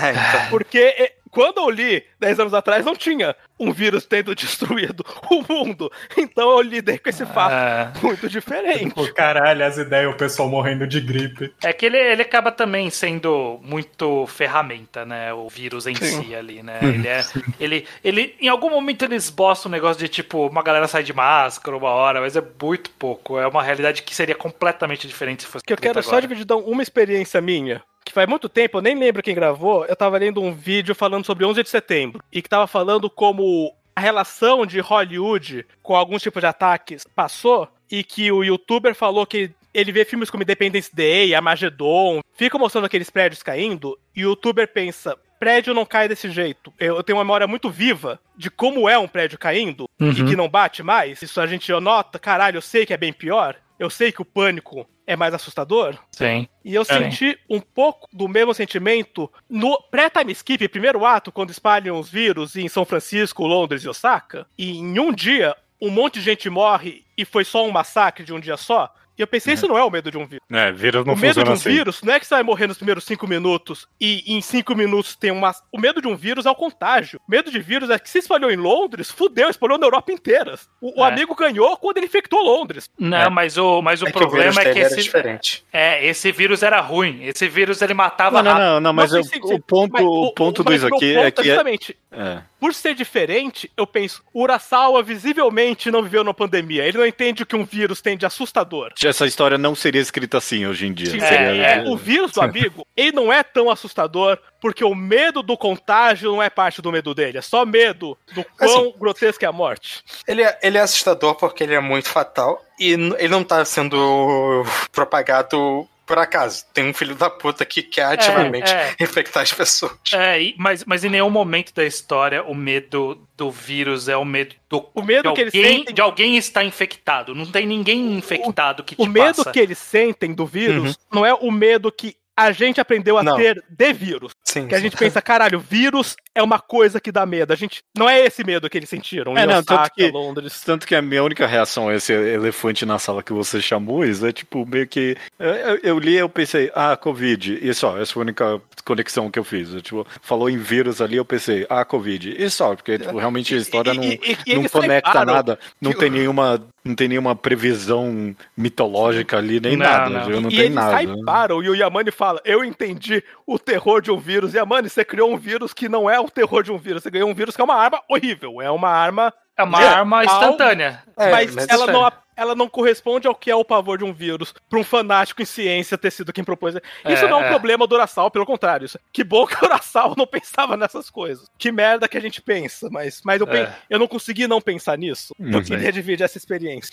É, então. Porque quando eu li dez anos atrás não tinha um vírus tendo destruído o mundo. Então eu lidei com esse fato ah. muito diferente. Pô, caralho, as ideias, o pessoal morrendo de gripe. É que ele, ele acaba também sendo muito ferramenta, né? O vírus em Sim. si ali, né? Ele é, ele, ele, em algum momento ele esboça um negócio de tipo, uma galera sai de máscara uma hora, mas é muito pouco. É uma realidade que seria completamente diferente se fosse. Que eu quero agora. Só dividir uma experiência minha. Que faz muito tempo, eu nem lembro quem gravou, eu tava lendo um vídeo falando sobre onze de setembro, e que tava falando como a relação de Hollywood com alguns tipos de ataques passou, e que o youtuber falou que ele vê filmes como Independence Day, Armageddon, fica mostrando aqueles prédios caindo, e o youtuber pensa, prédio não cai desse jeito. Eu tenho uma memória muito viva de como é um prédio caindo, uhum. e que não bate mais, isso a gente nota, caralho, eu sei que é bem pior, eu sei que o pânico é mais assustador. Sim. E eu é. senti um pouco do mesmo sentimento no pré-time skip, primeiro ato, quando espalham os vírus em São Francisco, Londres e Osaka. E em um dia, um monte de gente morre e foi só um massacre de um dia só. E eu pensei, isso não é o medo de um vírus. É, vírus não funciona assim. O medo de um assim. vírus não é que você vai morrer nos primeiros cinco minutos e em cinco minutos tem uma... O medo de um vírus é o contágio. O medo de vírus é que se espalhou em Londres, fudeu, espalhou na Europa inteira. O, o é. amigo ganhou quando ele infectou Londres. Não, é. mas o, mas o é problema que o é que esse... Era diferente. É, esse vírus era ruim. Esse vírus, ele matava... Não, não, não, não mas, mas eu, o ponto, mas, o, o ponto disso aqui ponto é que... Justamente, é... por ser diferente, eu penso, o Urasawa visivelmente não viveu na pandemia. Ele não entende o que um vírus tem de assustador. Essa história não seria escrita assim hoje em dia. Sim, seria... é, é. O vírus do amigo, ele não é tão assustador, porque o medo do contágio não é parte do medo dele, é só medo do quão assim, grotesca é a morte. Ele é, ele é assustador porque ele é muito fatal e ele não tá sendo propagado... Por acaso, tem um filho da puta que quer ativamente é, é. infectar as pessoas. É, e, mas, mas em nenhum momento da história o medo do vírus é o medo do o medo de, que alguém, eles sentem... de alguém estar infectado. Não tem ninguém infectado o, que te passa. O medo passa. que eles sentem do vírus uhum. não é o medo que a gente aprendeu a não. ter de vírus. Sim, que a gente sim. pensa, caralho, vírus é uma coisa que dá medo. A gente... Não é esse medo que eles sentiram. É, não, Osaka, tanto que, Londres. Tanto que a minha única reação a esse elefante na sala que você chamou, isso é tipo, meio que... Eu, eu li e eu pensei, ah, Covid. E só, essa foi a única conexão que eu fiz. Eu, tipo, falou em vírus ali, eu pensei, ah, Covid. E só, porque tipo, realmente a história e, não, e, e, não conecta levaram, nada. Não tem nenhuma... Não tem nenhuma previsão mitológica ali, nem não, nada. Não, não e tem eles nada. Sai para, e o Yamane fala, eu entendi o terror de um vírus. Yamane, você criou um vírus que não é o terror de um vírus. Você ganhou um vírus que é uma arma horrível. É uma arma... É uma é, arma instantânea. É, mas, mas ela não, ela não corresponde ao que é o pavor de um vírus para um fanático em ciência ter sido quem propôs. Isso é, não é um é. problema do Urasawa, pelo contrário. Isso. Que bom que o Urasawa não pensava nessas coisas. Que merda que a gente pensa, mas, mas eu, é. pen... eu não consegui não pensar nisso. Hum, eu queria dividir essa experiência.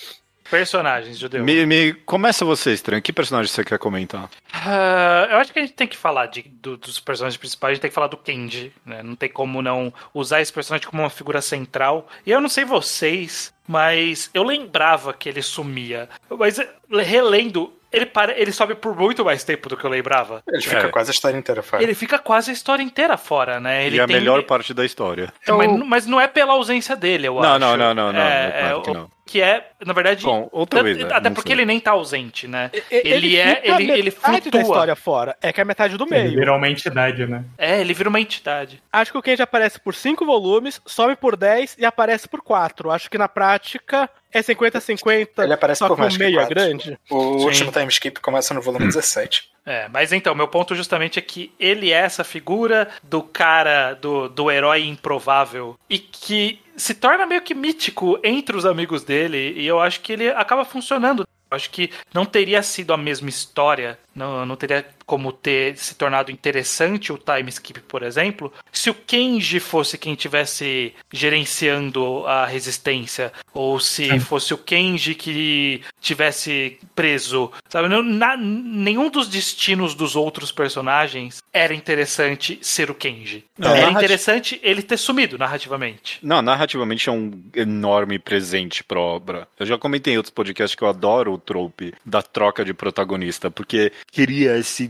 Personagens, Judeu. Me, me começa você, Estranho. Que personagem você quer comentar? Uh, eu acho que a gente tem que falar de, do, dos personagens principais, a gente tem que falar do Kenji, né? Não tem como não usar esse personagem como uma figura central. E eu não sei vocês, mas eu lembrava que ele sumia. Mas relendo, ele, para, ele sobe por muito mais tempo do que eu lembrava. Ele fica é. quase a história inteira fora. Ele fica quase a história inteira fora, né? Ele e a tem... melhor parte da história. Então... Mas, mas não é pela ausência dele, eu não, acho. Não, não, não, não. É, não, é, claro não. Que é, na verdade... Bom, outra vez, até porque sei. ele nem tá ausente, né? Ele, ele é... Ele, ele flutua. Da história fora. É que é a metade do meio. Ele virou uma entidade, né? É, ele virou uma entidade. Acho que o Kenji aparece por cinco volumes, sobe por dez e aparece por quatro. Acho que na prática... É cinquenta cinquenta, ele aparece só por mais que meia grande. O último time skip começa no volume dezessete. É, mas então, meu ponto justamente é que ele é essa figura do cara, do, do herói improvável, e que se torna meio que mítico entre os amigos dele, e eu acho que ele acaba funcionando. Eu acho que não teria sido a mesma história, não, não teria como ter se tornado interessante o time skip, por exemplo, se o Kenji fosse quem estivesse gerenciando a resistência, ou se fosse o Kenji que estivesse preso, sabe? Não, na, nenhum dos destinos dos outros personagens era interessante ser o Kenji. Não, era narrati... interessante ele ter sumido narrativamente. Não, narrativamente é um enorme presente pra obra. Eu já comentei em outros podcasts que eu adoro o trope da troca de protagonista, porque queria esse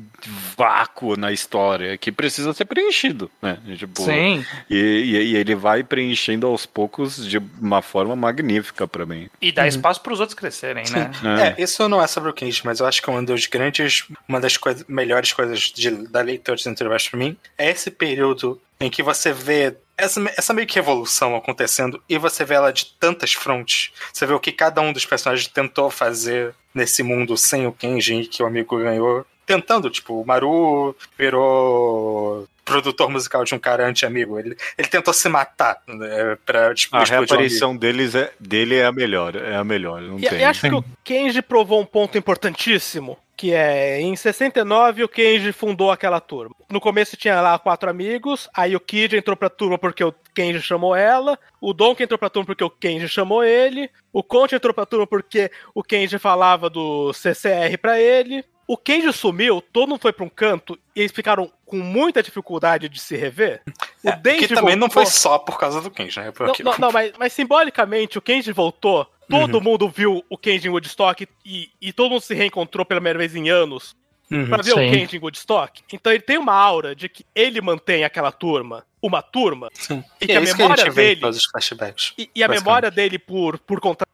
vácuo na história que precisa ser preenchido, né? Tipo, sim. E, e, e ele vai preenchendo aos poucos de uma forma magnífica pra mim. E dá uhum. espaço pros outros crescerem, né? É. é, isso não é sobre o Kenji, mas eu acho que uma das grandes, uma das coisa, melhores coisas de, da leitura de Dentro e Baixo pra mim é esse período em que você vê essa, essa meio que evolução acontecendo e você vê ela de tantas frontes. Você vê o que cada um dos personagens tentou fazer nesse mundo sem o Kenji que o amigo ganhou. Tentando, tipo, o Maru virou produtor musical de um cara anti-amigo. Ele, ele tentou se matar, né, pra, tipo, a reaparição um deles é, dele é a melhor. É a melhor, não e, tem. Eu acho que o Kenji provou um ponto importantíssimo, que é, em sessenta e nove, o Kenji fundou aquela turma. No começo tinha lá quatro amigos, aí o Kid entrou pra turma porque o Kenji chamou ela, o Donkey entrou pra turma porque o Kenji chamou ele, o Conte entrou pra turma porque o Kenji falava do C C R pra ele. O Kenji sumiu, todo mundo foi pra um canto e eles ficaram com muita dificuldade de se rever. É, o Denji que também voltou... não foi só por causa do Kenji, né? Por não, não, não mas, mas simbolicamente o Kenji voltou, todo uhum. mundo viu o Kenji em Woodstock e, e todo mundo se reencontrou pela primeira vez em anos uhum, pra ver sim. o Kenji em Woodstock. Então ele tem uma aura de que ele mantém aquela turma, uma turma, sim. e que é a memória que a dele... Os flashbacks, e, e a memória dele por, por conta...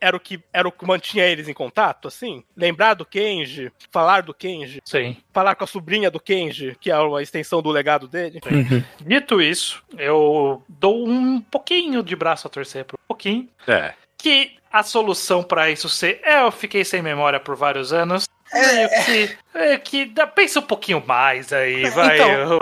Era o, que, era o que mantinha eles em contato, assim. Lembrar do Kenji, falar do Kenji. Sim. Falar com a sobrinha do Kenji, que é a extensão do legado dele. Uhum. Dito isso, eu dou um pouquinho de braço a torcer pro pouquinho. É. Que a solução pra isso ser... É, eu fiquei sem memória por vários anos. É, que, é, que dá, pensa um pouquinho mais aí, vai, então,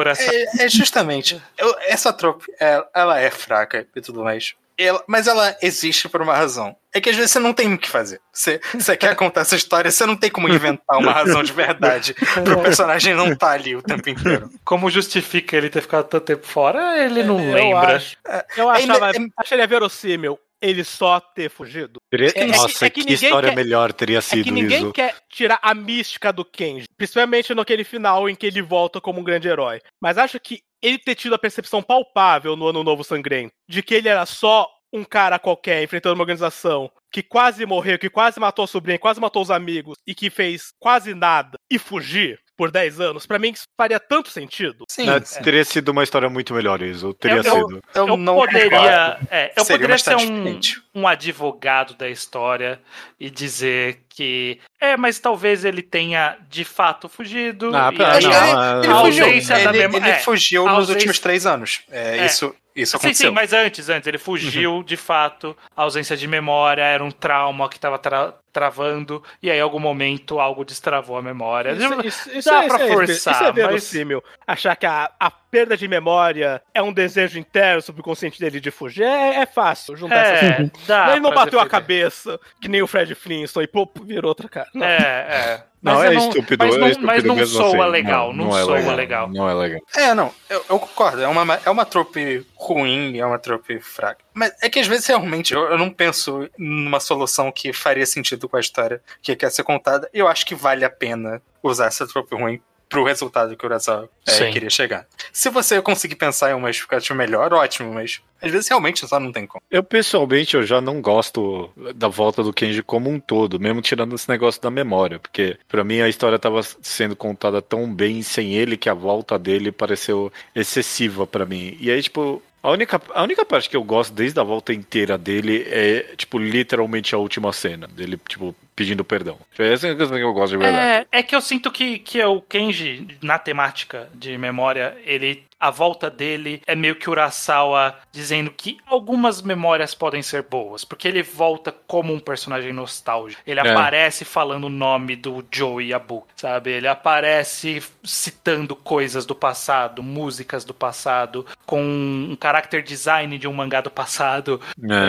é, é justamente. Eu, essa tropa, ela, ela é fraca e tudo mais. Ela, mas ela existe por uma razão. É que às vezes você não tem o que fazer. Você, você quer contar essa história, você não tem como inventar uma razão de verdade pro personagem não estar tá ali o tempo inteiro. Como justifica ele ter ficado tanto tempo fora, ele não é, lembra. Eu acho, eu achava, é, é, acho ele é verossímil. Ele só ter fugido. É, Nossa, é que, é que, que história quer, melhor teria sido é que ninguém isso. quer tirar a mística do Kenji. Principalmente naquele final em que ele volta como um grande herói. Mas acho que ele ter tido a percepção palpável no Ano Novo Sangrento de que ele era só um cara qualquer enfrentando uma organização que quase morreu, que quase matou a sobrinha, quase matou os amigos e que fez quase nada e fugir por dez anos, pra mim isso faria tanto sentido. Sim. É, teria sido uma história muito melhor, isso. Teria eu, sido. Eu, eu, eu não poderia, é, eu poderia ser um, um advogado da história e dizer... que é, mas talvez ele tenha de fato fugido. Ah, e aí, não, ele, a ausência ele, da memória. Ele, ele é, fugiu nos ausência... últimos três anos. É, é. Isso, isso aconteceu. Sim, sim, mas antes, antes, ele fugiu, uhum. de fato, a ausência de memória, era um trauma que estava tra... travando, e aí em algum momento algo destravou a memória. Isso, isso, isso Dá é, pra isso forçar. É, isso é verossímil. Mas... achar que a, a perda de memória é um desejo interno, subconsciente dele de fugir, é, é fácil juntar é, essas coisas. Ele não bateu defender. a cabeça, que nem o Fred Flintstone, e pô, virou outra cara. Não. É, é. Mas não, é, não, estúpido, mas não, é estúpido. Mas não mesmo soa assim. legal, não, não, não é soa legal, legal. Não é legal. É, não, eu, eu concordo. É uma, é uma trope ruim, é uma trope fraca. Mas é que às vezes realmente eu, eu não penso numa solução que faria sentido com a história que quer ser contada. Eu acho que vale a pena usar essa trope ruim pro resultado que o Urasawa é, queria chegar. Se você conseguir pensar em uma justificativa melhor, ótimo, mas às vezes realmente só não tem como. Eu pessoalmente eu já não gosto da volta do Kenji como um todo, mesmo tirando esse negócio da memória, porque pra mim a história tava sendo contada tão bem sem ele que a volta dele pareceu excessiva pra mim. E aí, tipo... A única, a única parte que eu gosto desde a volta inteira dele é, tipo, literalmente a última cena dele, tipo, pedindo perdão. Essa é a coisa que eu gosto de verdade. É, é que eu sinto que, que o Kenji, na temática de memória, ele... a volta dele é meio que Urasawa dizendo que algumas memórias podem ser boas, porque ele volta como um personagem nostálgico. Ele é. aparece falando o nome do Joey Abu, sabe? Ele aparece citando coisas do passado, músicas do passado, com um character design de um mangá do passado.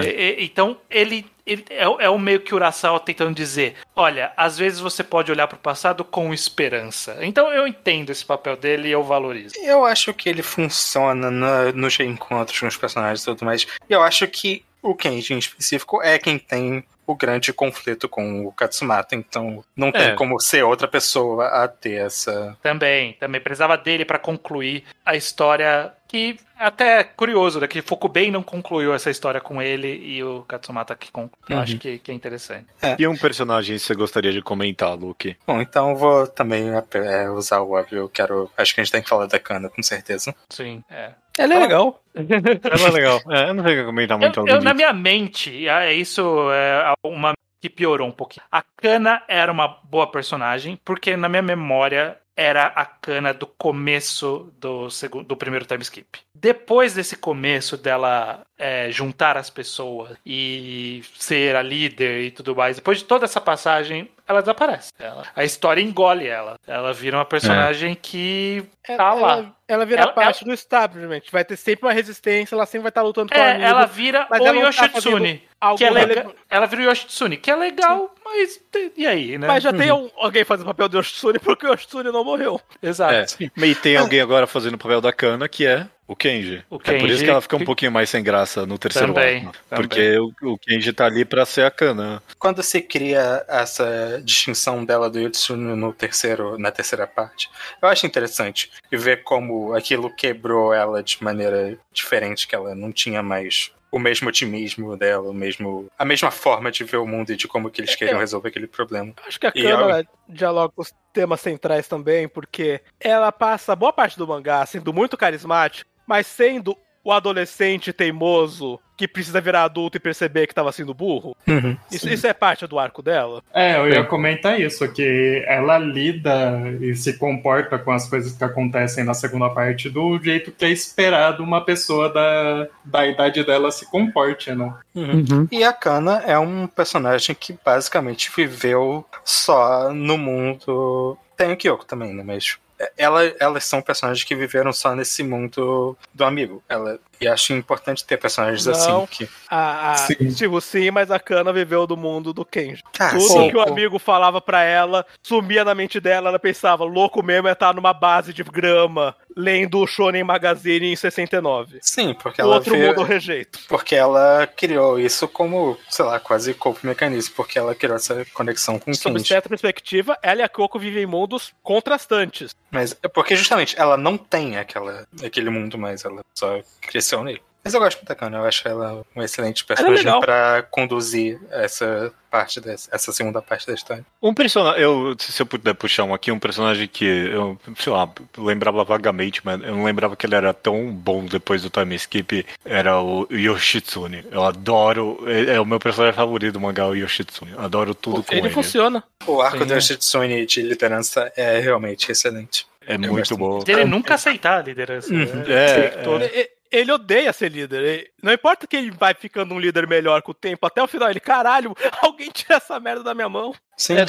É. E, então, ele... Ele é, é o meio que o Urasawa tentando dizer, olha, às vezes você pode olhar pro passado com esperança. Então eu entendo esse papel dele e eu valorizo. Eu acho que ele funciona no, nos reencontros com os personagens e tudo mais. E eu acho que o Kenji em específico é quem tem o grande conflito com o Katsumata, então não tem é. como ser outra pessoa a ter essa... Também, também precisava dele pra concluir a história... Que até curioso, né? Que Fukubei não concluiu essa história com ele e o Katsumata que concluiu. Uhum. Eu acho que, que é interessante. É. E um personagem que você gostaria de comentar, Luke? Bom, então eu vou também é, usar o óbvio. Eu quero... Acho que a gente tem que falar da Kana, com certeza. Sim, é. Ela é legal. Ela é legal. É, eu não sei o que comentar muito. Eu, eu, na minha mente, é isso é uma que piorou um pouquinho. A Kana era uma boa personagem, porque na minha memória... era a Kana do começo do, segundo, do primeiro time skip. Depois desse começo dela é, juntar as pessoas e ser a líder e tudo mais, depois de toda essa passagem, ela desaparece. Ela, a história engole ela. Ela vira uma personagem é. que tá ela, lá. Ela, ela vira ela, parte ela, do establishment. Vai ter sempre uma resistência, ela sempre vai estar lutando com é, a amigo, ela vira o ela Yoshitsune. Tá que é legal, ela vira o Yoshitsune, que é legal, sim. mas e aí, né? Mas já uhum. tem um, alguém fazendo o papel do Yoshitsune porque o Yoshitsune não morreu. Exato. É. E tem alguém agora fazendo o papel da Kana, que é... O Kenji. o Kenji. É por isso que ela fica um pouquinho mais sem graça no terceiro também, arco. Também. Porque o Kenji tá ali pra ser a Kana. Quando se cria essa distinção dela do Yotsune no terceiro, na terceira parte, eu acho interessante ver como aquilo quebrou ela de maneira diferente, que ela não tinha mais... o mesmo otimismo dela, o mesmo, a mesma forma de ver o mundo e de como que eles queriam é, resolver aquele problema. Acho que a Kana eu... dialoga com os temas centrais também, porque ela passa boa parte do mangá sendo muito carismática, mas sendo o adolescente teimoso que precisa virar adulto e perceber que estava sendo burro. Uhum, isso, isso é parte do arco dela? É, eu ia comentar isso, que ela lida e se comporta com as coisas que acontecem na segunda parte do jeito que é esperado uma pessoa da, da idade dela se comporte, né? Uhum. Uhum. E a Kana é um personagem que basicamente viveu só no mundo... Tem o Kyoko também, né, mas... Ela, elas são personagens que viveram só nesse mundo do amigo. Ela, e acho importante ter personagens não, assim. Que... A, a, sim. Tipo, sim, mas a Kana viveu do mundo do Kenji. Ah, Tudo sim. que o amigo falava pra ela, sumia na mente dela, ela pensava, louco mesmo é estar numa base de grama, lendo o Shonen Magazine em sessenta e nove. Sim, porque o ela... outro vê... mundo rejeito. Porque ela criou isso como, sei lá, quase coping mecanismo, porque ela criou essa conexão com o Kenji. Sob certa perspectiva, ela e a Kyoko vivem em mundos contrastantes. Mas é porque justamente ela não tem aquela, aquele mundo mais, ela só cresceu nele. Mas eu gosto muito da Cana, eu acho ela um excelente personagem é pra conduzir essa parte, dessa, essa segunda parte da história. Um personagem, eu, se eu puder puxar um aqui, um personagem que eu, sei lá, lembrava vagamente, mas eu não lembrava que ele era tão bom depois do time skip, era o Yoshitsune. Eu adoro, é, é o meu personagem favorito do mangá, o Yoshitsune. Adoro tudo com ele. Ele funciona. O arco Sim. do Yoshitsune de liderança é realmente excelente. É eu muito bom. Muito. Ele nunca aceitar a liderança. Uhum. É, é, é. Ele odeia ser líder. Ele, não importa que ele vai ficando um líder melhor com o tempo, até o final ele, caralho, alguém tira essa merda da minha mão. Sim, é.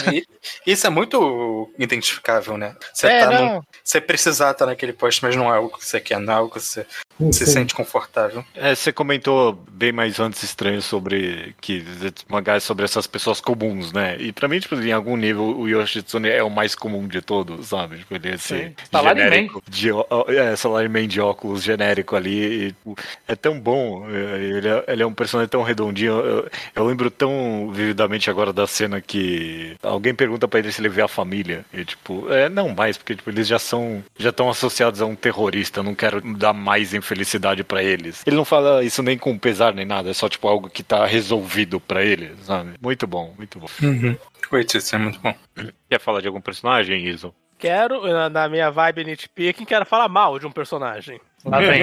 Isso é muito identificável, né? Você é, tá num, você precisar estar naquele posto, mas não é algo que você quer, não é algo que você Sim. se sente confortável. É, você comentou bem mais antes estranho sobre que mangás sobre essas pessoas comuns, né? E pra mim, tipo, em algum nível, o Yoshitsune é o mais comum de todos, sabe? Tipo, ele é esse genérico de, é, salaryman de óculos genérico ali. É tão bom, ele é, ele é um personagem tão redondinho. Eu, eu lembro tão vividamente agora da cena que alguém pergunta pra ele se ele vê a família. E tipo, é, não mais, porque tipo, eles já são, já estão associados a um terrorista. Não quero dar mais infelicidade pra eles. Ele não fala isso nem com pesar nem nada, é só tipo algo que tá resolvido pra ele, sabe? Muito bom, muito bom. Uhum. Isso é muito bom. Quer falar de algum personagem, Iso? Quero, na minha vibe nitpicking, quero falar mal de um personagem. Lá vem.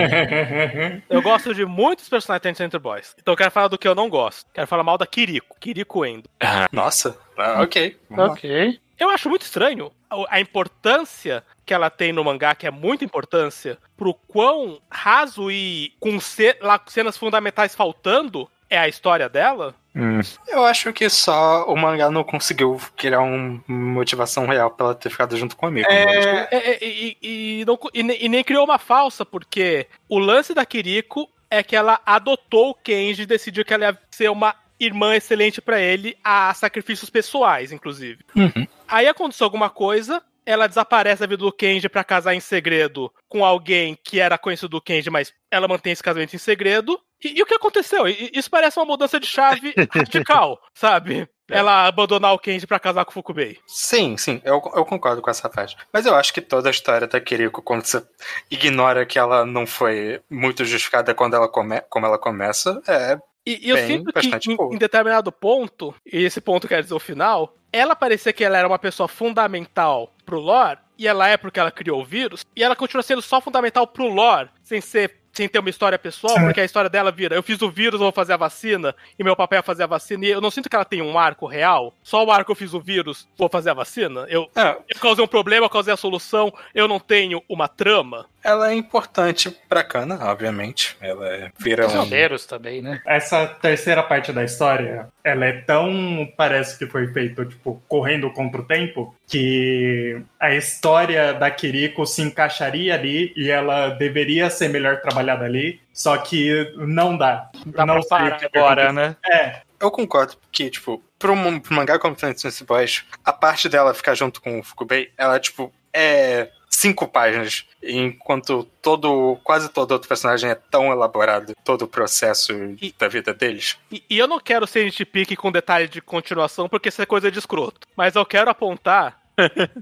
Eu gosto de muitos personagens de Center Boys. Então eu quero falar do que eu não gosto. Quero falar mal da Kiriko. Kiriko Endo. Ah, nossa. Ah, ok. Ok. Eu acho muito estranho a importância que ela tem no mangá, que é muita importância, pro quão raso e com cenas fundamentais faltando é a história dela. Hum. Eu acho que só o mangá não conseguiu criar uma motivação real pra ela ter ficado junto com o amigo. É, é, é, e, e, não, e, e nem criou uma falsa, porque o lance da Kiriko é que ela adotou o Kenji e decidiu que ela ia ser uma irmã excelente pra ele a sacrifícios pessoais, inclusive. Uhum. Aí aconteceu alguma coisa, ela desaparece da vida do Kenji pra casar em segredo com alguém que era conhecido do Kenji, mas ela mantém esse casamento em segredo. E, e o que aconteceu? Isso parece uma mudança de chave radical, sabe? É. Ela abandonar o Kenji pra casar com o Fukubei. Sim, sim, eu, eu concordo com essa parte. Mas eu acho que toda a história da Kiriko, quando você ignora que ela não foi muito justificada quando ela come, como ela começa, é E, e eu sinto que em, em determinado ponto, e esse ponto quer dizer o final, ela parecia que ela era uma pessoa fundamental pro lore, e ela é porque ela criou o vírus, e ela continua sendo só fundamental pro lore, sem ser sem ter uma história pessoal, porque a história dela vira eu fiz o vírus, eu vou fazer a vacina, e meu papel é fazer a vacina, e eu não sinto que ela tem um arco real, só o arco eu fiz o vírus, vou fazer a vacina, eu, é. eu causei um problema, eu causei a solução, eu não tenho uma trama. Ela é importante pra Kana, obviamente, ela vira um... Os também, né? Essa terceira parte da história, ela é tão, parece que foi feito, tipo, correndo contra o tempo, que a história da Kiriko se encaixaria ali e ela deveria ser melhor trabalhada ali, só que não dá. Dá não pra parar agora, né? É. Eu concordo que, tipo, pro, pro mangá como Transformers Boys, a parte dela ficar junto com o Fukubei, ela, tipo, é cinco páginas, enquanto todo, quase todo outro personagem é tão elaborado, todo o processo e, da vida deles. E, e eu não quero ser nitpick com detalhe de continuação, porque isso é coisa de escroto, mas eu quero apontar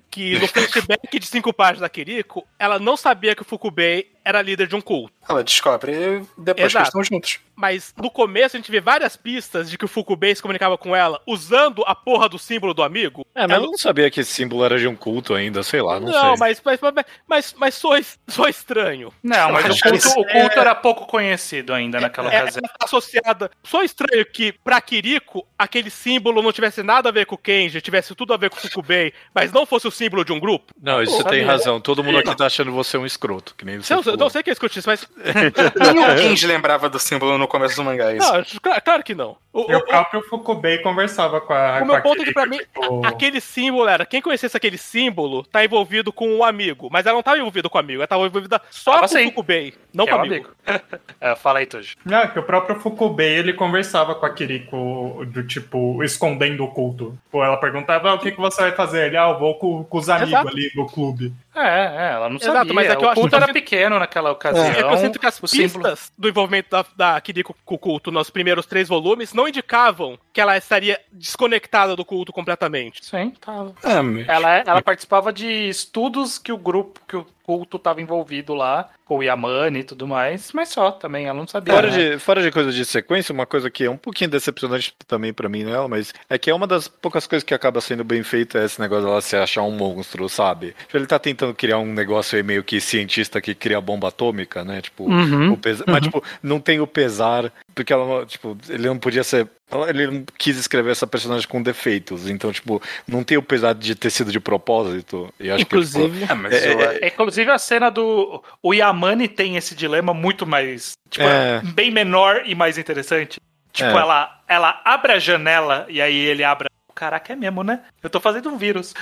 que no flashback de cinco páginas da Kiriko, ela não sabia que o Fukubei era líder de um culto. Ela descobre depois Exato. Que estão juntos. Mas no começo a gente vê várias pistas de que o Fukubei se comunicava com ela usando a porra do símbolo do amigo. É, mas ela não sabia que esse símbolo era de um culto ainda, sei lá, não, não sei. Não, mas, mas, mas, mas, mas sou, sou estranho. Não, mas o culto, é... o culto era pouco conhecido ainda naquela é, ocasião. Associada. Sou estranho que pra Kiriko aquele símbolo não tivesse nada a ver com o Kenji, tivesse tudo a ver com o Fukubei, mas não fosse o símbolo de um grupo. Não, isso tem razão. Todo mundo aqui tá achando você um escroto, que nem você. Não, não sei que eu escutei isso, mas... Nem o Kenji lembrava do símbolo no começo do mangá, isso. Não, claro, claro que não. O, o, o próprio Fukubei conversava com a... O meu ponto é que pra mim, tipo... aquele símbolo era... Quem conhecesse aquele símbolo tá envolvido com um amigo. Mas ela não tava envolvida com o amigo, ela tava envolvida só ah, com o Fukubei, não que com o é um amigo. amigo. É, fala aí, Toji. Não, que o próprio Fukubei, ele conversava com a Kiriko, do tipo, escondendo o culto. Pô, ela perguntava, ah, o que, que você vai fazer? Ele, ah, eu vou com, com os amigos Exato. Ali do clube. É, é, ela não sabia. Exato, mas é que o culto era pequeno naquela ocasião. É, é que eu sinto que as pistas símbolo... do envolvimento da, da Kiriko com o culto nos primeiros três volumes não indicavam que ela estaria desconectada do culto completamente. Sim, tava. É, mas... ela, ela participava de estudos que o grupo, que o culto estava envolvido lá, com o Yamane e tudo mais, mas só também, ela não sabia. Fora, né? de, fora de coisa de sequência, uma coisa que é um pouquinho decepcionante também pra mim nela, né, mas é que é uma das poucas coisas que acaba sendo bem feita, é esse negócio dela se achar um monstro, sabe? Ele tá tentando criar um negócio aí meio que cientista que cria bomba atômica, né? Tipo, uhum, o pesa... uhum. Mas tipo, não tem o pesar, porque ela, tipo, ele não podia ser. Ele não quis escrever essa personagem com defeitos, então, tipo, não tem o pesar de ter sido de propósito. E acho inclusive, que, tipo, é, mas é, é, é... inclusive a cena do o Yamane tem esse dilema muito mais, tipo, é. bem menor e mais interessante. Tipo, é. ela, ela abre a janela e aí ele abre. Caraca, é mesmo, né? Eu tô fazendo um vírus.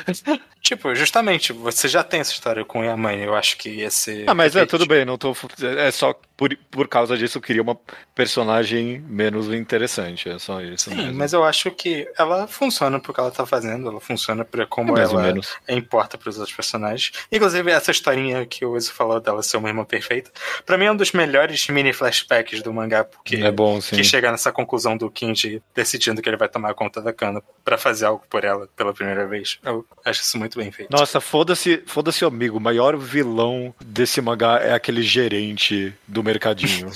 Tipo, justamente, você já tem essa história com a mãe, eu acho que ia ser... Ah, mas é, tudo bem, não tô... É só por, por causa disso eu queria uma personagem menos interessante, é só isso. Sim, mesmo. Mas eu acho que ela funciona pro que ela tá fazendo, ela funciona pra como é ela menos. importa pros outros personagens. Inclusive, essa historinha que o Enzo falou dela ser uma irmã perfeita, pra mim é um dos melhores mini flashbacks do mangá, porque... É bom, sim. Que chega nessa conclusão do Kinji decidindo que ele vai tomar conta da Kana pra fazer algo por ela pela primeira vez. Eu acho isso muito bem feito. Nossa, foda-se, foda-se, amigo. O maior vilão desse mangá é aquele gerente do mercadinho.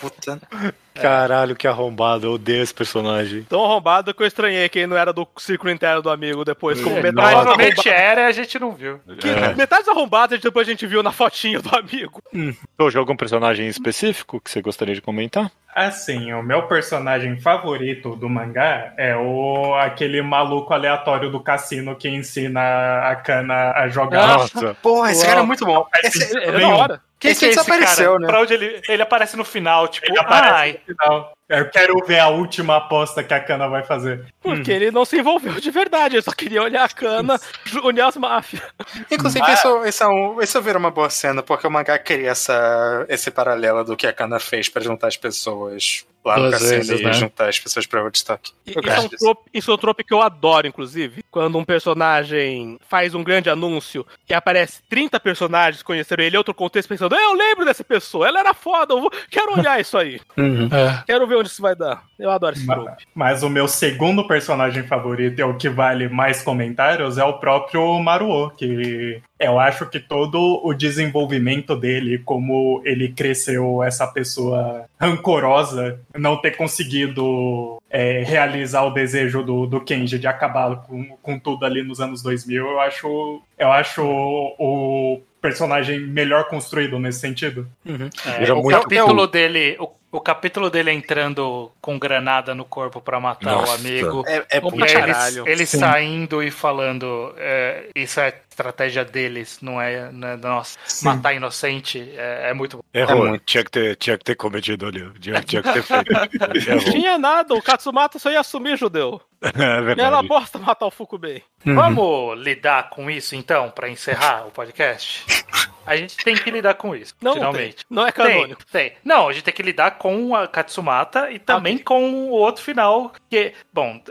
Puta puta. Caralho, que arrombado. Eu odeio esse personagem. Tão arrombado que eu estranhei que ele não era do círculo interno do amigo depois. Como metade provavelmente era e a gente não viu. Que é. Metade dos arrombados depois a gente viu na fotinha do amigo. Hum. Tu joga um personagem específico que você gostaria de comentar? Assim, o meu personagem favorito do mangá é o aquele maluco aleatório do cassino que ensina a Kana a jogar. Nossa, porra, esse Uau. cara é muito bom. Esse é da hora. Quem que, que, que desapareceu, cara? Né? Pra onde ele, ele aparece no final, tipo, ele aparece ai. no final. Eu quero ver a última aposta que a Kana vai fazer. Porque hum. ele não se envolveu de verdade, ele só queria olhar a Kana, unir as máfias. Inclusive, ah. isso, isso, é um, isso vira uma boa cena, porque o mangá cria essa, esse paralelo do que a Kana fez pra juntar as pessoas lá no cassino e né? juntar as pessoas pra o destaque. E, isso, é um trope, isso é um trope que eu adoro, inclusive, quando um personagem faz um grande anúncio que aparece trinta personagens conheceram ele, outro contexto pensando, eu lembro dessa pessoa, ela era foda, eu vou... quero olhar isso aí. Uhum. É. Quero ver onde isso vai dar. Eu adoro esse grupo. Mas o meu segundo personagem favorito, é o que vale mais comentários, é o próprio Maruo, que eu acho que todo o desenvolvimento dele, como ele cresceu essa pessoa rancorosa, não ter conseguido é, realizar o desejo do, do Kenji de acabar com, com tudo ali nos anos dois mil, eu acho, eu acho o personagem melhor construído nesse sentido. Uhum. É, o capítulo dele... O... O capítulo dele entrando com granada no corpo pra matar Nossa, o amigo. É, é por caralho. Ele, ele saindo e falando, é, isso é estratégia deles, não é, não é nossa. Sim. Matar inocente é, é muito bom. Errou, é muito. Tinha, que ter, tinha que ter cometido ali. Tinha, tinha que ter feito. Não tinha nada, o Katsumata só ia assumir, judeu. É verdade. E ela aposta matar o Fukubei. Uhum. Vamos lidar com isso, então, pra encerrar o podcast? A gente tem que lidar com isso, não, finalmente. Tem. Não é canônico. Tem, tem. Não, a gente tem que lidar com a Katsumata e também okay. com o outro final, que, bom,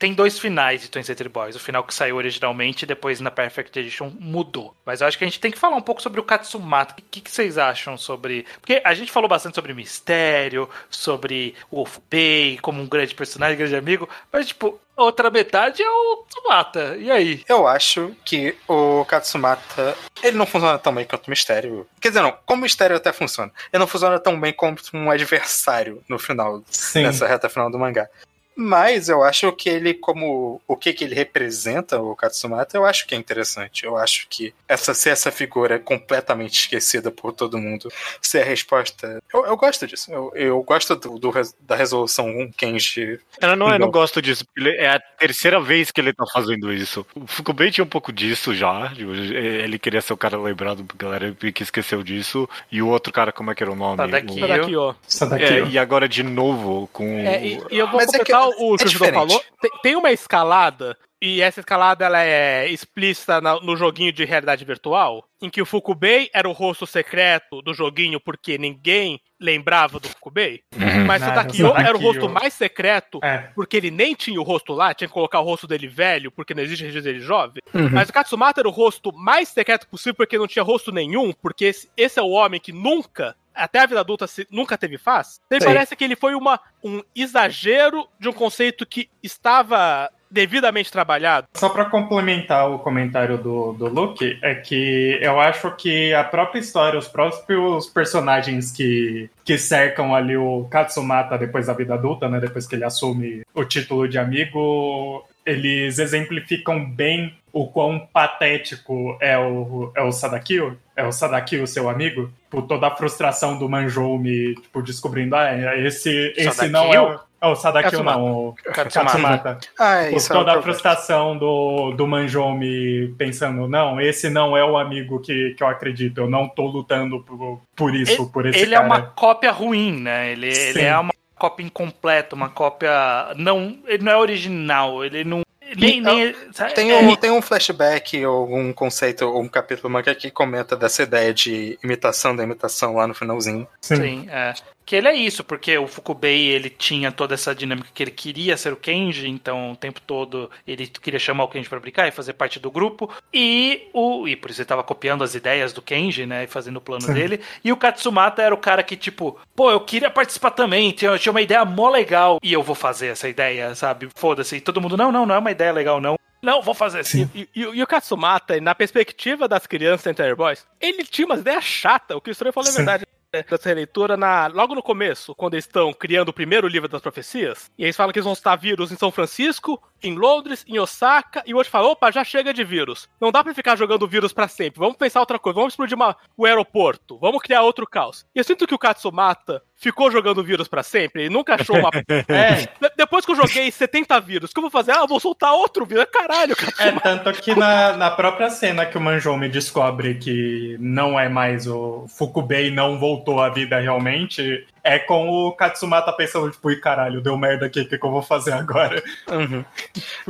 tem dois finais de Twins Century Boys. O final que saiu originalmente e depois na Perfect Edition mudou. Mas eu acho que a gente tem que falar um pouco sobre o Katsumata. O que, que vocês acham sobre... Porque a gente falou bastante sobre mistério, sobre o Fukubei como um grande personagem, grande amigo, mas, tipo... Outra metade é o Katsumata. E aí? Eu acho que o Katsumata, ele não funciona tão bem quanto o mistério. Quer dizer, não, como mistério até funciona. Ele não funciona tão bem como um adversário no final, Sim. nessa reta final do mangá. Mas eu acho que ele, como o que, que ele representa, o Katsumata, eu acho que é interessante. Eu acho que essa, ser essa figura completamente esquecida por todo mundo, ser a resposta... Eu, eu gosto disso. Eu, eu gosto do, do, da resolução um Kenji. Eu não, eu não gosto disso, porque é a terceira vez que ele tá fazendo isso. O Fukubei tinha um pouco disso já. Ele queria ser o cara lembrado pra galera que esqueceu disso. E o outro cara, como é que era o nome? Sadakiyo. Sadakiyo. Sadakiyo. É, e agora de novo com... É, e, e eu vou completar... O que o Judô falou, tem uma escalada, e essa escalada ela é explícita no joguinho de realidade virtual, em que o Fukubei era o rosto secreto do joguinho porque ninguém lembrava do Fukubei, uhum. mas o Takio era o rosto mais secreto é. porque ele nem tinha o rosto lá, tinha que colocar o rosto dele velho, porque não existe registro dele jovem, uhum. mas o Katsumata era o rosto mais secreto possível porque não tinha rosto nenhum, porque esse, esse é o homem que nunca... até a vida adulta se, nunca teve face, então parece que ele foi uma, um exagero de um conceito que estava devidamente trabalhado. Só para complementar o comentário do, do Luke, é que eu acho que a própria história, os próprios personagens que, que cercam ali o Katsumata depois da vida adulta, né, depois que ele assume o título de amigo, eles exemplificam bem o quão patético é o, é o Sadakio, é o Sadakio, seu amigo, por toda a frustração do Manjoumi, tipo, descobrindo, ah, esse, esse não é o... É o Sadakio, não, o Katsumata. Ah, por toda é a frustração do, do Manjoumi pensando, não, esse não é o amigo que, que eu acredito, eu não tô lutando por, por isso, ele, por esse ele cara. Ele é uma cópia ruim, né? Ele, ele é uma cópia incompleta, uma cópia... Não, ele não é original, ele não... Nem, nem, tem, um, é... tem um flashback ou algum conceito ou um capítulo manga que comenta dessa ideia de imitação da imitação lá no finalzinho. Sim, Sim é. Que ele é isso, porque o Fukubei, ele tinha toda essa dinâmica que ele queria ser o Kenji, então o tempo todo ele queria chamar o Kenji pra brincar e fazer parte do grupo, e o e por isso ele tava copiando as ideias do Kenji, né, e fazendo o plano Sim. dele, e o Katsumata era o cara que tipo, pô, eu queria participar também, eu tinha uma ideia mó legal, e eu vou fazer essa ideia, sabe, foda-se, e todo mundo, não, não, não é uma ideia legal não. Não, vou fazer assim. E, e, e o Katsumata, na perspectiva das crianças em Terror Boys, ele tinha umas ideias chatas, o que o Estranho falou é verdade. Dessa releitura, na, logo no começo, quando eles estão criando o primeiro livro das profecias, e eles falam que eles vão estar vírus em São Francisco, em Londres, em Osaka, e o outro fala, opa, já chega de vírus. Não dá pra ficar jogando vírus pra sempre, vamos pensar outra coisa, vamos explodir uma, o aeroporto, vamos criar outro caos. E eu sinto que o Katsumata ficou jogando vírus pra sempre, ele nunca achou uma... é. Depois que eu joguei setenta vírus, o que eu vou fazer? Ah, eu vou soltar outro vírus, caralho, Katsumata. É, tanto que na, na própria cena que o Manjoumi descobre que não é mais o Fukubei, não voltou a vida realmente, é com o Katsumata pensando, tipo, ih, caralho, deu merda aqui, o que, que eu vou fazer agora? Uhum.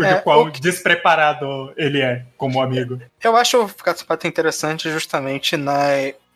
É, o quão que... despreparado ele é como amigo. Eu acho o Katsumata interessante justamente na,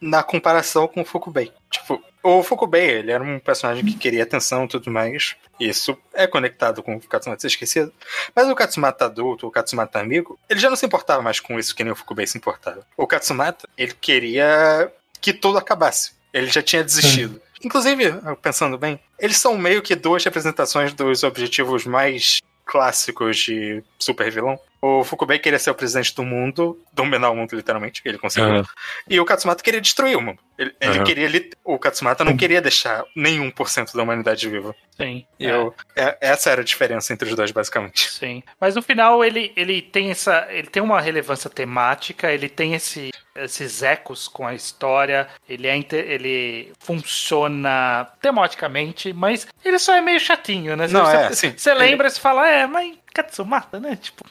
na comparação com o Fukubei. Tipo, o Fukubei, ele era um personagem que queria atenção e tudo mais. Isso é conectado com o Katsumata esquecido. Mas o Katsumata adulto, o Katsumata amigo, ele já não se importava mais com isso que nem o Fukubei se importava. O Katsumata, ele queria que tudo acabasse. Ele já tinha desistido. Sim. Inclusive, pensando bem, eles são meio que duas representações dos objetivos mais clássicos de super vilão. O Fukubei queria ser o presidente do mundo, dominar o mundo literalmente, ele conseguiu. Uhum. E o Katsumata queria destruir o mundo. Ele, uhum. ele queria, ele, o Katsumata não queria deixar nenhum por cento da humanidade viva. Sim. E é. Eu, é, essa era a diferença entre os dois, basicamente. Sim. Mas no final ele, ele tem essa, ele tem uma relevância temática, ele tem esse, esses ecos com a história, ele, é, ele funciona tematicamente, mas ele só é meio chatinho, né? Você, não, você, é, você, você lembra e ele... fala, é, mas Katsumata, né? Tipo...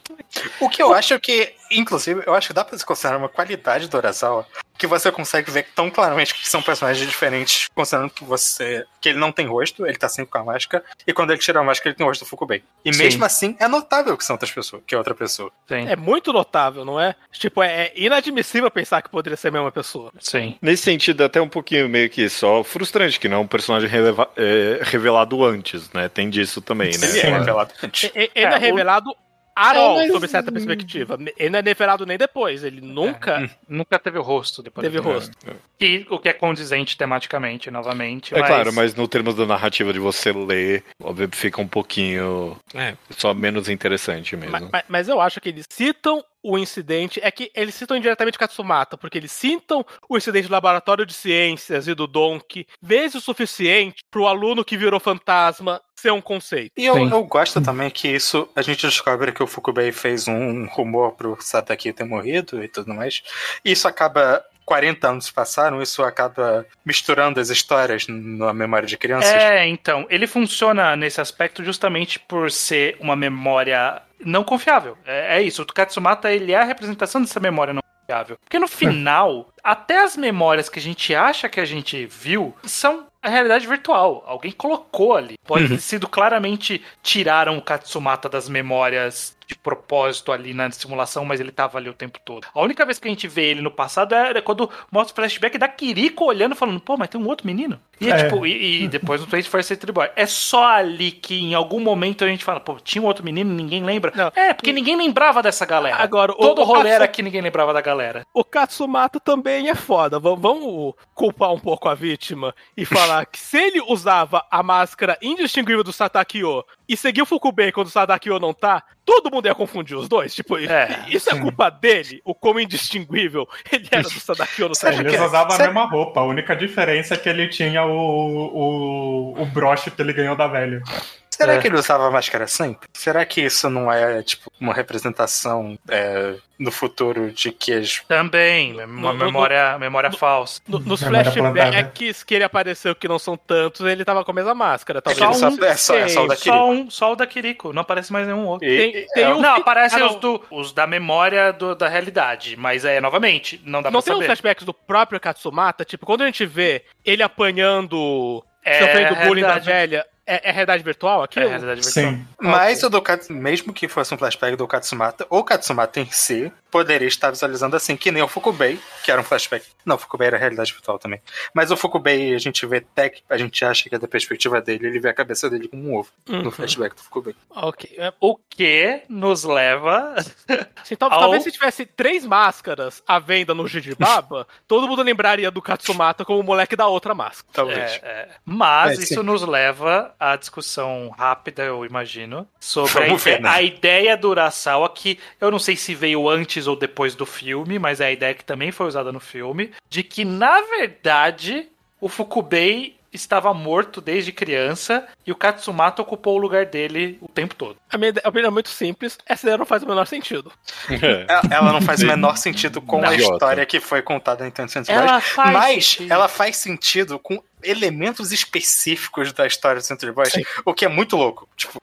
O que eu acho que, inclusive, eu acho que dá pra se considerar uma qualidade do Urasawa, que você consegue ver tão claramente que são personagens diferentes, considerando que você que ele não tem rosto, ele tá sempre com a máscara, e quando ele tira a máscara, ele tem o rosto do Fukubei. E Sim. mesmo assim, é notável que são outras pessoas, que é outra pessoa. Sim. É muito notável, não é? Tipo, é inadmissível pensar que poderia ser a mesma pessoa. Sim. Nesse sentido, até um pouquinho meio que só frustrante, que não é um personagem releva- é, revelado antes, né? Tem disso também, Sim, né? Sim, é revelado antes. Ele é, é revelado antes. Arol, é, mas... sobre certa perspectiva. Ele não é revelado nem depois. Ele nunca... É, nunca teve o rosto depois. Teve o rosto. É, é. E o que é condizente tematicamente, novamente. É mas... claro, mas no termo da narrativa de você ler, óbvio, fica um pouquinho... É. Só menos interessante mesmo. Mas, mas, mas eu acho que eles citam o incidente... É que eles citam indiretamente Katsumata, porque eles citam o incidente do laboratório de ciências e do Donk, vezes o suficiente pro aluno que virou fantasma ser um conceito. E eu, eu gosto também que isso, a gente descobre que o Fukubei fez um rumor pro Sadakio ter morrido e tudo mais. Isso acaba, quarenta anos passaram, isso acaba misturando as histórias na memória de crianças. É, então, ele funciona nesse aspecto justamente por ser uma memória não confiável. É, é isso, o Katsumata, ele é a representação dessa memória não confiável. Porque no final, é. até as memórias que a gente acha que a gente viu são... a realidade virtual. Alguém colocou ali. Pode ter sido claramente tiraram o Katsumata das memórias de propósito ali na simulação, mas ele tava ali o tempo todo. A única vez que a gente vê ele no passado era quando mostra o flashback da Kiriko olhando falando, pô, mas tem um outro menino. E, é. tipo, e, e depois no Twilight Force Retribuir. É só ali que em algum momento a gente fala, pô, tinha um outro menino, ninguém lembra. Não. É, porque ninguém lembrava dessa galera. Agora, todo o rolê Katsum... era que ninguém lembrava da galera. O Katsumata também também é foda. V- vamos culpar um pouco a vítima e falar que se ele usava a máscara indistinguível do Sadakiyo e seguiu Fukubei quando o Sadakiyo não tá, todo mundo ia confundir os dois. Tipo, é, isso sim. É culpa dele, o como indistinguível ele era do Sadakiyo no Sadakiyo. Eles usavam a mesma roupa, a única diferença é que ele tinha o, o, o broche que ele ganhou da velha. Será é. que ele usava máscara sempre? Será que isso não é, tipo, uma representação é, no futuro de que... As... Também, uma no, memória, no, memória no, falsa. No, nos flashbacks que ele apareceu, que não são tantos, ele tava com a mesma máscara. Talvez. É, só, um, é, só, é só o da Kiriko. Só, um, só o da Kiriko, não aparece mais nenhum outro. E, tem, tem é, um... Não, aparecem ah, os, do, os da memória do, da realidade, mas é, novamente, não dá não pra saber. Não tem os flashbacks do próprio Katsumata? Tipo, quando a gente vê ele apanhando... É, sofrendo bullying da velha... É, é realidade virtual aquilo? É realidade virtual. Sim. Mas o do Katsumata, mesmo que fosse um flashback do Katsumata, o Katsumata em si poderia estar visualizando assim, que nem o Fukubei, que era um flashback. Não, o Fukubei era realidade virtual também. Mas o Fukubei, a gente vê tech, a gente acha que é da perspectiva dele, ele vê a cabeça dele como um ovo uhum. no flashback do Fukubei. Ok. O que nos leva... Sim, tal, ao... Talvez se tivesse três máscaras à venda no Jujibaba, todo mundo lembraria do Katsumata como o moleque da outra máscara. Talvez. É, é. Mas é, isso nos leva... a discussão rápida, eu imagino, sobre a, ver, né? a ideia do Urasawa, que eu não sei se veio antes ou depois do filme, mas é a ideia que também foi usada no filme, de que, na verdade, o Fukubei estava morto desde criança e o Katsumata ocupou o lugar dele o tempo todo. A minha opinião é muito simples, essa ideia não faz o menor sentido. É. Ela, ela não faz o menor sentido com não. a história que foi contada em Tantos Anos, mas sentido. Ela faz sentido com elementos específicos da história do Century Boys, sim. O que é muito louco. Tipo,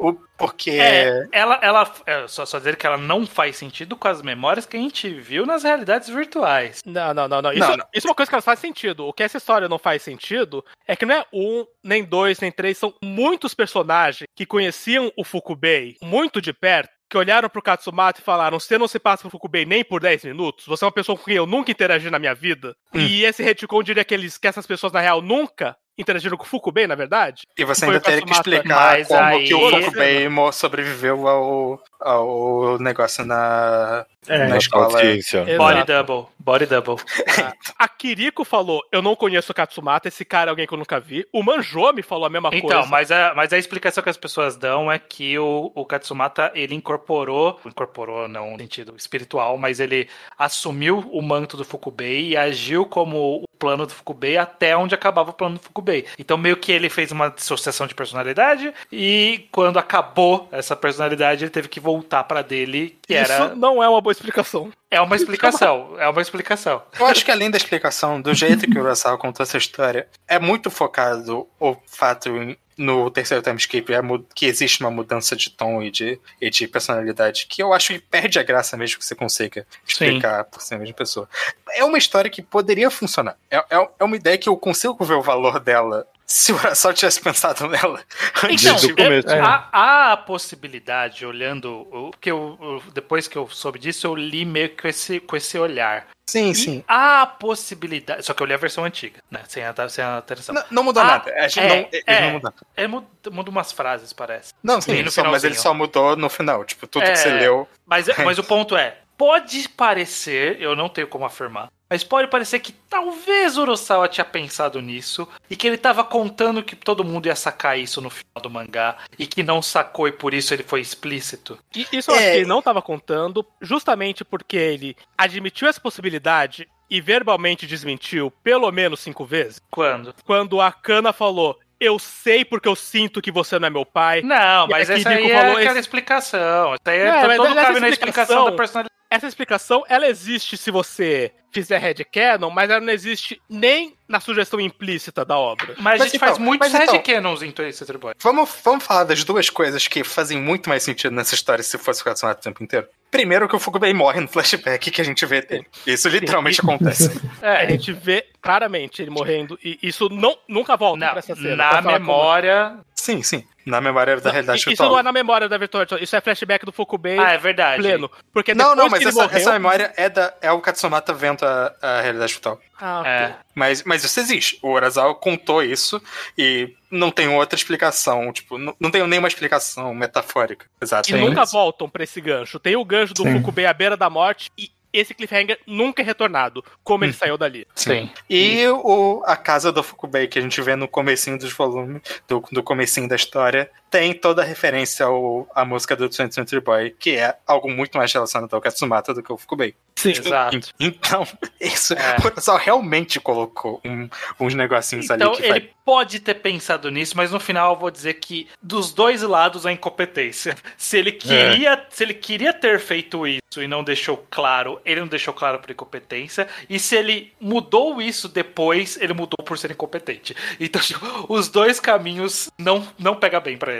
o, porque... É, ela, ela, é, só, só dizer que ela não faz sentido com as memórias que a gente viu nas realidades virtuais. Não, não, não. não. Isso, não, não. isso é uma coisa que ela faz sentido. O que essa história não faz sentido é que não é um, nem dois, nem três. São muitos personagens que conheciam o Fukubei muito de perto, que olharam pro Katsumata e falaram: você não se passa pro Fukubei nem por dez minutos, você é uma pessoa com quem eu nunca interagi na minha vida. Hum. E esse retcon diria que, eles, que essas pessoas, na real, nunca interagiram com o Fukubei, na verdade. E você ainda teria que explicar como aí... que o Fukubei sobreviveu ao, ao negócio na, é, na escola. Body double. Body double. Ah. A Kiriko falou: eu não conheço o Katsumata, esse cara é alguém que eu nunca vi. O Manjomi falou a mesma então, coisa. Então, mas a, mas a explicação que as pessoas dão é que o, o Katsumata, ele incorporou, incorporou não no sentido espiritual, mas ele assumiu o manto do Fukubei e agiu como o plano do Fukubei até onde acabava o plano do Fukubei. Então meio que ele fez uma dissociação de personalidade e quando acabou essa personalidade ele teve que voltar pra dele, que era... Isso não é uma boa explicação. É uma explicação, é uma explicação. Eu acho que além da explicação, do jeito que o Urasawa contou essa história, é muito focado o fato em, no terceiro time skip é, que existe uma mudança de tom e de, e de personalidade que eu acho que perde a graça mesmo que você consiga explicar sim. por ser a mesma pessoa. É uma história que poderia funcionar. É, é, é uma ideia que eu consigo ver o valor dela se o Urasawa tivesse pensado nela antes então, do começo. É, há, há a possibilidade, olhando... O, que eu, depois que eu soube disso, eu li meio que esse, com esse olhar. Sim, e sim. Há a possibilidade... Só que eu li a versão antiga, né? Sem a, sem a tradução. Não, não mudou ah, nada. A gente é, não, ele é, não mudou nada. Ele muda, muda umas frases, parece. Não, sim, ele só, mas ele só mudou no final. Tipo, tudo é, que você leu... Mas, mas o ponto é... Pode parecer... Eu não tenho como afirmar... Mas pode parecer que talvez o Urasawa tinha pensado nisso e que ele tava contando que todo mundo ia sacar isso no final do mangá e que não sacou e por isso ele foi explícito. E isso eu acho que ele não tava contando justamente porque ele admitiu essa possibilidade e verbalmente desmentiu pelo menos cinco vezes. Quando? Quando a Kana falou... Eu sei porque eu sinto que você não é meu pai. Não, mas essa aí é aquela esse... explicação. Essa aí é, não, todo cabe na explicação da personalidade. Essa explicação, ela existe se você fizer headcanon, mas ela não existe nem na sugestão implícita da obra. Mas, mas a gente então, faz muitos headcanons então, em Century Boys. Vamos, vamos falar das duas coisas que fazem muito mais sentido nessa história se fosse relacionado o tempo inteiro. Primeiro que o Fukubei morre no flashback que a gente vê dele. Isso literalmente acontece. É, a gente vê claramente ele morrendo e isso não, nunca volta na, pra essa cena. Na memória... Como... Sim, sim. Na memória da não, realidade isso virtual. Isso não é na memória da virtual, isso é flashback do Fukubei. Ah, é verdade. Pleno. Porque não, não, mas essa, morreu... essa memória é, da, é o Katsumata vendo a, a realidade virtual. Ah, ok. É. Mas, mas isso existe. O Urasawa contou isso e não tem outra explicação. Tipo, não, não tem nenhuma explicação metafórica. Exato. E nunca isso. voltam pra esse gancho. Tem o gancho do Fukubei à beira da morte e esse cliffhanger nunca é retornado, como hum. ele saiu dali. Sim. E o, a casa do Fukubei, que a gente vê no comecinho dos volumes, do, do comecinho da história, tem toda a referência ao, à música do twentieth Century Boy, que é algo muito mais relacionado ao Katsumata do que ao Fukubei. Sim, exato. Então, isso, é. o pessoal realmente colocou um, uns negocinhos então, ali que ele vai... pode ter pensado nisso, mas no final eu vou dizer que dos dois lados a incompetência. Se ele queria, é. se ele queria ter feito isso e não deixou claro, ele não deixou claro por incompetência, e se ele mudou isso depois, ele mudou por ser incompetente. Então, os dois caminhos não, não pegam bem pra ele.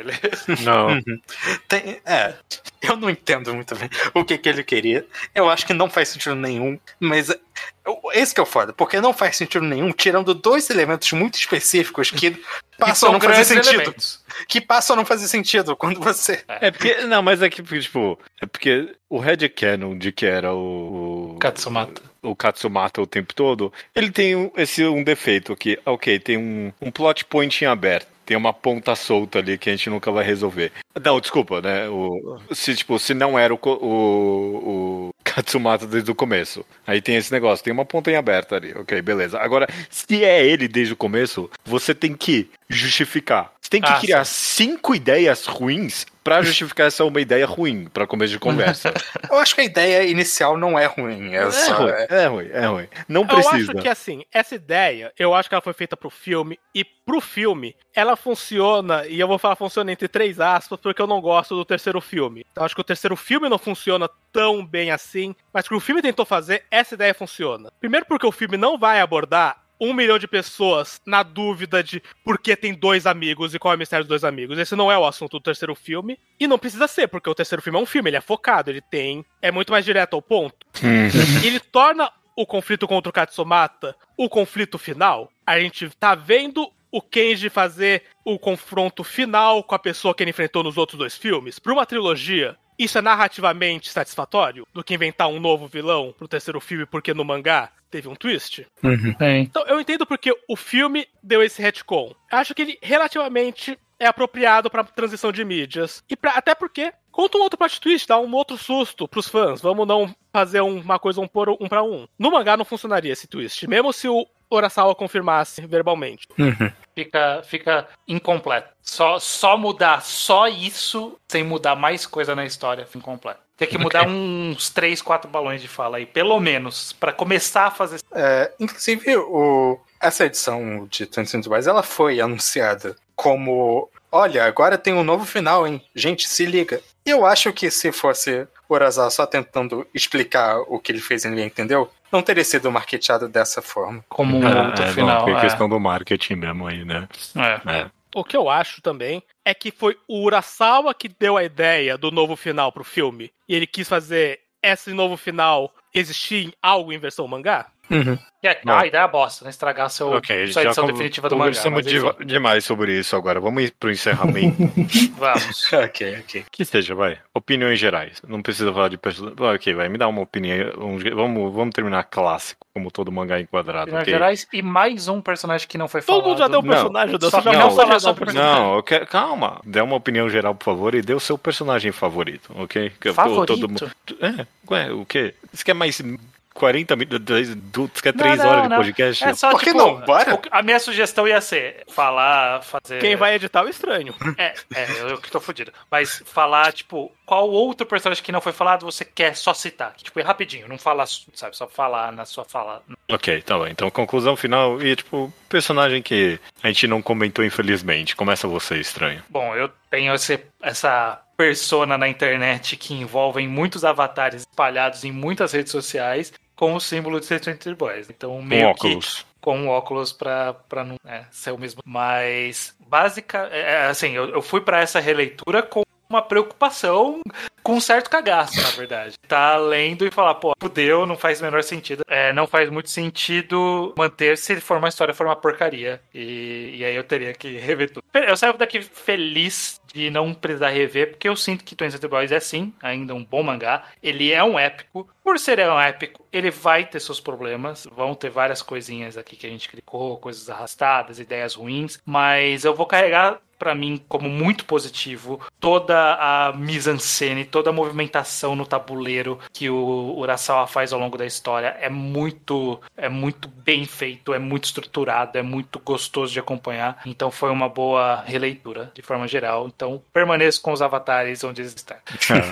Não. Uhum. Tem, é, eu não entendo muito bem o que, que ele queria. Eu acho que não faz sentido nenhum, mas esse que é o foda, porque não faz sentido nenhum, tirando dois elementos muito específicos que passam a não fazer sentido. Elementos. Que passam a não fazer sentido quando você... É porque, não, mas é que, tipo, é porque o Red Cannon de que era o... Katsumata. O Katsumata o tempo todo, ele tem esse um defeito que, ok, tem um, um plot point em aberto. Tem uma ponta solta ali que a gente nunca vai resolver. Não, desculpa, né? O, se, tipo, se não era o, o, o Katsumata desde o começo. Aí tem esse negócio, tem uma ponta em aberta ali. Ok, beleza. Agora, se é ele desde o começo, você tem que justificar. Você tem que ah, criar sim. cinco ideias ruins pra justificar essa uma ideia ruim pra começo de conversa. Eu acho que a ideia inicial não é ruim. É, é, só... ruim, é ruim, é ruim. Não eu precisa. Eu acho que, assim, essa ideia, eu acho que ela foi feita pro filme, e pro filme, ela funciona, e eu vou falar funciona entre três aspas, porque eu não gosto do terceiro filme. Então, acho que o terceiro filme não funciona tão bem assim, mas o que o filme tentou fazer, essa ideia funciona. Primeiro porque o filme não vai abordar um milhão de pessoas na dúvida de por que tem dois amigos e qual é o mistério dos dois amigos. Esse não é o assunto do terceiro filme. E não precisa ser, porque o terceiro filme é um filme, ele é focado, ele tem... é muito mais direto ao ponto. Ele torna o conflito contra o Katsumata o conflito final. A gente tá vendo o Kenji fazer o confronto final com a pessoa que ele enfrentou nos outros dois filmes. Pra uma trilogia, isso é narrativamente satisfatório do que inventar um novo vilão pro terceiro filme porque no mangá teve um twist. Uhum. Então eu entendo porque o filme deu esse retcon. Acho que ele relativamente é apropriado pra transição de mídias. E pra, até porque conta um outro plot twist, dá um outro susto pros fãs. Vamos não fazer uma coisa um, por, um pra um. No mangá não funcionaria esse twist, mesmo se o Urasawa confirmasse verbalmente. Uhum. Fica, fica incompleto. Só, só mudar só isso, sem mudar mais coisa na história, fica incompleto. Tem que mudar okay. uns três, quatro balões de fala aí, pelo menos, pra começar a fazer... É, inclusive, o... essa edição de Tantino Wise, ela foi anunciada como... Olha, agora tem um novo final, hein? Gente, se liga. Eu acho que se fosse o Urasawa só tentando explicar o que ele fez e ninguém entendeu, não teria sido marketeado dessa forma. Como um ah, outro é, final. Não, é questão do marketing mesmo aí, né? É. é. O que eu acho também é que foi o Urasawa que deu a ideia do novo final pro filme. E ele quis fazer esse novo final existir em algo em versão mangá. Uhum. É, a ideia é bosta, né? Estragar seu, okay, sua edição com... definitiva do mangá. Conversamos de... demais sobre isso agora. Vamos ir pro encerramento. Vamos. Ok, ok. Que seja, vai. Opiniões gerais. Não precisa falar de pessoas. Ok, vai. Me dá uma opinião. Um... Vamos, vamos terminar clássico, como todo mangá enquadrado. Opiniões okay? gerais e mais um personagem que não foi falado. Todo mundo já deu um personagem. Não, só não, não, falar só não eu quero... calma. Dê uma opinião geral, por favor, e dê o seu personagem favorito, ok? Favorito? Todo mundo... É, ué, o quê? Isso que é mais... quarenta minutos, tu quer três horas não. de podcast? É só, Por que tipo, não? Bora? A minha sugestão ia ser falar, fazer... Quem vai editar o estranho. É, é eu que tô fodido. Mas falar, tipo, qual outro personagem que não foi falado você quer só citar? Tipo, é rapidinho, não falar, sabe? Só falar na sua fala. Ok, tá bom. Então, conclusão final e, tipo, personagem que a gente não comentou, infelizmente. Começa você, estranho. Bom, eu tenho esse, essa... persona na internet que envolvem muitos avatares espalhados em muitas redes sociais com o símbolo de Century Boys. Então, meio com óculos. Que com um óculos pra, pra não é, ser o mesmo. Mas, basicamente, é, assim, eu, eu fui pra essa releitura com uma preocupação, com um certo cagaço, na verdade. Tá lendo e falar, pô, fudeu, não faz o menor sentido. É, não faz muito sentido manter se for uma história, for uma porcaria. E, e aí eu teria que rever tudo. Eu saio daqui feliz de não precisar rever, porque eu sinto que twentieth Century Boys é sim, ainda um bom mangá. Ele é um épico. Por ser um épico, ele vai ter seus problemas. Vão ter várias coisinhas aqui que a gente clicou, coisas arrastadas, ideias ruins. Mas eu vou carregar pra mim como muito positivo toda a mise-en-scène, toda a movimentação no tabuleiro que o Urasawa faz ao longo da história. É muito, é muito bem feito, é muito estruturado, é muito gostoso de acompanhar. Então foi uma boa releitura, de forma geral. Então permaneço com os avatares onde eles estão.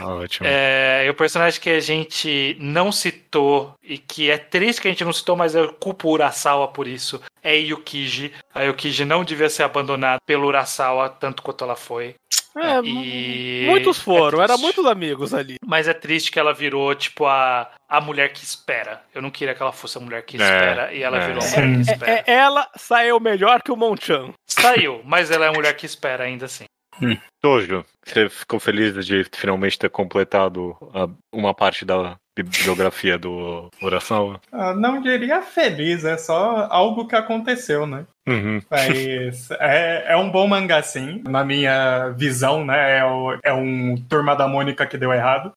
Ah, ótimo. É, e o personagem que a gente não citou, e que é triste que a gente não citou, mas eu culpo o Urasawa por isso, é Yukiji. A Yukiji não devia ser abandonada pelo Urasawa tanto quanto ela foi. É, e... muitos foram, é eram muitos amigos ali. Mas é triste que ela virou, tipo, a, a mulher que espera. Eu não queria que ela fosse a mulher que é, espera, e ela é. virou a mulher que espera. É, é, ela saiu melhor que o Monchan. Saiu, mas ela é a mulher que espera ainda assim. Hum. Tojo, você ficou feliz de finalmente ter completado a, uma parte da bibliografia do Urasawa? Eu não diria feliz, é só algo que aconteceu, né? Uhum. Mas é, é um bom mangá, sim. Na minha visão, né? É, o, é um Turma da Mônica que deu errado.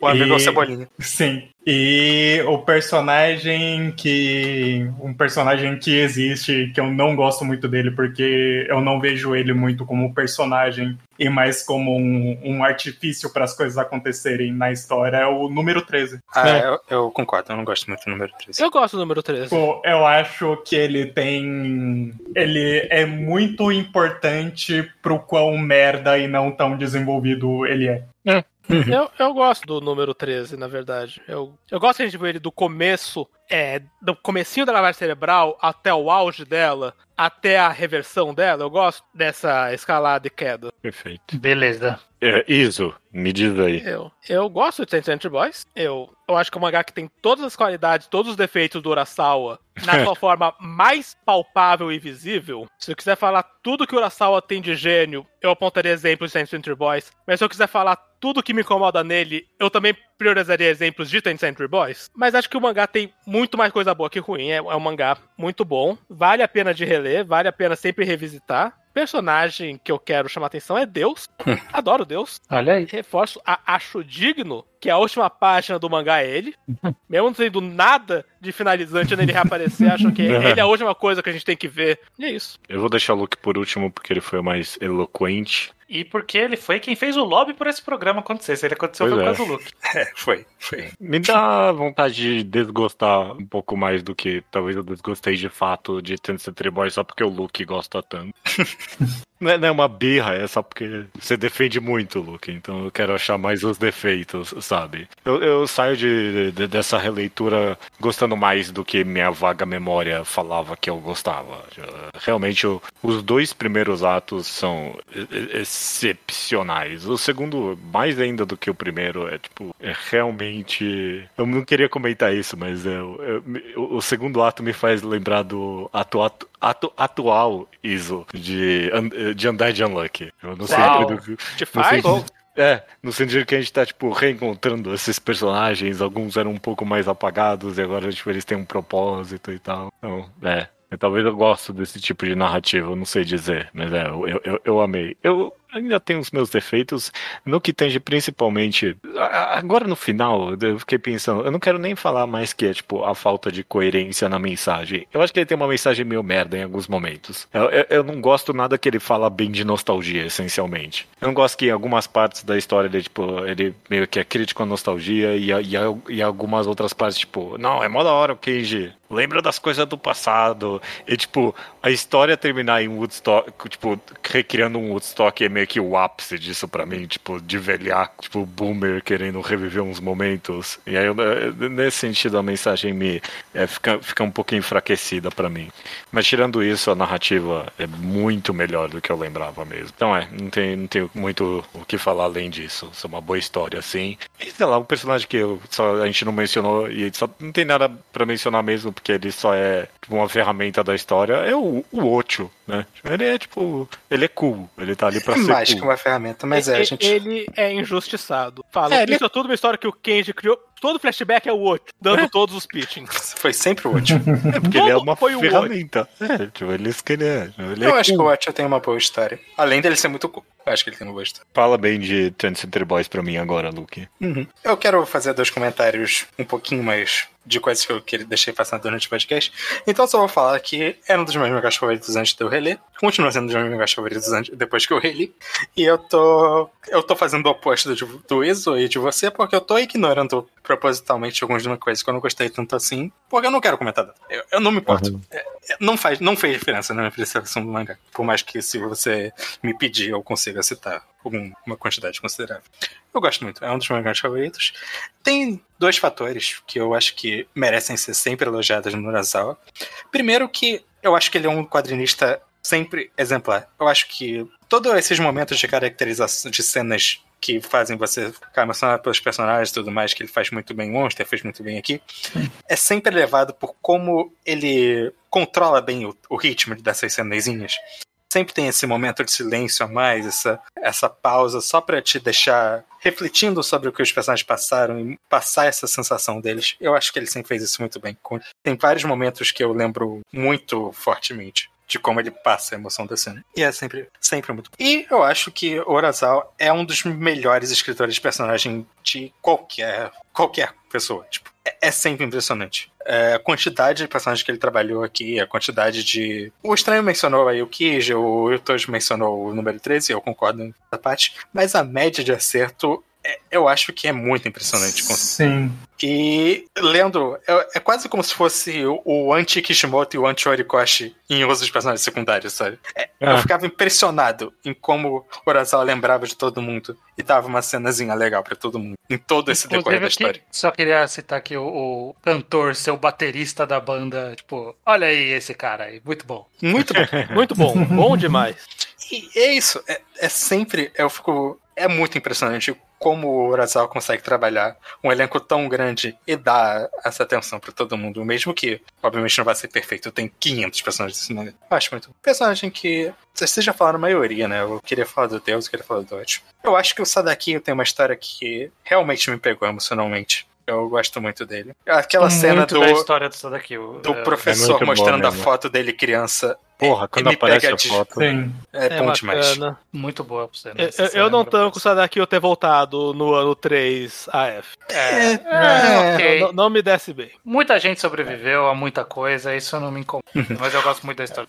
O amigo e, Cebolinha. Sim. E o personagem que... Um personagem que existe, que eu não gosto muito dele, porque eu não vejo ele muito como personagem, e mais como um, um artifício para as coisas acontecerem na história, é o número treze. Ah, é. eu, eu concordo, eu não gosto muito do número treze. Eu gosto do número treze. Pô, eu acho que ele tem... Ele é muito importante pro quão merda e não tão desenvolvido ele é. É. Uhum. Eu, eu gosto do número treze, na verdade. Eu, eu gosto que a gente vê ele do começo, é, do comecinho da lavagem cerebral até o auge dela, até a reversão dela. Eu gosto dessa escalada e queda. Perfeito. Beleza. É, Iso, me diz aí. Eu, eu gosto de Sentai Boys. Eu, eu acho que é um mangá que tem todas as qualidades, todos os defeitos do Urasawa na sua forma mais palpável e visível. Se eu quiser falar tudo que o Urasawa tem de gênio, eu apontaria exemplos de Sentai Boys. Mas se eu quiser falar tudo que me incomoda nele, eu também priorizaria exemplos de Tenth Century Boys. Mas acho que o mangá tem muito mais coisa boa que ruim. É um mangá muito bom. Vale a pena de reler, vale a pena sempre revisitar. Personagem que eu quero chamar atenção é Deus. Adoro Deus. Olha aí. Reforço, a, acho digno que a última página do mangá é ele. Mesmo não tendo nada de finalizante nele reaparecer, acho que ele é a última coisa que a gente tem que ver. E é isso. Eu vou deixar o Luke por último, porque ele foi o mais eloquente. E porque ele foi quem fez o lobby por esse programa acontecer. Se ele aconteceu, pois foi por é. causa do Luke. É, foi, foi. Me dá vontade de desgostar um pouco mais do que talvez eu desgostei de fato de Tenth Century Boys só porque o Luke gosta tanto. Não é, não é uma birra, é só porque você defende muito, Luke, então eu quero achar mais os defeitos, sabe? Eu, eu saio de, de, dessa releitura gostando mais do que minha vaga memória falava que eu gostava. Realmente, eu, os dois primeiros atos são excepcionais. O segundo, mais ainda do que o primeiro, é tipo, é realmente... Eu não queria comentar isso, mas eu, eu, eu, o segundo ato me faz lembrar do ato, ato, ato atual, Iso, de... de Undead de Unlucky. Eu não sei do que... faz? Sei... É, no sentido que a gente tá, tipo, reencontrando esses personagens, alguns eram um pouco mais apagados e agora, tipo, eles têm um propósito e tal. Então, é... Talvez eu goste desse tipo de narrativa, eu não sei dizer, mas é, eu, eu, eu amei. Eu ainda tenho os meus defeitos, no que tange principalmente... Agora no final, eu fiquei pensando, eu não quero nem falar mais que é tipo a falta de coerência na mensagem. Eu acho que ele tem uma mensagem meio merda em alguns momentos. Eu, eu, eu não gosto nada que ele fala bem de nostalgia, essencialmente. Eu não gosto que em algumas partes da história ele, tipo, ele meio que é crítico à nostalgia e, a, e, a, e algumas outras partes, tipo, não, é mó da hora o Kenji... Lembra das coisas do passado. E, tipo, a história terminar em Woodstock, tipo, recriando um Woodstock é meio que o ápice disso pra mim, tipo, de velhar, tipo, boomer querendo reviver uns momentos. E aí, eu, nesse sentido, a mensagem me é, fica, fica um pouco enfraquecida pra mim. Mas, tirando isso, a narrativa é muito melhor do que eu lembrava mesmo. Então, é, não tem, não tem muito o que falar além disso. Isso é uma boa história, assim. E, sei lá, um personagem que eu, só, a gente não mencionou e só não tem nada pra mencionar mesmo, porque ele só é tipo, uma ferramenta da história, é o, o Ocho, né? Ele é tipo, ele é cool, ele tá ali pra ser mais cool. Que uma ferramenta, mas ele, é, gente... Ele é injustiçado. Fala, é, isso ele... é toda uma história que o Kenji criou, todo flashback é o Ocho, dando é. todos os pitchings. Foi sempre o Ocho. É, porque ele é uma ferramenta. É, tipo, ele, ele é, ele Eu é acho cool. que o Ocho tem uma boa história. Além dele ser muito cool, eu acho que ele tem uma boa história. Fala bem de Tenth Century Boys pra mim agora, Luke. Uhum. Eu quero fazer dois comentários um pouquinho mais de coisas que eu que deixei passar durante o podcast. Então só vou falar que era um dos meus mangás favoritos antes de eu reler. Continua sendo um dos meus mangás favoritos antes, depois que eu reli. E eu tô, eu tô fazendo o oposto do, do Iso e de você, porque eu tô ignorando propositalmente algumas coisas que eu não gostei tanto assim, porque eu não quero comentar. Eu, eu não me importo. Uhum. É, não, faz, não fez diferença na minha apreciação do mangá. Por mais que se você me pedir, eu consiga citar uma quantidade considerável. Eu gosto muito, é um dos meus grandes favoritos. Tem dois fatores que eu acho que merecem ser sempre elogiados no Urasawa. Primeiro que eu acho que ele é um quadrinista sempre exemplar. Eu acho que todos esses momentos de caracterização de cenas que fazem você ficar emocionado pelos personagens e tudo mais, que ele faz muito bem em Monster, fez muito bem aqui, é sempre levado por como ele controla bem o, o ritmo dessas cenazinhas. Sempre tem esse momento de silêncio a mais, essa, essa pausa só pra te deixar refletindo sobre o que os personagens passaram e passar essa sensação deles. Eu acho que ele sempre fez isso muito bem. Tem vários momentos que eu lembro muito fortemente de como ele passa a emoção da cena. E é sempre, sempre muito bom. E eu acho que Urasawa é um dos melhores escritores de personagem de qualquer, qualquer pessoa. Tipo, é, é sempre impressionante. É, a quantidade de personagens que ele trabalhou aqui, a quantidade de... O Estranho mencionou aí o Kiji, o Yutoji mencionou o número treze, eu concordo nessa parte, mas a média de acerto é, eu acho que é muito impressionante. Sim. E, lendo, é, é quase como se fosse o, o anti-Kishimoto e o anti-Horikoshi em uso de personagens secundários, sabe? É, ah. Eu ficava impressionado em como o Urasawa lembrava de todo mundo e dava uma cenazinha legal pra todo mundo em todo esse inclusive decorrer da história. Que, só queria citar aqui o, o cantor ser o baterista da banda, tipo, olha aí esse cara aí, muito bom. Muito bom, muito bom, bom demais. E é isso, é, é sempre, eu fico, é muito impressionante como o Urasawa consegue trabalhar um elenco tão grande e dar essa atenção pra todo mundo, mesmo que, obviamente, não vai ser perfeito. Tem quinhentos personagens desse manga. Acho muito. Personagem que vocês já falaram a maioria, né? Eu queria falar do Deus, eu queria falar do Dodge. Eu acho que o Sadaki tem uma história que realmente me pegou emocionalmente. Eu gosto muito dele. Aquela muito cena do, da história do, Sadaki, eu, do professor é mostrando bom, a foto dele criança. Porra, quando aparece a de... foto. Sim. É bom é demais. Muito boa pra você. Né? Eu, eu, eu não tanco o Sadaki eu ter voltado no ano três A F. É, é, é okay. não, não me desce bem. Muita gente sobreviveu a muita coisa, isso não me incomoda. Mas eu gosto muito da história.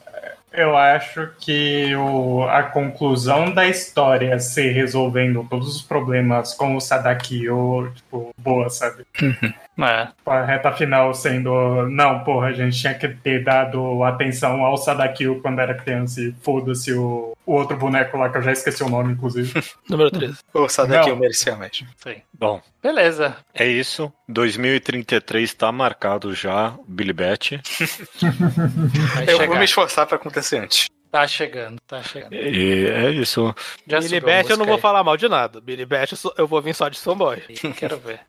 Eu acho que o, a conclusão da história se resolvendo todos os problemas com o Sadakyo, tipo, boa, sabe? É. A reta final sendo, não, porra, a gente tinha que ter dado atenção ao Sadakyo quando era criança e foda-se o, o outro boneco lá, que eu já esqueci o nome, inclusive. Número treze. O Sadakyo merecia mesmo. Sim. Bom. Beleza. É isso. dois mil e trinta e três tá marcado já, Billy Bat. Eu chegar. Vou me esforçar pra acontecer antes. Tá chegando, tá chegando. E é isso. Já Billy Bat eu não aí. Vou falar mal de nada. Billy Bat eu vou vir só de Somboy. Quero ver.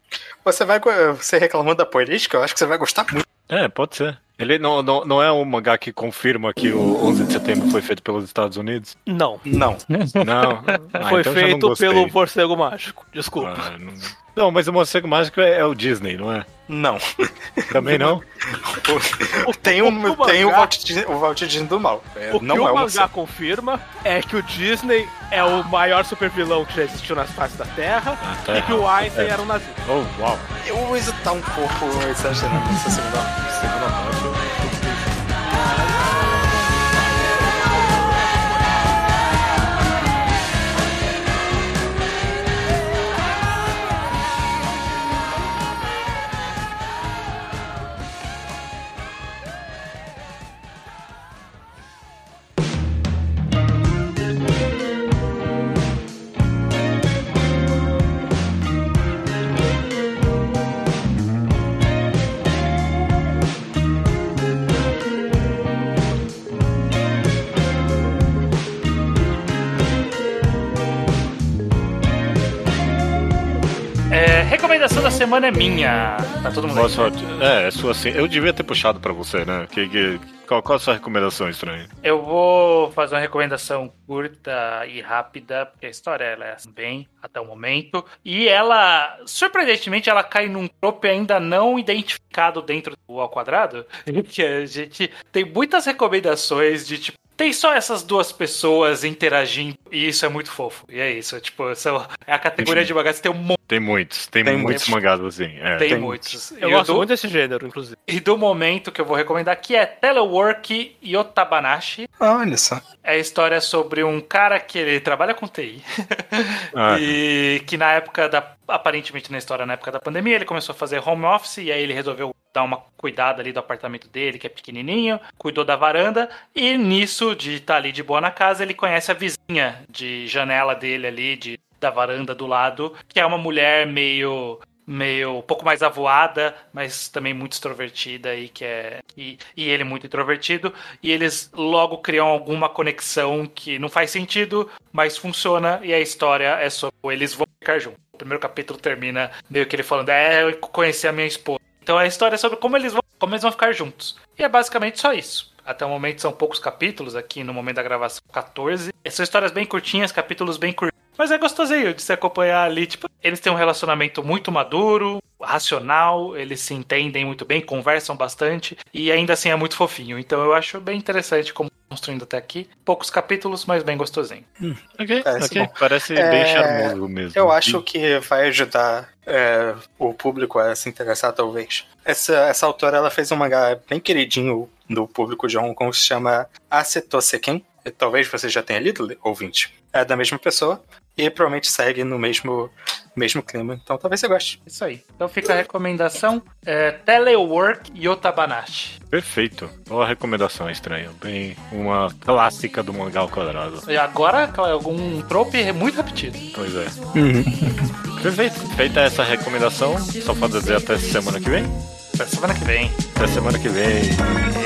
Você vai você reclamando da política? Eu acho que você vai gostar muito. É, pode ser. Ele não, não, não é um mangá que confirma que o onze de setembro foi feito pelos Estados Unidos? Não. Não. Não. Ah, foi então feito pelo Morcego Mágico. Desculpa. Ah, não... não, mas o Morcego Mágico é, é o Disney, não é? Não. Também não? o, tem um, o, o, tem mangá... o Walt Disney do mal. É, o não que é o mangá confirma é que o Disney é o maior supervilão que já existiu nas faces da Terra ah, e que o Einstein é. Era um nazista. Oh, uau. Eu uso tá um pouco exagerando nessa segunda, segunda parte. Recomendação da semana é minha. Tá todo mundo sorte. É, é sua sim. Eu devia ter puxado pra você, né? Que, que, qual, qual a sua recomendação, estranho? Eu vou fazer uma recomendação curta e rápida, porque a história ela é assim bem até o momento. E ela, surpreendentemente, ela cai num trope ainda não identificado dentro do Ao Quadrado. Que a gente tem muitas recomendações de tipo. tem só essas duas pessoas interagindo e isso é muito fofo. E é isso, tipo, são, é a categoria de mangás que tem um monte. Tem muitos, tem, tem muitos mangás assim. É. Tem, tem muitos. Eu e gosto do, muito desse gênero, inclusive. E do momento que eu vou recomendar aqui é Telework Yotabanashi. Ah, olha só. É a história sobre um cara que ele trabalha com T I ah. e que na época da... aparentemente na história, na época da pandemia, ele começou a fazer home office e aí ele resolveu dar uma cuidada ali do apartamento dele, que é pequenininho, cuidou da varanda e nisso de estar ali de boa na casa, ele conhece a vizinha de janela dele ali, de, da varanda do lado, que é uma mulher meio... meio um pouco mais avoada, mas também muito extrovertida e que é e, e ele muito introvertido, e eles logo criam alguma conexão que não faz sentido, mas funciona, e a história é sobre eles vão ficar juntos. O primeiro capítulo termina meio que ele falando, é, eu conheci a minha esposa. Então a história é sobre como eles vão, como eles vão ficar juntos. E é basicamente só isso. Até o momento são poucos capítulos, aqui no momento da gravação catorze. São histórias bem curtinhas, capítulos bem curtos. Mas é gostosinho de se acompanhar ali, tipo, eles têm um relacionamento muito maduro, racional, eles se entendem muito bem, conversam bastante, e ainda assim é muito fofinho. Então eu acho bem interessante como construindo até aqui. Poucos capítulos, mas bem gostosinho. Hum, ok, parece, okay. parece é... bem charmoso mesmo. Eu acho que vai ajudar é, o público a se interessar, talvez. Essa, essa autora, ela fez um mangá bem queridinho do público de Hong Kong, que se chama Aseto Seiken. Talvez você já tenha lido, ouvinte. É da mesma pessoa e provavelmente segue no mesmo, mesmo clima. Então talvez você goste. Isso aí. Então fica a recomendação. É, Telework Yotabanashi. Perfeito. Uma recomendação estranha. Bem, uma clássica do mangá ao quadrado. E agora, algum trope muito repetido. Pois é. Uhum. Perfeito. Feita essa recomendação, só pode dizer até semana que vem. Até semana que vem. Até semana que vem.